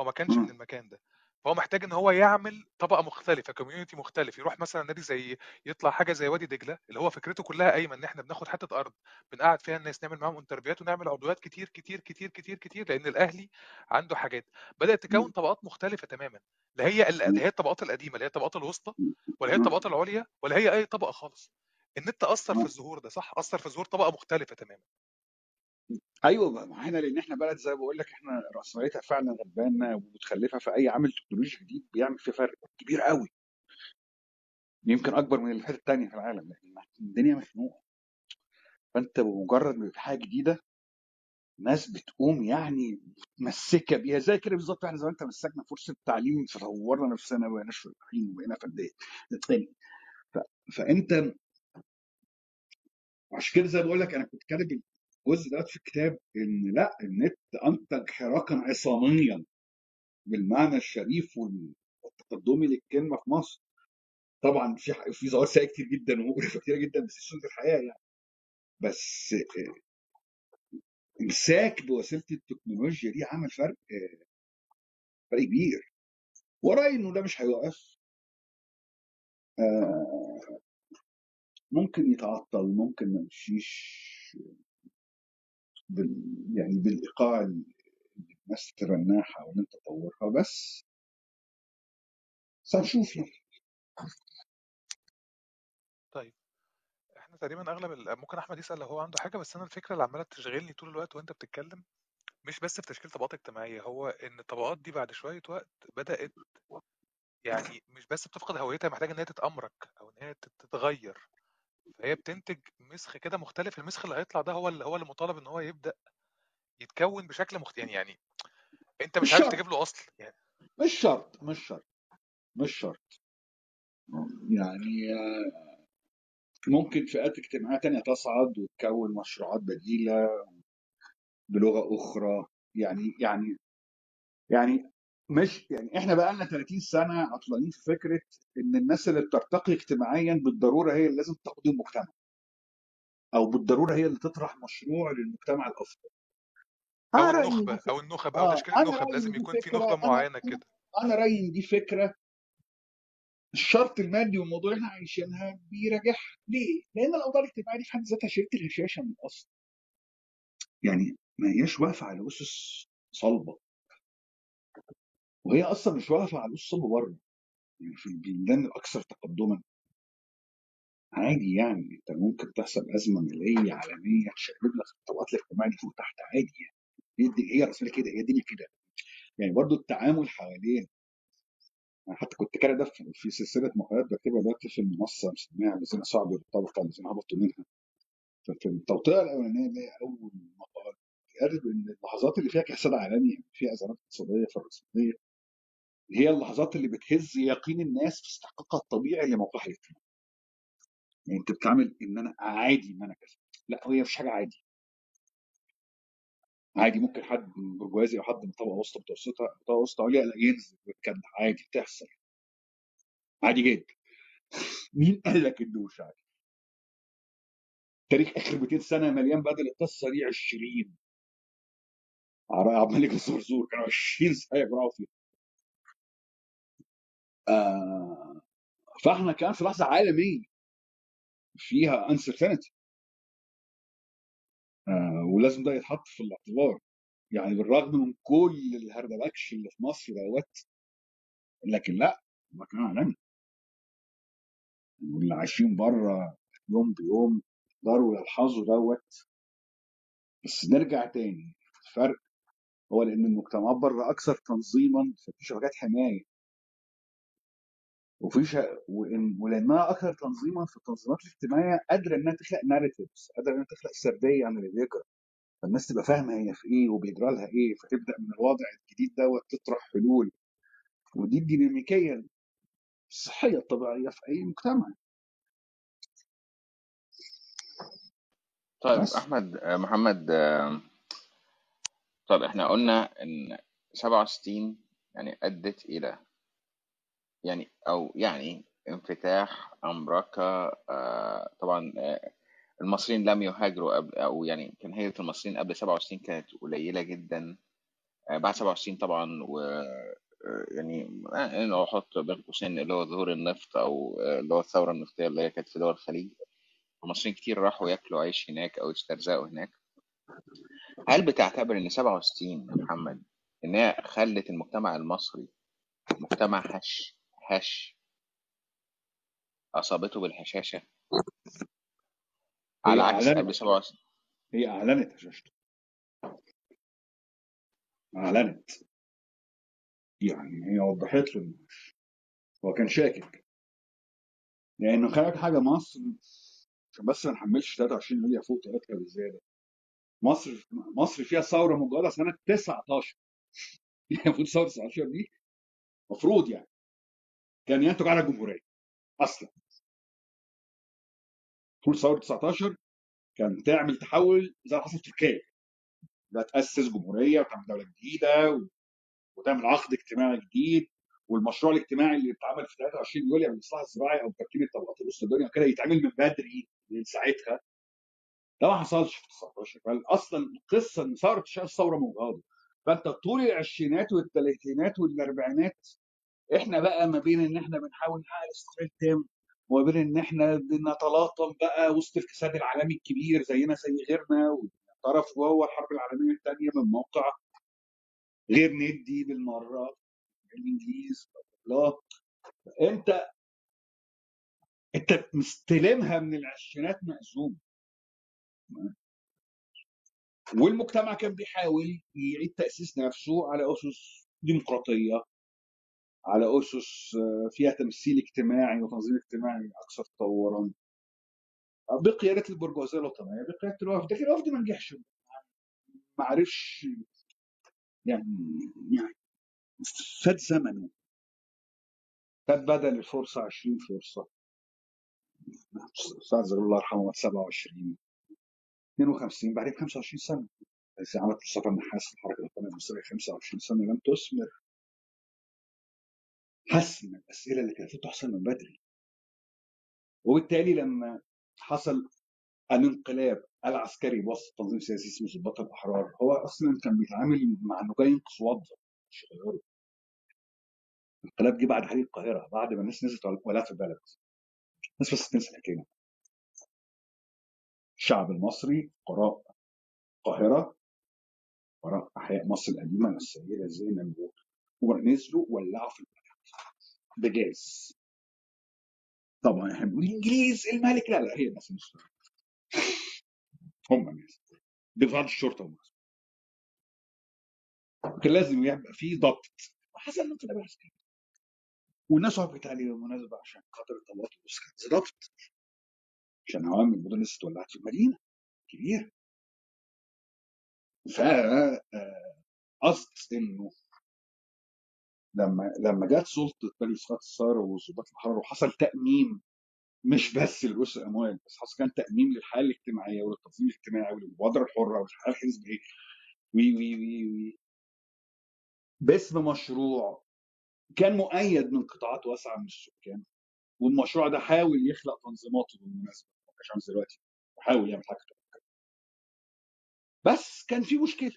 هو ما كانش من المكان ده، فهو محتاج ان هو يعمل طبقه مختلفه، كوميونتي مختلف، يروح مثلا نادي زي يطلع حاجه زي وادي دجله اللي هو فكرته كلها قايمه ان احنا بناخد حته ارض بنقعد فيها الناس، نعمل معاهم انترفيوهات ونعمل عضويات كتير كتير كتير كتير كتير، لان الاهلي عنده حاجات. بدات تكون طبقات مختلفه تماما، لا هي اللي هي الطبقات القديمه اللي هي الطبقات الوسطى ولا هي الطبقات العليا ولا هي اي طبقه خالص. النت اثر في الظهور ده، صح، اثر في ظهور طبقه مختلفه تماما. ايوه، احنا لان احنا بلد زي ما بقول لك احنا راسماليتها فعلا غلبانه ومتخلفه، فاي عامل تكنولوجي جديد بيعمل فيه فرق كبير قوي، يمكن اكبر من اللي في الحته الثانيه في العالم، لان الدنيا مخنوقه. فانت بمجرد ما بيبقى حاجه جديده ناس بتقوم يعني متمسكه بيها زي كده بالظبط، احنا زي ما انت مسكنا فرصه التعليم فطورنا نفسنا وبقينا شاطرين وبقينا فداين الثاني. فانت عشان كده زي ما بقول لك انا كنت كاتب جزء ده في الكتاب ان لا، النت انتج حراكا عصاميا بالمعنى الشريف والتقدمي للكلمه في مصر. طبعا في في ظواهر سيئه كتير جدا ومقرفه كتير جدا، بس سنه الحياه يعني. بس امساك بوسيله التكنولوجيا دي عمل فرق فرق كبير، ورايي انه ده مش هيوقف. ممكن يتعطل، ممكن ما يمشيش بال... يعني بالايقاع اللي الناس ترناه حوالين تطورها، بس هنشوف يعني. طيب احنا تقريبا اغلب ال- ممكن احمد يسال لو هو عنده حاجه، بس انا الفكره اللي عماله تشغلني طول الوقت وانت بتتكلم مش بس في تشكيل طبقات اجتماعيه، هو ان الطبقات دي بعد شويه وقت بدات يعني مش بس بتفقد هويتها، محتاجه ان هي تتامرك او ان هي تت- تتغير، فهي بتنتج مسخ كده مختلف. المسخ اللي هيطلع ده هو اللي هو اللي مطالب ان هو يبدا يتكون بشكل مخت... يعني يعني انت مش مش عارف شرط تجيب له اصل يعني. مش شرط مش شرط مش شرط يعني آه، ممكن فئات اجتماعية تانية تصعد وتكون مشروعات بديلة بلغة أخرى. يعني يعني يعني مش يعني احنا بقى لنا ثلاثين سنة عطلانين في فكرة ان الناس اللي بترتقي اجتماعيا بالضرورة هي اللي لازم تقود المجتمع، او بالضرورة هي اللي تطرح مشروع للمجتمع الأفضل. او انا رأيي إن النخبه دي او فكرة النخب او اه تشكيل انا النخب رأيي ان لازم دي يكون في فكرة نخبه انا معينه انا كده. انا رأيي ان دي فكرة الشرط المادي والموضوع اللي احنا عايشينها بيراجعها. ليه؟ لأن الأوضاع الاجتماعية دي في حد ذاتها شريط الهشاشة من الأصل، يعني ما هياش واقفة على أسس صلبة، وهي أصلا مش واقفة على أسس صلبة بره. يعني في البلدان الأكثر تقدما عادي، يعني أنت ممكن تحصل أزمة مالية عالمية تشقلب لك الطبقات الاجتماعية اللي فوق تحت عادي، يعني هي الدنيا هي رسمية كده، هي الدنيا كده. يعني برضو التعامل حوالين، انا حتى كنت كده ده في في سلسله مقالات بكتبها دلوقتي في المنصه مسميها الذين صعدوا للطبقه الذين هبطوا منها. ففي التوطئه الاولانيه اللي هي اول مقال بيقرب ان اللحظات اللي فيها كساد عالمي، يعني فيها ازمات اقتصاديه في الرأسمالية، هي اللحظات اللي بتهز يقين الناس في استحقاقها الطبيعي لموقعيتها. يعني انت بتعمل ان انا عادي ان انا كسب، لا هي مش حاجه عادي. عادي ممكن حد من برجوازي او حد من طبقه وسط متوسطه أو طبقه وسط عليا لا ينزل ويتكلم عادي، بتحصل عادي جدا. مين قال لك انه مش عادي؟ تاريخ اخر مئتين سنه مليان بدل القصه دي عشرين على عبد الملك الزرزور كانوا عشرين سنه يجرعوا فيها. آه فاحنا كان في لحظه عالميه فيها uncertainty، آه ولازم ده يتحط في الاعتبار. يعني بالرغم من كل الهردبكش اللي في مصر دوت، لكن لا ما كان عالمي، واللي عايشين بره يوم بيوم يقدروا يلحظوا دوت. بس نرجع تاني، الفرق هو لان المجتمعات بره اكثر تنظيما، ففي شبكات حمايه وفي ش... وإن... ولانها اكثر تنظيما في التنظيمات الاجتماعيه قادره انها تخلق ناريتيفز، قادره انها تخلق سرديه عن اللي بيجرى، فالناس تبقى فاهمه هي في ايه وبيجرى لها ايه، فتبدا من الوضع الجديد دوت تطرح حلول. ودي الديناميكيه الصحيه الطبيعيه في اي مجتمع. طيب بس احمد آه، محمد آه، طيب احنا قلنا ان سبعة وستين يعني ادت الى يعني او يعني انفتاح امريكا. آه، طبعا آه، المصريين لم يهاجروا قبل، او يعني كان هجرة المصريين قبل سبعة وستين كانت قليلة جدا. آه، بعد سبعة وستين طبعا، و آه، يعني آه، انا احط بين قوسين اللي هو ظهور النفط، او آه، اللي هو الثورة النفطية اللي هي كانت في دول الخليج. المصريين كتير راحوا ياكلوا عيش هناك او يسترزقوا هناك. هل بتعتبر ان سبعة وستين يا محمد ان هي خلت المجتمع المصري مجتمع هش هش اصابته بالهشاشه على هي عكس قبل اعلنت سبعة وستين؟ هي اعلنت هشاشته، اعلنت يعني هي وضحت له انه مش- هو كان شاكك. لانه خلي بالك حاجه، مصر عشان بس ما نحملش ثلاثة وعشرين مليون فوق ثلاثة بزياده، مصر مصر فيها ثوره مجرده سنه تسعتاشر يعني المفروض ثوره تسعتاشر دي المفروض يعني كان ينتج عنها الجمهوريه اصلا. المفروض ثوره تسعتاشر كان تعمل تحول زي اللي حصل في تركيا، لا تاسس جمهوريه وتعمل دوله جديده و- وتعمل عقد اجتماعي جديد، والمشروع الاجتماعي اللي اتعمل في ثلاثة وعشرين يوليو من الاصلاح الزراعي او تركيب الطبقات وسط الدنيا وكده يتعمل من بدري من ساعتها. ده ما حصلش في تسعتاشر. بل اصلا القصه ان ثوره الشقه ثوره موجوده، فانت طول العشرينات والثلاثينات والاربعينات احنا بقى ما بين ان احنا بنحاول نحقق الاستقلال التام، وما بين ان احنا بنتلاطم بقى وسط الكساد العالمي الكبير زينا زي غيرنا، وطرف جوه الحرب العالميه الثانيه من موقع غير ندي بالمره الانجليز. لا انت انت مستلمها من العشرينات مأزوم. والمجتمع كان بيحاول يعيد تأسيس نفسه على أسس ديمقراطية، على أسس فيها تمثيل اجتماعي وتنظيم اجتماعي أكثر تطورا، بقيادة البرجوازية الوطنية، بقيادة الوفد. لكن الوفد ما نجحش، ما عرفش يعني يعني فات زمنه، فات بدل الفرصة عشرين فرصة. الأستاذ زغلول الله يرحمه مات سبعة وعشرين، اثنين وخمسين، بعدين خمسة وعشرين سنة. عملت مصطفى النحاس الحركة الوطنية المصرية خمسة وعشرين سنة لم تثمر. حس من الأسئلة اللي كانت تحصل من بدري، وبالتالي لما حصل الانقلاب العسكري بوسط تنظيم سياسي اسمه ضباط الأحرار، هو أصلا كان بيتعامل مع إنه جاي ينقص وضع، مش غيره. الانقلاب جه بعد حريق القاهرة، بعد ما الناس نزلت على ولايات البلد. الناس بس تنسى الحكاية. الشعب المصري قراء القاهرة، قراء أحياء مصر القديمة والسيدة زي نمرود، ونزلوا ولعوا في البلد بجاز. طبعا احنا بنقول الانجليز الملك، لا لا، هي الناس المصرية هم الناس دي في الشرطة والناس. كان لازم يبقى في ضبط، وحصل الانقلاب العسكري. والناس وافقت عليه بالمناسبة عشان خاطر الطلبات والسكان ضبط، عشان عوامل المدن لسه اتولعت في المدينة كبيرة. فقصد انه لما لما جت سلطه بني اسرائيل الثار وضباط الاحرار وحصل تاميم، مش بس لرؤوس الاموال بس، حصل كان تاميم للحياه الاجتماعيه وللتنظيم الاجتماعي وللمبادره الحره والحياه الحزبيه وي وي وي وي باسم مشروع كان مؤيد من قطاعات واسعه من السكان. والمشروع ده حاول يخلق تنظيماته بالمناسبه، ما كانش عامل دلوقتي، وحاول يعمل حاجه كده. بس كان في مشكله،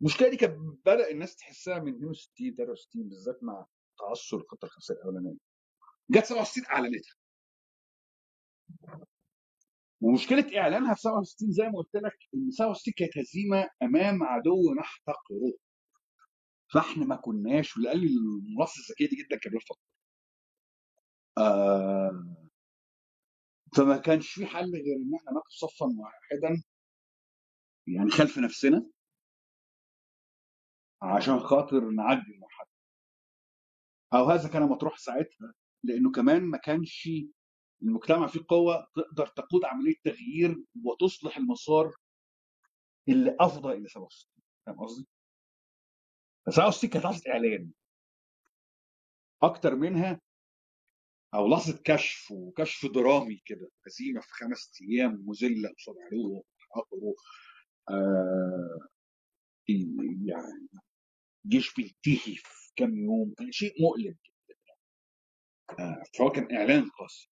المشكله دي كانت بدأ الناس تحسها من اتنين وستين تلاتة وستين بالذات مع تعثر الخطه الخمسيه الاولانيه. جت سبعة وستين اعلنتها، ومشكله اعلانها في سبعة وستين زي ما قلت لك ان سبعة وستين كانت هزيمه امام عدو نحتقره، فاحنا ما كناش. واللي قال لي الملخص الذكيه دي جدا كان بيفكر آه... فما كانش في حل غير ان احنا نقف صفا واحدا يعني خلف نفسنا عشان خاطر نعدي المرحله، او هذا كان مطروح ساعتها. لانه كمان ما كانش المجتمع فيه قوه تقدر تقود عمليه تغيير وتصلح المسار اللي افضى الى سبعة وستين. فاهم قصدي؟ سبعة وستين كانت لحظه اعلان اكتر منها، او لحظه كشف، وكشف درامي كده، هزيمه في خمس ايام مذله قصاد عدوه وحقره. آه يعني الجيش بينتهي في كام يوم، كان شيء مؤلم جدا. آه فهو كان اعلان قاسي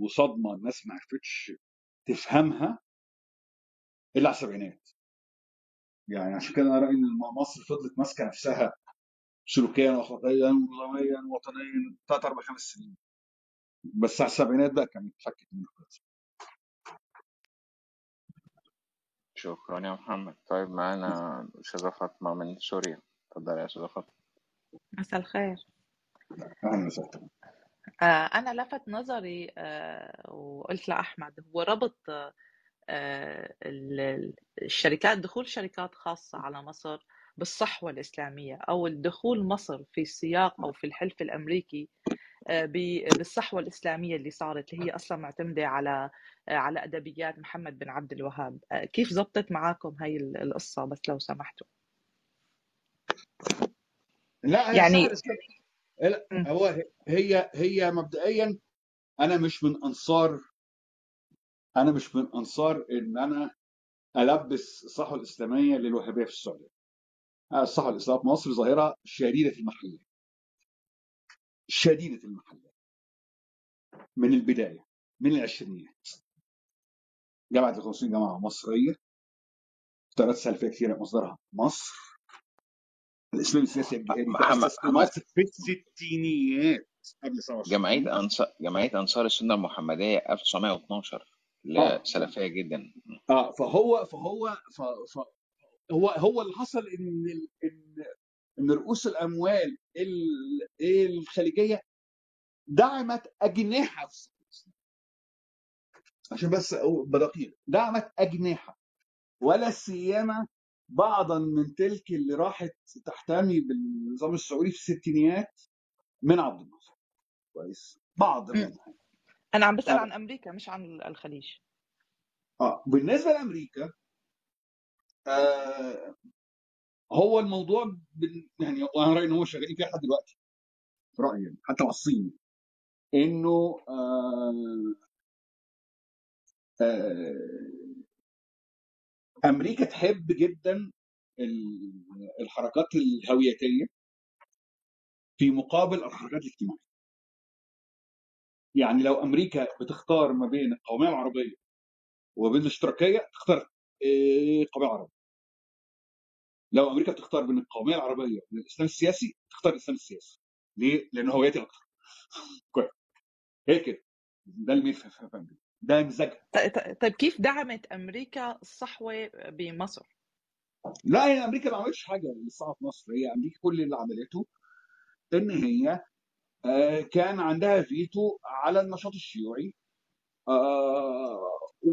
وصدمه الناس ما عرفتش تفهمها الا على السبعينات. يعني عشان كده انا رايي ان مصر فضلت ماسكه نفسها سلوكيا واخلاقيا ونظاميا ووطنيا ثلاث اربع خمس سنين، بس على السبعينات بقى كانت اتفكت من القصه. شكرا يا محمد. طيب معانا أستاذة فاطمة من سوريا، تفضل يا أستاذة فاطمة. مساء الخير. أنا لفت نظري وقلت لأحمد هو ربط الشركات، دخول شركات خاصة على مصر بالصحوة الإسلامية، أو الدخول مصر في السياق أو في الحلف الأمريكي بالصحوة الإسلامية اللي صارت، اللي هي أصلا معتمدة على على أدبيات محمد بن عبد الوهاب. كيف زبطت معاكم هاي القصة بس لو سمحتوا؟ لا يعني لا، هي هي مبدئيا أنا مش من أنصار، أنا مش من أنصار إن أنا ألبس الصحوة الإسلامية للوهابية في السعودية. الصحوة الإسلامية في مصر ظاهرة شديدة المحلية، شديدة المحلية من البداية، من العشرينيات. جامعة الخمسين جامعة مصرية، طلعت سلفية كثيرة مصدرها مصر. الإسلام السياسي الجاهلي تأسس مصر في الستينيات قبل سبعة وعشرين. جمعية أنصار جمعية أنصار السنة المحمدية ألف وتسعمية واتناشر سلفية جدا. آه فهو فهو فهو هو اللي حصل إن إن من رؤوس الأموال الخليجية دعمت أجنحة عشان بس بدقيق دعمت أجنحة، ولا سيما بعضا من تلك اللي راحت تحتمي بالنظام السعودي في الستينيات من عبد الناصر. كويس، بعض منها. أنا عم بسأل عن أمريكا مش عن الخليج. آه بالنسبة لأمريكا آه هو الموضوع بال... يعني أنا رأيي إن هو شغالين فيه لحد دلوقتي، في رأيي حتى مع الصين، إنه آه... آه... أمريكا تحب جدا الحركات الهويتية في مقابل الحركات الاجتماعية. يعني لو أمريكا بتختار ما بين القومية العربية وبين الاشتراكية تختار القومية العربية، لو أمريكا بتختار بين القومية العربية وبين الإسلام السياسي تختار الإسلام السياسي. ليه؟ لأنه هويتي أكتر. كويس، هي كده، ده الميف ده مزاجها. طيب كيف دعمت أمريكا الصحوة بمصر؟ لا، هي أمريكا ما عملتش حاجة للصحوة في مصر. هي أمريكا كل اللي عملته إن هي كان عندها فيتو على النشاط الشيوعي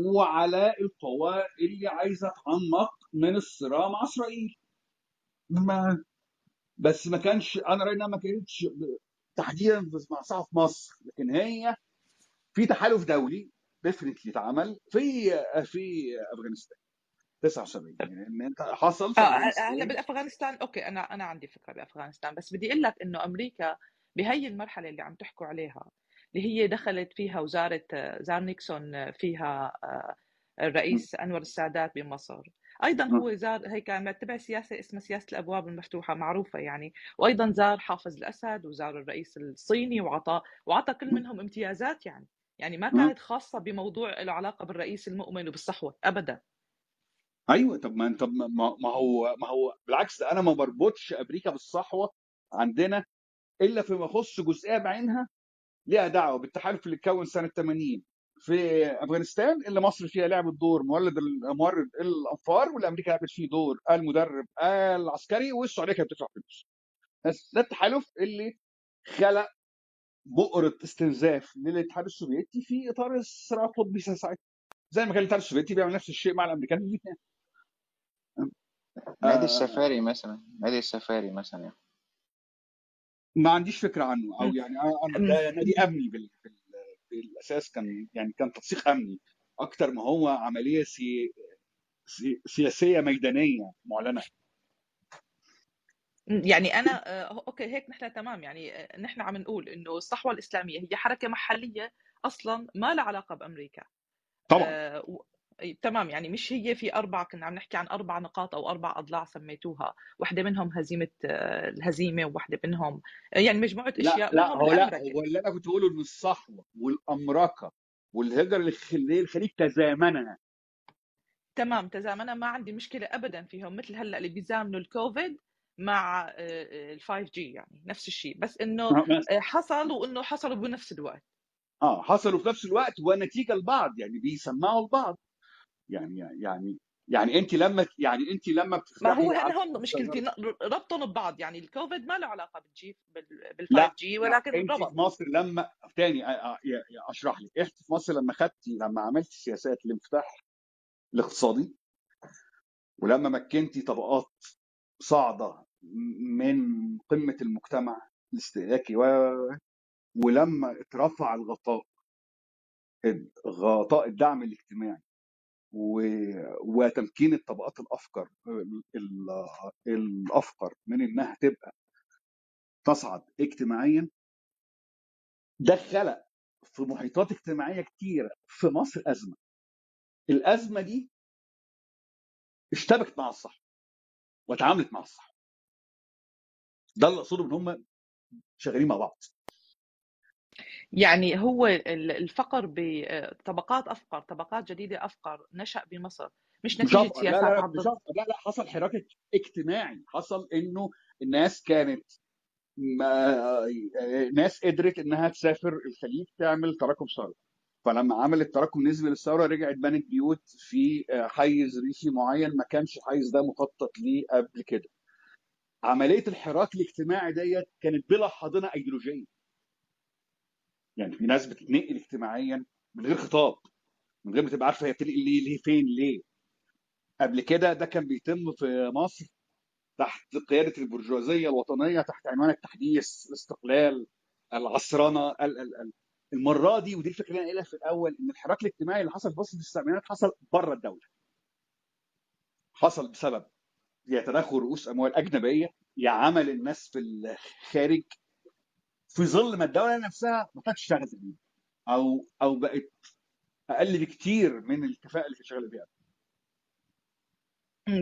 وعلى القوى اللي عايزة تعمق من الصراع مع إسرائيل، ما بس ما كانش، أنا رأينا ما كانتش تحديدا مع صعب مصر، لكن هي في تحالف دولي ديفنتلي اتعمل في في أفغانستان تسعة وسبعين. يعني انت حصل هلا بالأفغانستان. اوكي، انا انا عندي فكرة بأفغانستان، بس بدي اقول لك انه امريكا بهي المرحلة اللي عم تحكوا عليها اللي هي دخلت فيها وزارة زار نيكسون فيها الرئيس أنور السادات بمصر، أيضا هو زار، هي كان تبع سياسة اسمها سياسة الأبواب المفتوحة معروفة يعني، وأيضا زار حافظ الأسد وزار الرئيس الصيني وعطى وعطى كل منهم امتيازات يعني، يعني ما كانت خاصة بموضوع له علاقة بالرئيس المؤمن وبالصحوة أبدا. أيوة، طب ما طب ما هو ما هو بالعكس، أنا ما بربطش أمريكا بالصحوة عندنا إلا فيما يخص جزئية بعينها ليها دعوة بالتحالف اللي اتكون سنة ثمانين في أفغانستان، اللي مصر فيها لعبت دور مولد مورد الأنفار، والأمريكا لعبت فيه دور المدرب العسكري، والسعودية كانت بتدفع فلوس. ده التحالف اللي خلق بؤرة استنزاف للاتحاد السوفيتي في إطار الصراع القطبي ساعتها، زي ما كان الاتحاد السوفيتي بيعمل نفس الشيء مع الأمريكان في فيتنام. نادي السفاري مثلا، نادي السفاري مثلا ما عنديش فكره عنه، او يعني انا نادي امني بال... بال... بالاساس، كان يعني كان تنسيق امني اكتر ما هو عمليه سي... سي... سياسيه ميدانيه معلنه يعني. انا اوكي هيك نحن تمام، يعني نحن عم نقول انه الصحوه الاسلاميه هي حركه محليه اصلا ما لها علاقه بامريكا طبعا. آه... و... تمام، يعني مش هي في أربعة، كنا عم نحكي عن أربع نقاط أو أربع أضلاع سميتوها، واحدة منهم هزيمة الهزيمة، وواحدة منهم يعني مجموعة أشياء. لا لا هو لا هو اللي أنا كنت أقوله إن الصحوة والأمركة والهجرة للخليج تزامنا. تمام، تزامنا، ما عندي مشكلة أبدا فيهم، مثل هلأ اللي بيزامنوا الكوفيد مع الفايف جي يعني نفس الشيء، بس إنه حصل وإنه حصلوا بنفس الوقت. آه حصلوا في نفس الوقت ونتيجة البعض يعني بيسمعوا البعض يعني يعني يعني انت لما يعني انت لما ما هو انا هون مشكلتي ربطهم ببعض، يعني الكوفيد ما له علاقه بالجي بالفايف جي، ولكن الربط انت في مصر لما تاني اشرح لك احكي في مصر لما خدتي لما عملتي سياسات الانفتاح الاقتصادي، ولما مكنتي طبقات صاعده من قمه المجتمع الاستهلاكي، ولما اترفع الغطاء غطاء الدعم الاجتماعي وتمكين الطبقات الأفقر الأفقر من إنها تبقى تصعد اجتماعيا، ده خلق في محيطات اجتماعية كتيرة في مصر أزمة. الأزمة دي اشتبكت مع الصحوة وتعاملت مع الصحوة، ده اللي أقصده إن هم شغالين مع بعض. يعني هو الفقر بطبقات أفقر، طبقات جديدة أفقر نشأ بمصر مش نتيجة سياسات. لا لا, لا, لا لا حصل حراك اجتماعي، حصل إنه الناس كانت ما... ناس قدرت إنها تسافر الخليج تعمل تراكم ثروة، فلما عملت تراكم نسبي للثروة رجعت بنت بيوت في حيز ريفي معين ما كانش الحيز ده مخطط ليه قبل كده. عملية الحراك الاجتماعي ديت كانت بلا حاضنة أيديولوجية، يعني في ناس بتتنقل اجتماعيا من غير خطاب، من غير ما تبقى عارفه هي بتنقل ليه، ليه فين ليه. قبل كده ده كان بيتم في مصر تحت قياده البرجوازيه الوطنيه، تحت عنوان التحديث، الاستقلال، العصرنه. المره دي ودي الفكره اللي انا قايلها في الاول، ان الحراك الاجتماعي اللي حصل في مصر في السبعينات حصل بره الدوله، حصل بسبب يا تداخل رؤوس اموال اجنبيه، يا عمل الناس في الخارج، في ظل ما الدوله نفسها ما كانتش شغاله بيه، او او بقت اقل بكتير من الكفاءه اللي كانت شغاله بيها.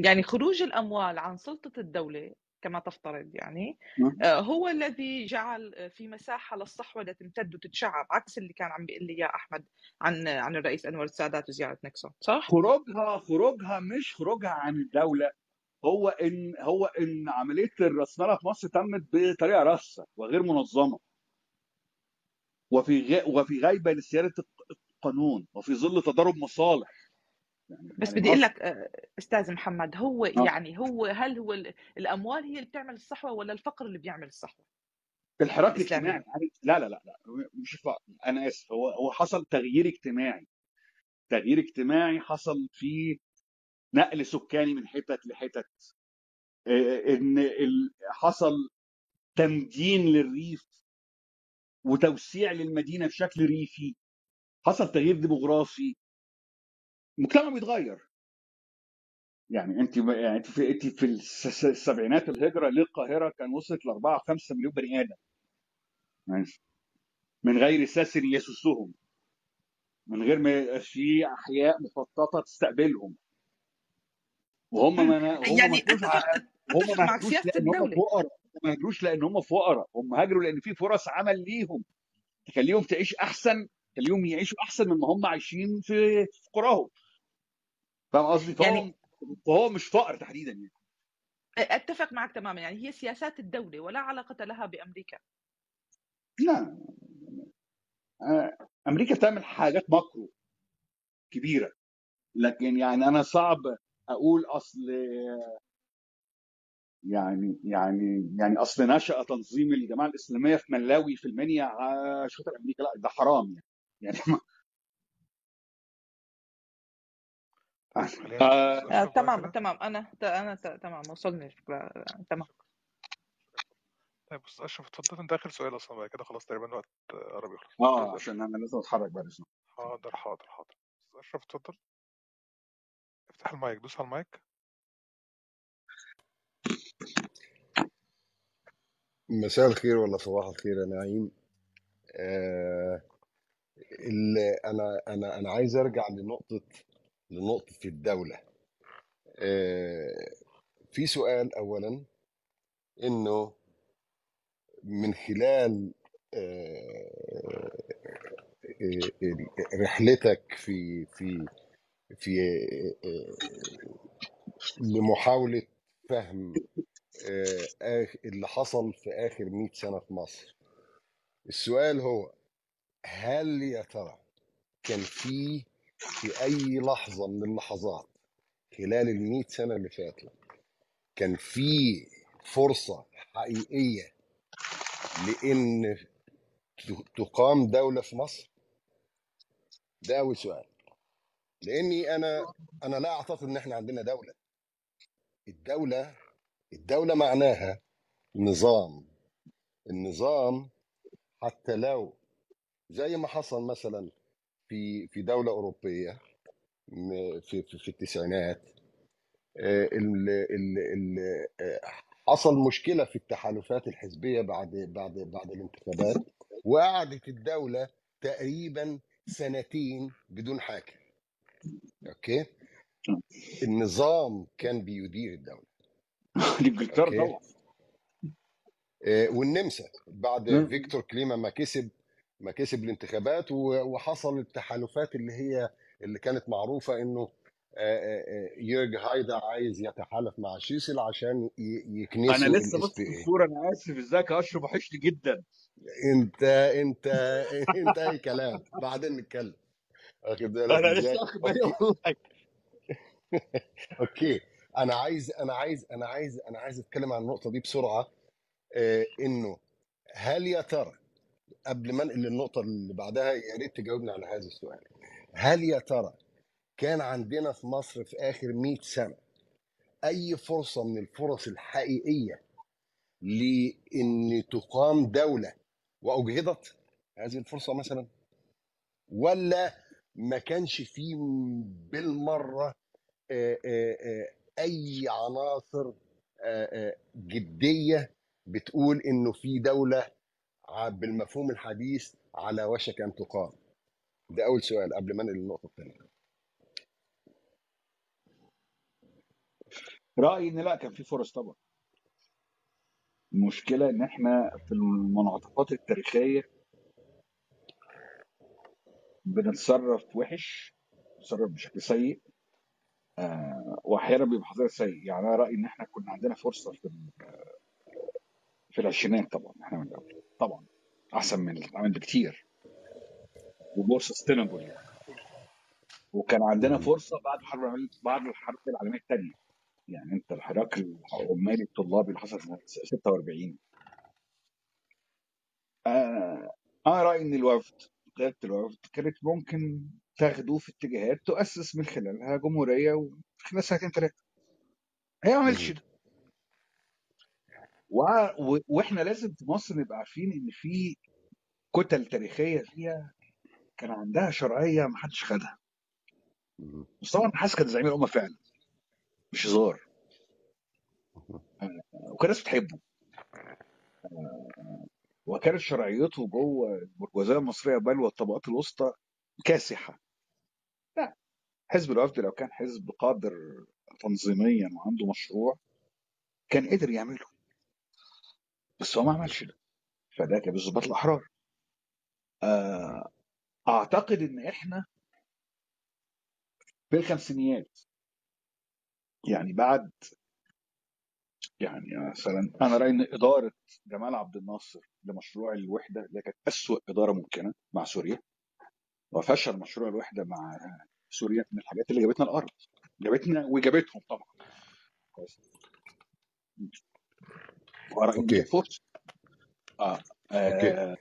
يعني خروج الاموال عن سلطه الدوله كما تفترض يعني هو الذي جعل في مساحه للصحوه لتمتد وتتشعب، عكس اللي كان عم بيقول لي اياه احمد عن عن الرئيس انور السادات وزياره نيكسون، صح؟ خروجها خروجها مش خروجها عن الدوله، هو ان هو ان عمليه الراسمالة في مصر تمت بطريقه راسه وغير منظمه، وفي وفي غيبه لسياده القانون، وفي ظل تضارب مصالح. يعني بس يعني بدي اقول لك استاذ محمد، هو أه. يعني هو هل هو الاموال هي اللي بتعمل الصحوه ولا الفقر اللي بيعمل الصحوه؟ الحراك الاجتماعي لا لا لا لا مش فقر، انا اسف، هو هو حصل تغيير اجتماعي، تغيير اجتماعي حصل في نقل سكاني من حتت لحتت، ان حصل تمدين للريف وتوسيع للمدينه بشكل ريفي، حصل تغيير ديموغرافي، المجتمع بيتغير. يعني انت يعني انت في, في السبعينات الهجره للقاهره كان وصلت ل أربعة خمسة مليون بني ادم، ماشي، من غير ساسر يسوسهم، من غير ما يبقى في احياء مخططه تستقبلهم، وهم ما يعني هم ما هاجروش لان هم فقراء، ما هاجروش لان هم فقراء، هم هاجروا لان في فرص عمل ليهم تخليهم تعيش احسن، اليوم يعيشوا احسن مما هم عايشين في في قراهم. فاهم قصدي؟ يعني فهو مش فقر تحديدا. يعني اتفق معك تماما، يعني هي سياسات الدوله ولا علاقه لها بامريكا. لا، امريكا بتعمل حاجات ماكرو كبيره، لكن يعني انا صعب اقول اصل يعني يعني يعني اصل نشأ تنظيم الجماعه الاسلاميه في ملاوي في المنيا شاطر امريكا، لا ده حرام. يعني يعني ما... آه، تمام تمام انا انا تمام وصلني الفكره. تمام طيب بص اشرف اتفضل، انت اخر سؤال اصلا بقى كده خلاص تقريبا الوقت قرب يخلص. اه عشان انا لازم اتحرك بقى. حاضر حاضر حاضر اشرف اتفضل، افتح المايك، دوس على المايك. مساء الخير ولا صباح الخير يا نعيم. آه انا انا انا عايز ارجع لنقطه لنقطه الدوله. آه في سؤال اولا، انه من خلال آه رحلتك في في في آه لمحاوله فهم اللي حصل في آخر مئة سنة في مصر، السؤال هو هل يا ترى كان في في أي لحظة من اللحظات خلال المئة سنة اللي فاتت كان في فرصة حقيقية لأن تقام دولة في مصر؟ ده أول سؤال، لأني أنا أنا لا أعتقد إن إحنا عندنا دولة. الدولة الدولة معناها نظام، النظام حتى لو زي ما حصل مثلا في في دولة أوروبية في في, في التسعينات، ال ال ال حصل مشكلة في التحالفات الحزبية بعد بعد بعد الانتخابات، وقعدت الدولة تقريبا سنتين بدون حاكم. اوكي، النظام كان بيدير الدولة. انجلترا طبعا، والنمسا بعد فيكتور كليما ما كسب ما كسب الانتخابات وحصل التحالفات اللي هي اللي كانت معروفه انه يورج هايدر عايز يتحالف مع شيسل عشان يكنسوا. انا لسه بص الصوره، انا اسف، ازيك يا اشرف، وحشني جدا. انت انت انت اي كلام، بعدين نتكلم. انا لسه اخد بالي. اوكي، انا عايز انا عايز انا عايز انا عايز اتكلم عن النقطه دي بسرعه. آه انه هل يا ترى قبل ما انقل للنقطه اللي بعدها يا ريت تجاوبني على هذا السؤال. هل يا ترى كان عندنا في مصر في اخر مئة سنه اي فرصه من الفرص الحقيقيه لان تقام دوله واجهضت هذه الفرصه مثلا، ولا ما كانش فيه بالمره اي عناصر جديه بتقول انه في دوله بالمفهوم الحديث على وشك ان تقام؟ ده اول سؤال قبل ما انقل للنقطه الثانيه. رايي ان لا، كان في فرص طبعا. المشكله ان احنا في المناطقات التاريخيه بنتصرف وحش، بنتصرف بشكل سيء، آه، واحيانا بيبقى حظنا سيء. يعني انا رايي ان احنا كنا عندنا فرصه في في العشرينات طبعا، احنا من قبل طبعا احسن من اللي اتعمل بكتير، وبورصه اسطنبول يعني. وكان عندنا فرصه بعد الحرب العالميه، بعد الحرب العالميه الثانيه يعني. انت الحراك العمالي الطلابي اللي حصل سنه ستة وأربعين، آه، انا رايي ان الوفد قيادة الوفد كانت ممكن تاخده في اتجاهات تؤسس من خلالها جمهورية وخلال ساعتين ثلاثة. هي ما عملتش ده. و... و... واحنا لازم في مصر نبقى عارفين ان في كتل تاريخية فيها كان عندها شرعية ما حدش خدها. مصطفى النحاس كان زعيم الأمة فعلا، مش هزار، وكان ناس بتحبه، وكانت شرعيته جوه البرجوازيه المصريه بل والطبقات الوسطى كاسحه. لا، حزب الوفد لو كان حزب قادر تنظيميا وعنده مشروع كان قدر يعمله، بس هو ما عملش ده، فده كان بالظبط الاحرار. اعتقد ان احنا في الخمسينيات يعني بعد، يعني مثلا انا رايي ان اداره جمال عبد الناصر لمشروع الوحده اللي كانت اسوء اداره ممكنه مع سوريا، وفشل مشروع الوحده مع سوريا من الحاجات اللي جابتنا الارض، جابتنا وجابتهم طبعا. اوكي اه اوكي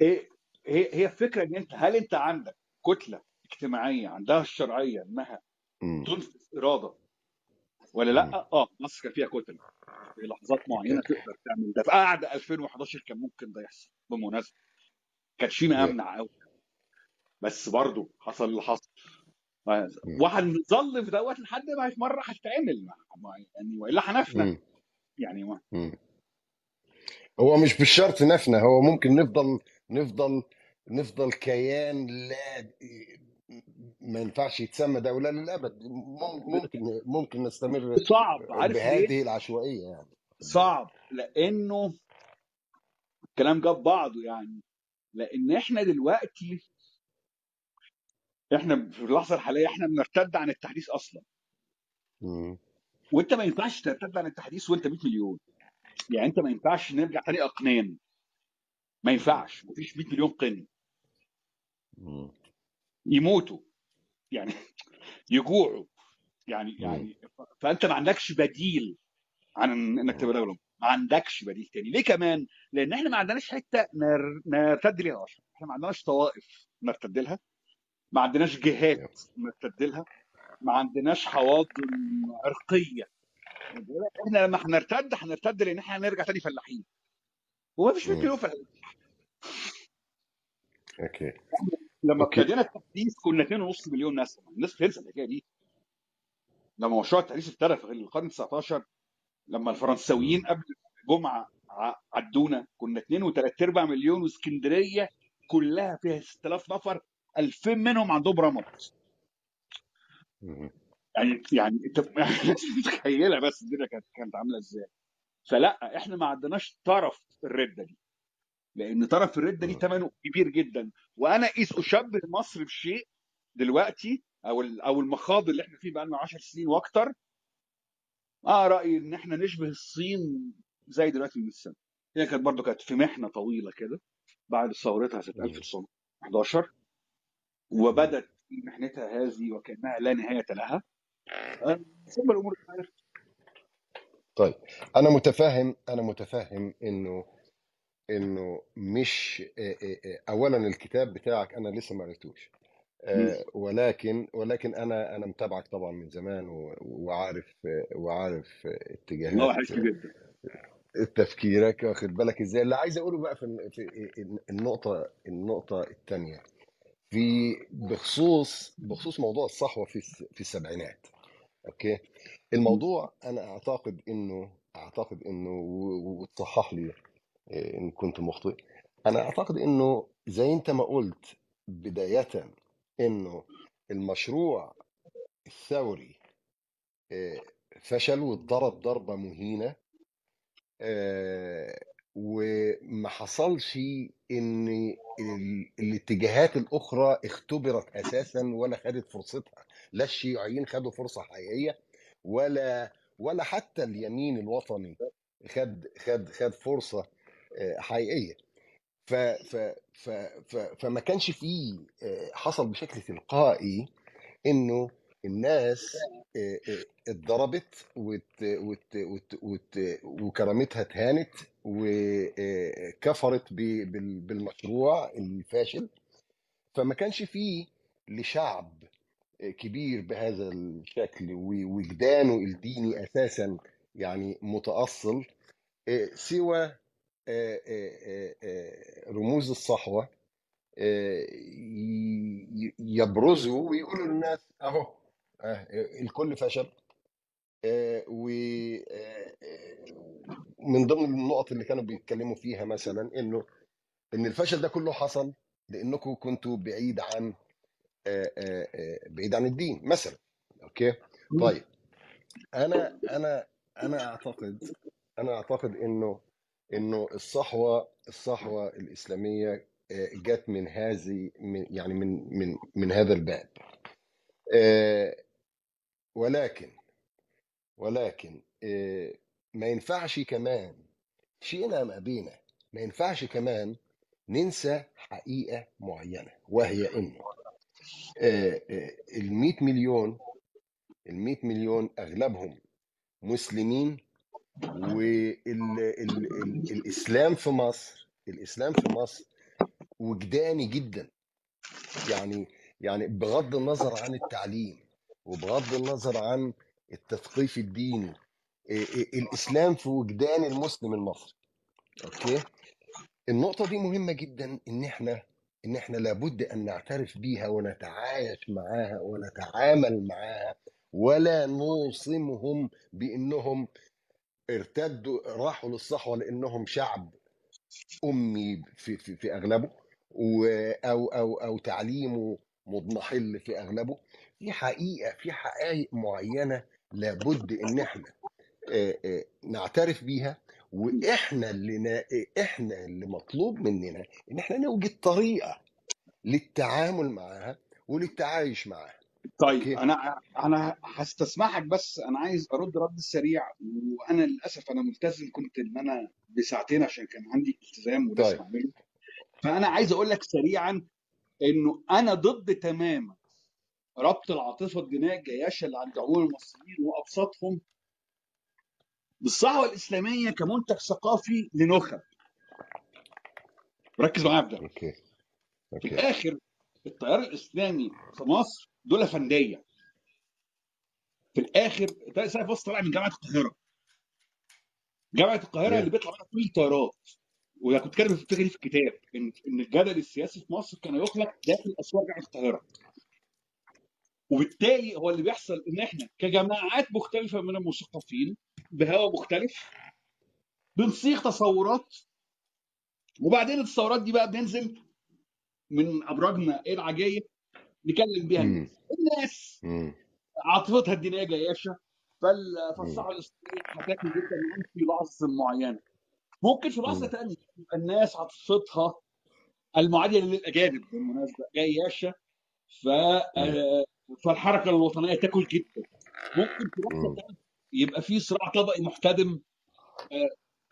ايه هي هي الفكره ان انت هل انت عندك كتله اجتماعيه عندها الشرعيه انها تنفذ اراده ولا لا؟ اه مصر كان فيها كتل في لحظات معينه تقدر تعمل ده. في قعد ألفين وأحد عشر كان ممكن ده يحصل بالمناسبه، كانش في ممنع قوي، بس برضه حصل اللي حصل، وهنظل في دوت لحد ما في مره هتتعمل يعني، والا هنفنى يعني. ما هو مش بالشرط نفنى، هو ممكن نفضل نفضل نفضل كيان لا ما ينفعش يتسمى دولة للأبد. ممكن ممكن نستمر صعب بهذه العشوائية يعني، صعب لأنه الكلام جاب بعضه يعني. لأن احنا دلوقتي احنا في اللحظة الحالية احنا بنرتد عن التحديث أصلا، وانت ما ينفعش ترتد عن التحديث وانت مية مليون يعني. انت ما ينفعش نرجع تاني أقنان، ما ينفعش، مفيش مية مليون قن يموتوا يعني، يجوعوا يعني يعني فانت ما عندكش بديل عن انك تبقى دوله، ما عندكش بديل تاني. ليه كمان؟ لان احنا ما عندناش حته نرتد ليها اصلا، احنا ما عندناش طوائف نرتد لها، ما عندناش جهات نرتد لها، ما عندناش حواضن عرقيه. احنا لما هنرتد هنرتد لان احنا هنرجع تاني فلاحين، وما فيش ممكن فلاحين. اوكي لما ابتدينا التحديث كنا اتنين ونص مليون ناس، الناس بتنسى الحكايه دي. لما مشروع التحديث ابتدى في القرن التاسع عشر، لما الفرنساويين قبل الجمعه عدونا، كنا اتنين وتلاتة أرباع مليون، واسكندريه كلها فيها ستة آلاف نفر، ألفين منهم عندهم رمض يعني يعني انت متخيله بس الدنيا كانت كانت عامله ازاي. فلا احنا ما عندناش طرف الرده دي، لان طرف الرده دي ثمنه كبير جدا. وانا قيس اشبه مصر بشيء دلوقتي او او المخاض اللي احنا فيه بقى لنا عشر سنين واكتر. اه رايي ان احنا نشبه الصين زي دلوقتي من السنه، هي كانت برضو كانت في محنه طويله كده بعد ثورتها سنه ألف وتسعمية وحداشر، وبدت محنتها هذه وكانها لا نهايه لها. ثم الامور اتغيرت. طيب انا متفهم انا متفهم انه انه مش اولا الكتاب بتاعك انا لسه ما قريتوش، ولكن ولكن انا انا متابعك طبعا من زمان، وعارف وعارف اتجاهات تفكيرك، واخد بالك ازاي. اللي عايز اقوله بقى في النقطه النقطه الثانيه في بخصوص بخصوص موضوع الصحوه في في السبعينات. اوكي، الموضوع انا اعتقد انه اعتقد انه وتصحح لي ان كنت مخطئ، انا اعتقد انه زي انت ما قلت بدايه انه المشروع الثوري فشل واتضرب ضربه مهينه، وما حصلش ان الاتجاهات الاخرى اختبرت اساسا ولا خدت فرصتها، لا الشيوعيين خدوا فرصه حقيقيه ولا ولا حتى اليمين الوطني خد خد خد فرصه حقيقيه. ف ف ف فما كانش فيه، حصل بشكل تلقائي انه الناس اتضربت وكرامتها اتهانت وكفرت بالمشروع الفاشل، فما كانش فيه لشعب كبير بهذا الشكل ووجدانه الديني اساسا يعني متأصل سوى رموز الصحوة يبرزوا ويقولوا للناس اهو الكل فشل. ومن ضمن النقط اللي كانوا بيتكلموا فيها مثلا انه ان الفشل ده كله حصل لانكم كنتوا بعيد عن بعيد عن الدين مثلا. اوكي طيب، انا انا انا اعتقد انا اعتقد انه انه الصحوه الصحوه الاسلاميه جت من هذه من يعني من من من هذا الباب، ولكن ولكن ما ينفعش كمان شئنا ما بينا ما ينفعش كمان ننسى حقيقه معينه، وهي انه ال مئة مليون ال مئة مليون اغلبهم مسلمين، والاسلام في مصر الاسلام في مصر وجداني جدا، يعني يعني بغض النظر عن التعليم وبغض النظر عن التثقيف الديني، الاسلام في وجدان المسلم المصري. اوكي، النقطه دي مهمه جدا ان احنا ان احنا لابد ان نعترف بيها ونتعايش معاها ونتعامل معاها، ولا نوصمهم بانهم ارتدوا راحوا للصحوه لانهم شعب امي في في, في اغلبه، او او او تعليمه مضمحل في اغلبه. في حقيقه في حقائق معينه لابد ان احنا نعترف بيها، واحنا اللي احنا اللي مطلوب مننا ان احنا نوجد طريقه للتعامل معاها وللتعايش معاها. طيب كي. انا انا هستسمحك، بس انا عايز ارد رد سريع، وانا للاسف انا ملتزم كنت ان انا بساعتين عشان كان عندي التزام ولازم طيب. اعمله، فانا عايز اقول لك سريعا انه انا ضد تماما ربط العاطفه الدينيه الجياشه اللي عند عموم المصريين وابسطهم بالصحوه الاسلاميه كمنتج ثقافي لنخب. ركز معايا في ده. اوكي في الاخر التيار الاسلامي في مصر دول فنديه، في الاخر ده سايب وسط طالع من جامعه القاهره جامعه القاهره اللي بيطلع منها كل التيارات. وده كنت كاتب في الفكره في الكتاب ان ان الجدل السياسي في مصر كان يخلق داخل اسوار جامعه القاهره، وبالتالي هو اللي بيحصل ان احنا كجماعات مختلفه من المثقفين بهوى مختلف بنصيغ تصورات، وبعدين التصورات دي بقى بننزل من ابراجنا ايه العجايه نكلم بيها الناس. الناس عاطفتها الدينيه جياشه، فالصحوه الاسلاميه هتاكل جدا معاهم في لحظه معينه، ممكن في لحظه ثانيه الناس عاطفتها المعادله للاجانب بالمناسبه جياشه، ف فالحركه الوطنيه تاكل جدا. ممكن في لحظه ثانيه يبقى في صراع طبقي محتدم،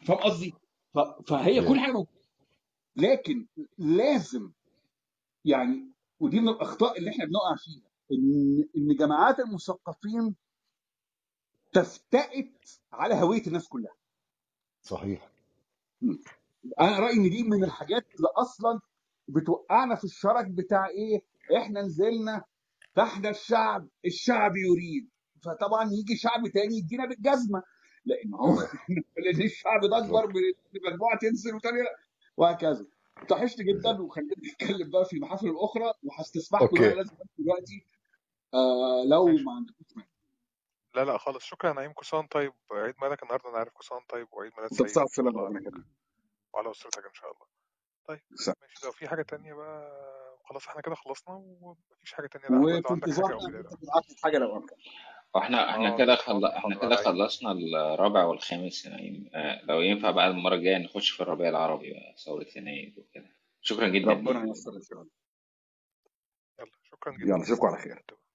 فاهم قصدي؟ فهي كل حاجه، لكن لازم يعني، ودي من الاخطاء اللي احنا بنقع فيها، ان ان جماعات المثقفين تفتقد على هويه الناس كلها. صحيح. انا رايي ان دي من الحاجات اللي اصلا بتوقعنا في الشرك بتاع ايه، احنا نزلنا تحت الشعب، الشعب يريد، فطبعا يجي شعب تاني يدينا بالجزمه، لان هو لان الشعب ده اكبر من مجموعه تنزل وتاني لا، وهكذا. طحشت جدا وخلينا نتكلم بقى في المحافل الاخرى وهستسمحكم انا لازم دلوقتي آه لو ما عندكم. لا لا خالص، شكرا. نعيم كوسان طيب، عيد ميلادك النهارده، انا عارف كوسان طيب، وعيد ميلاد سعيد طب سلام عليكم وعلى اسرتك ان شاء الله. طيب صح. ماشي، لو في حاجه تانية بقى خلاص احنا كده خلصنا ومفيش حاجه تانية. انا عندك حاجه لو امكن احنا احنا كده خل... احنا كده خلصنا الرابع والخامس يا نعيم. آه لو ينفع بعد المره الجايه نخش في الربيع العربي ثوره يناير وكده. شكرا جدا، ربنا ييسر ان شاء الله. يلا شكرا جدا، يلا اشوفكم على خير.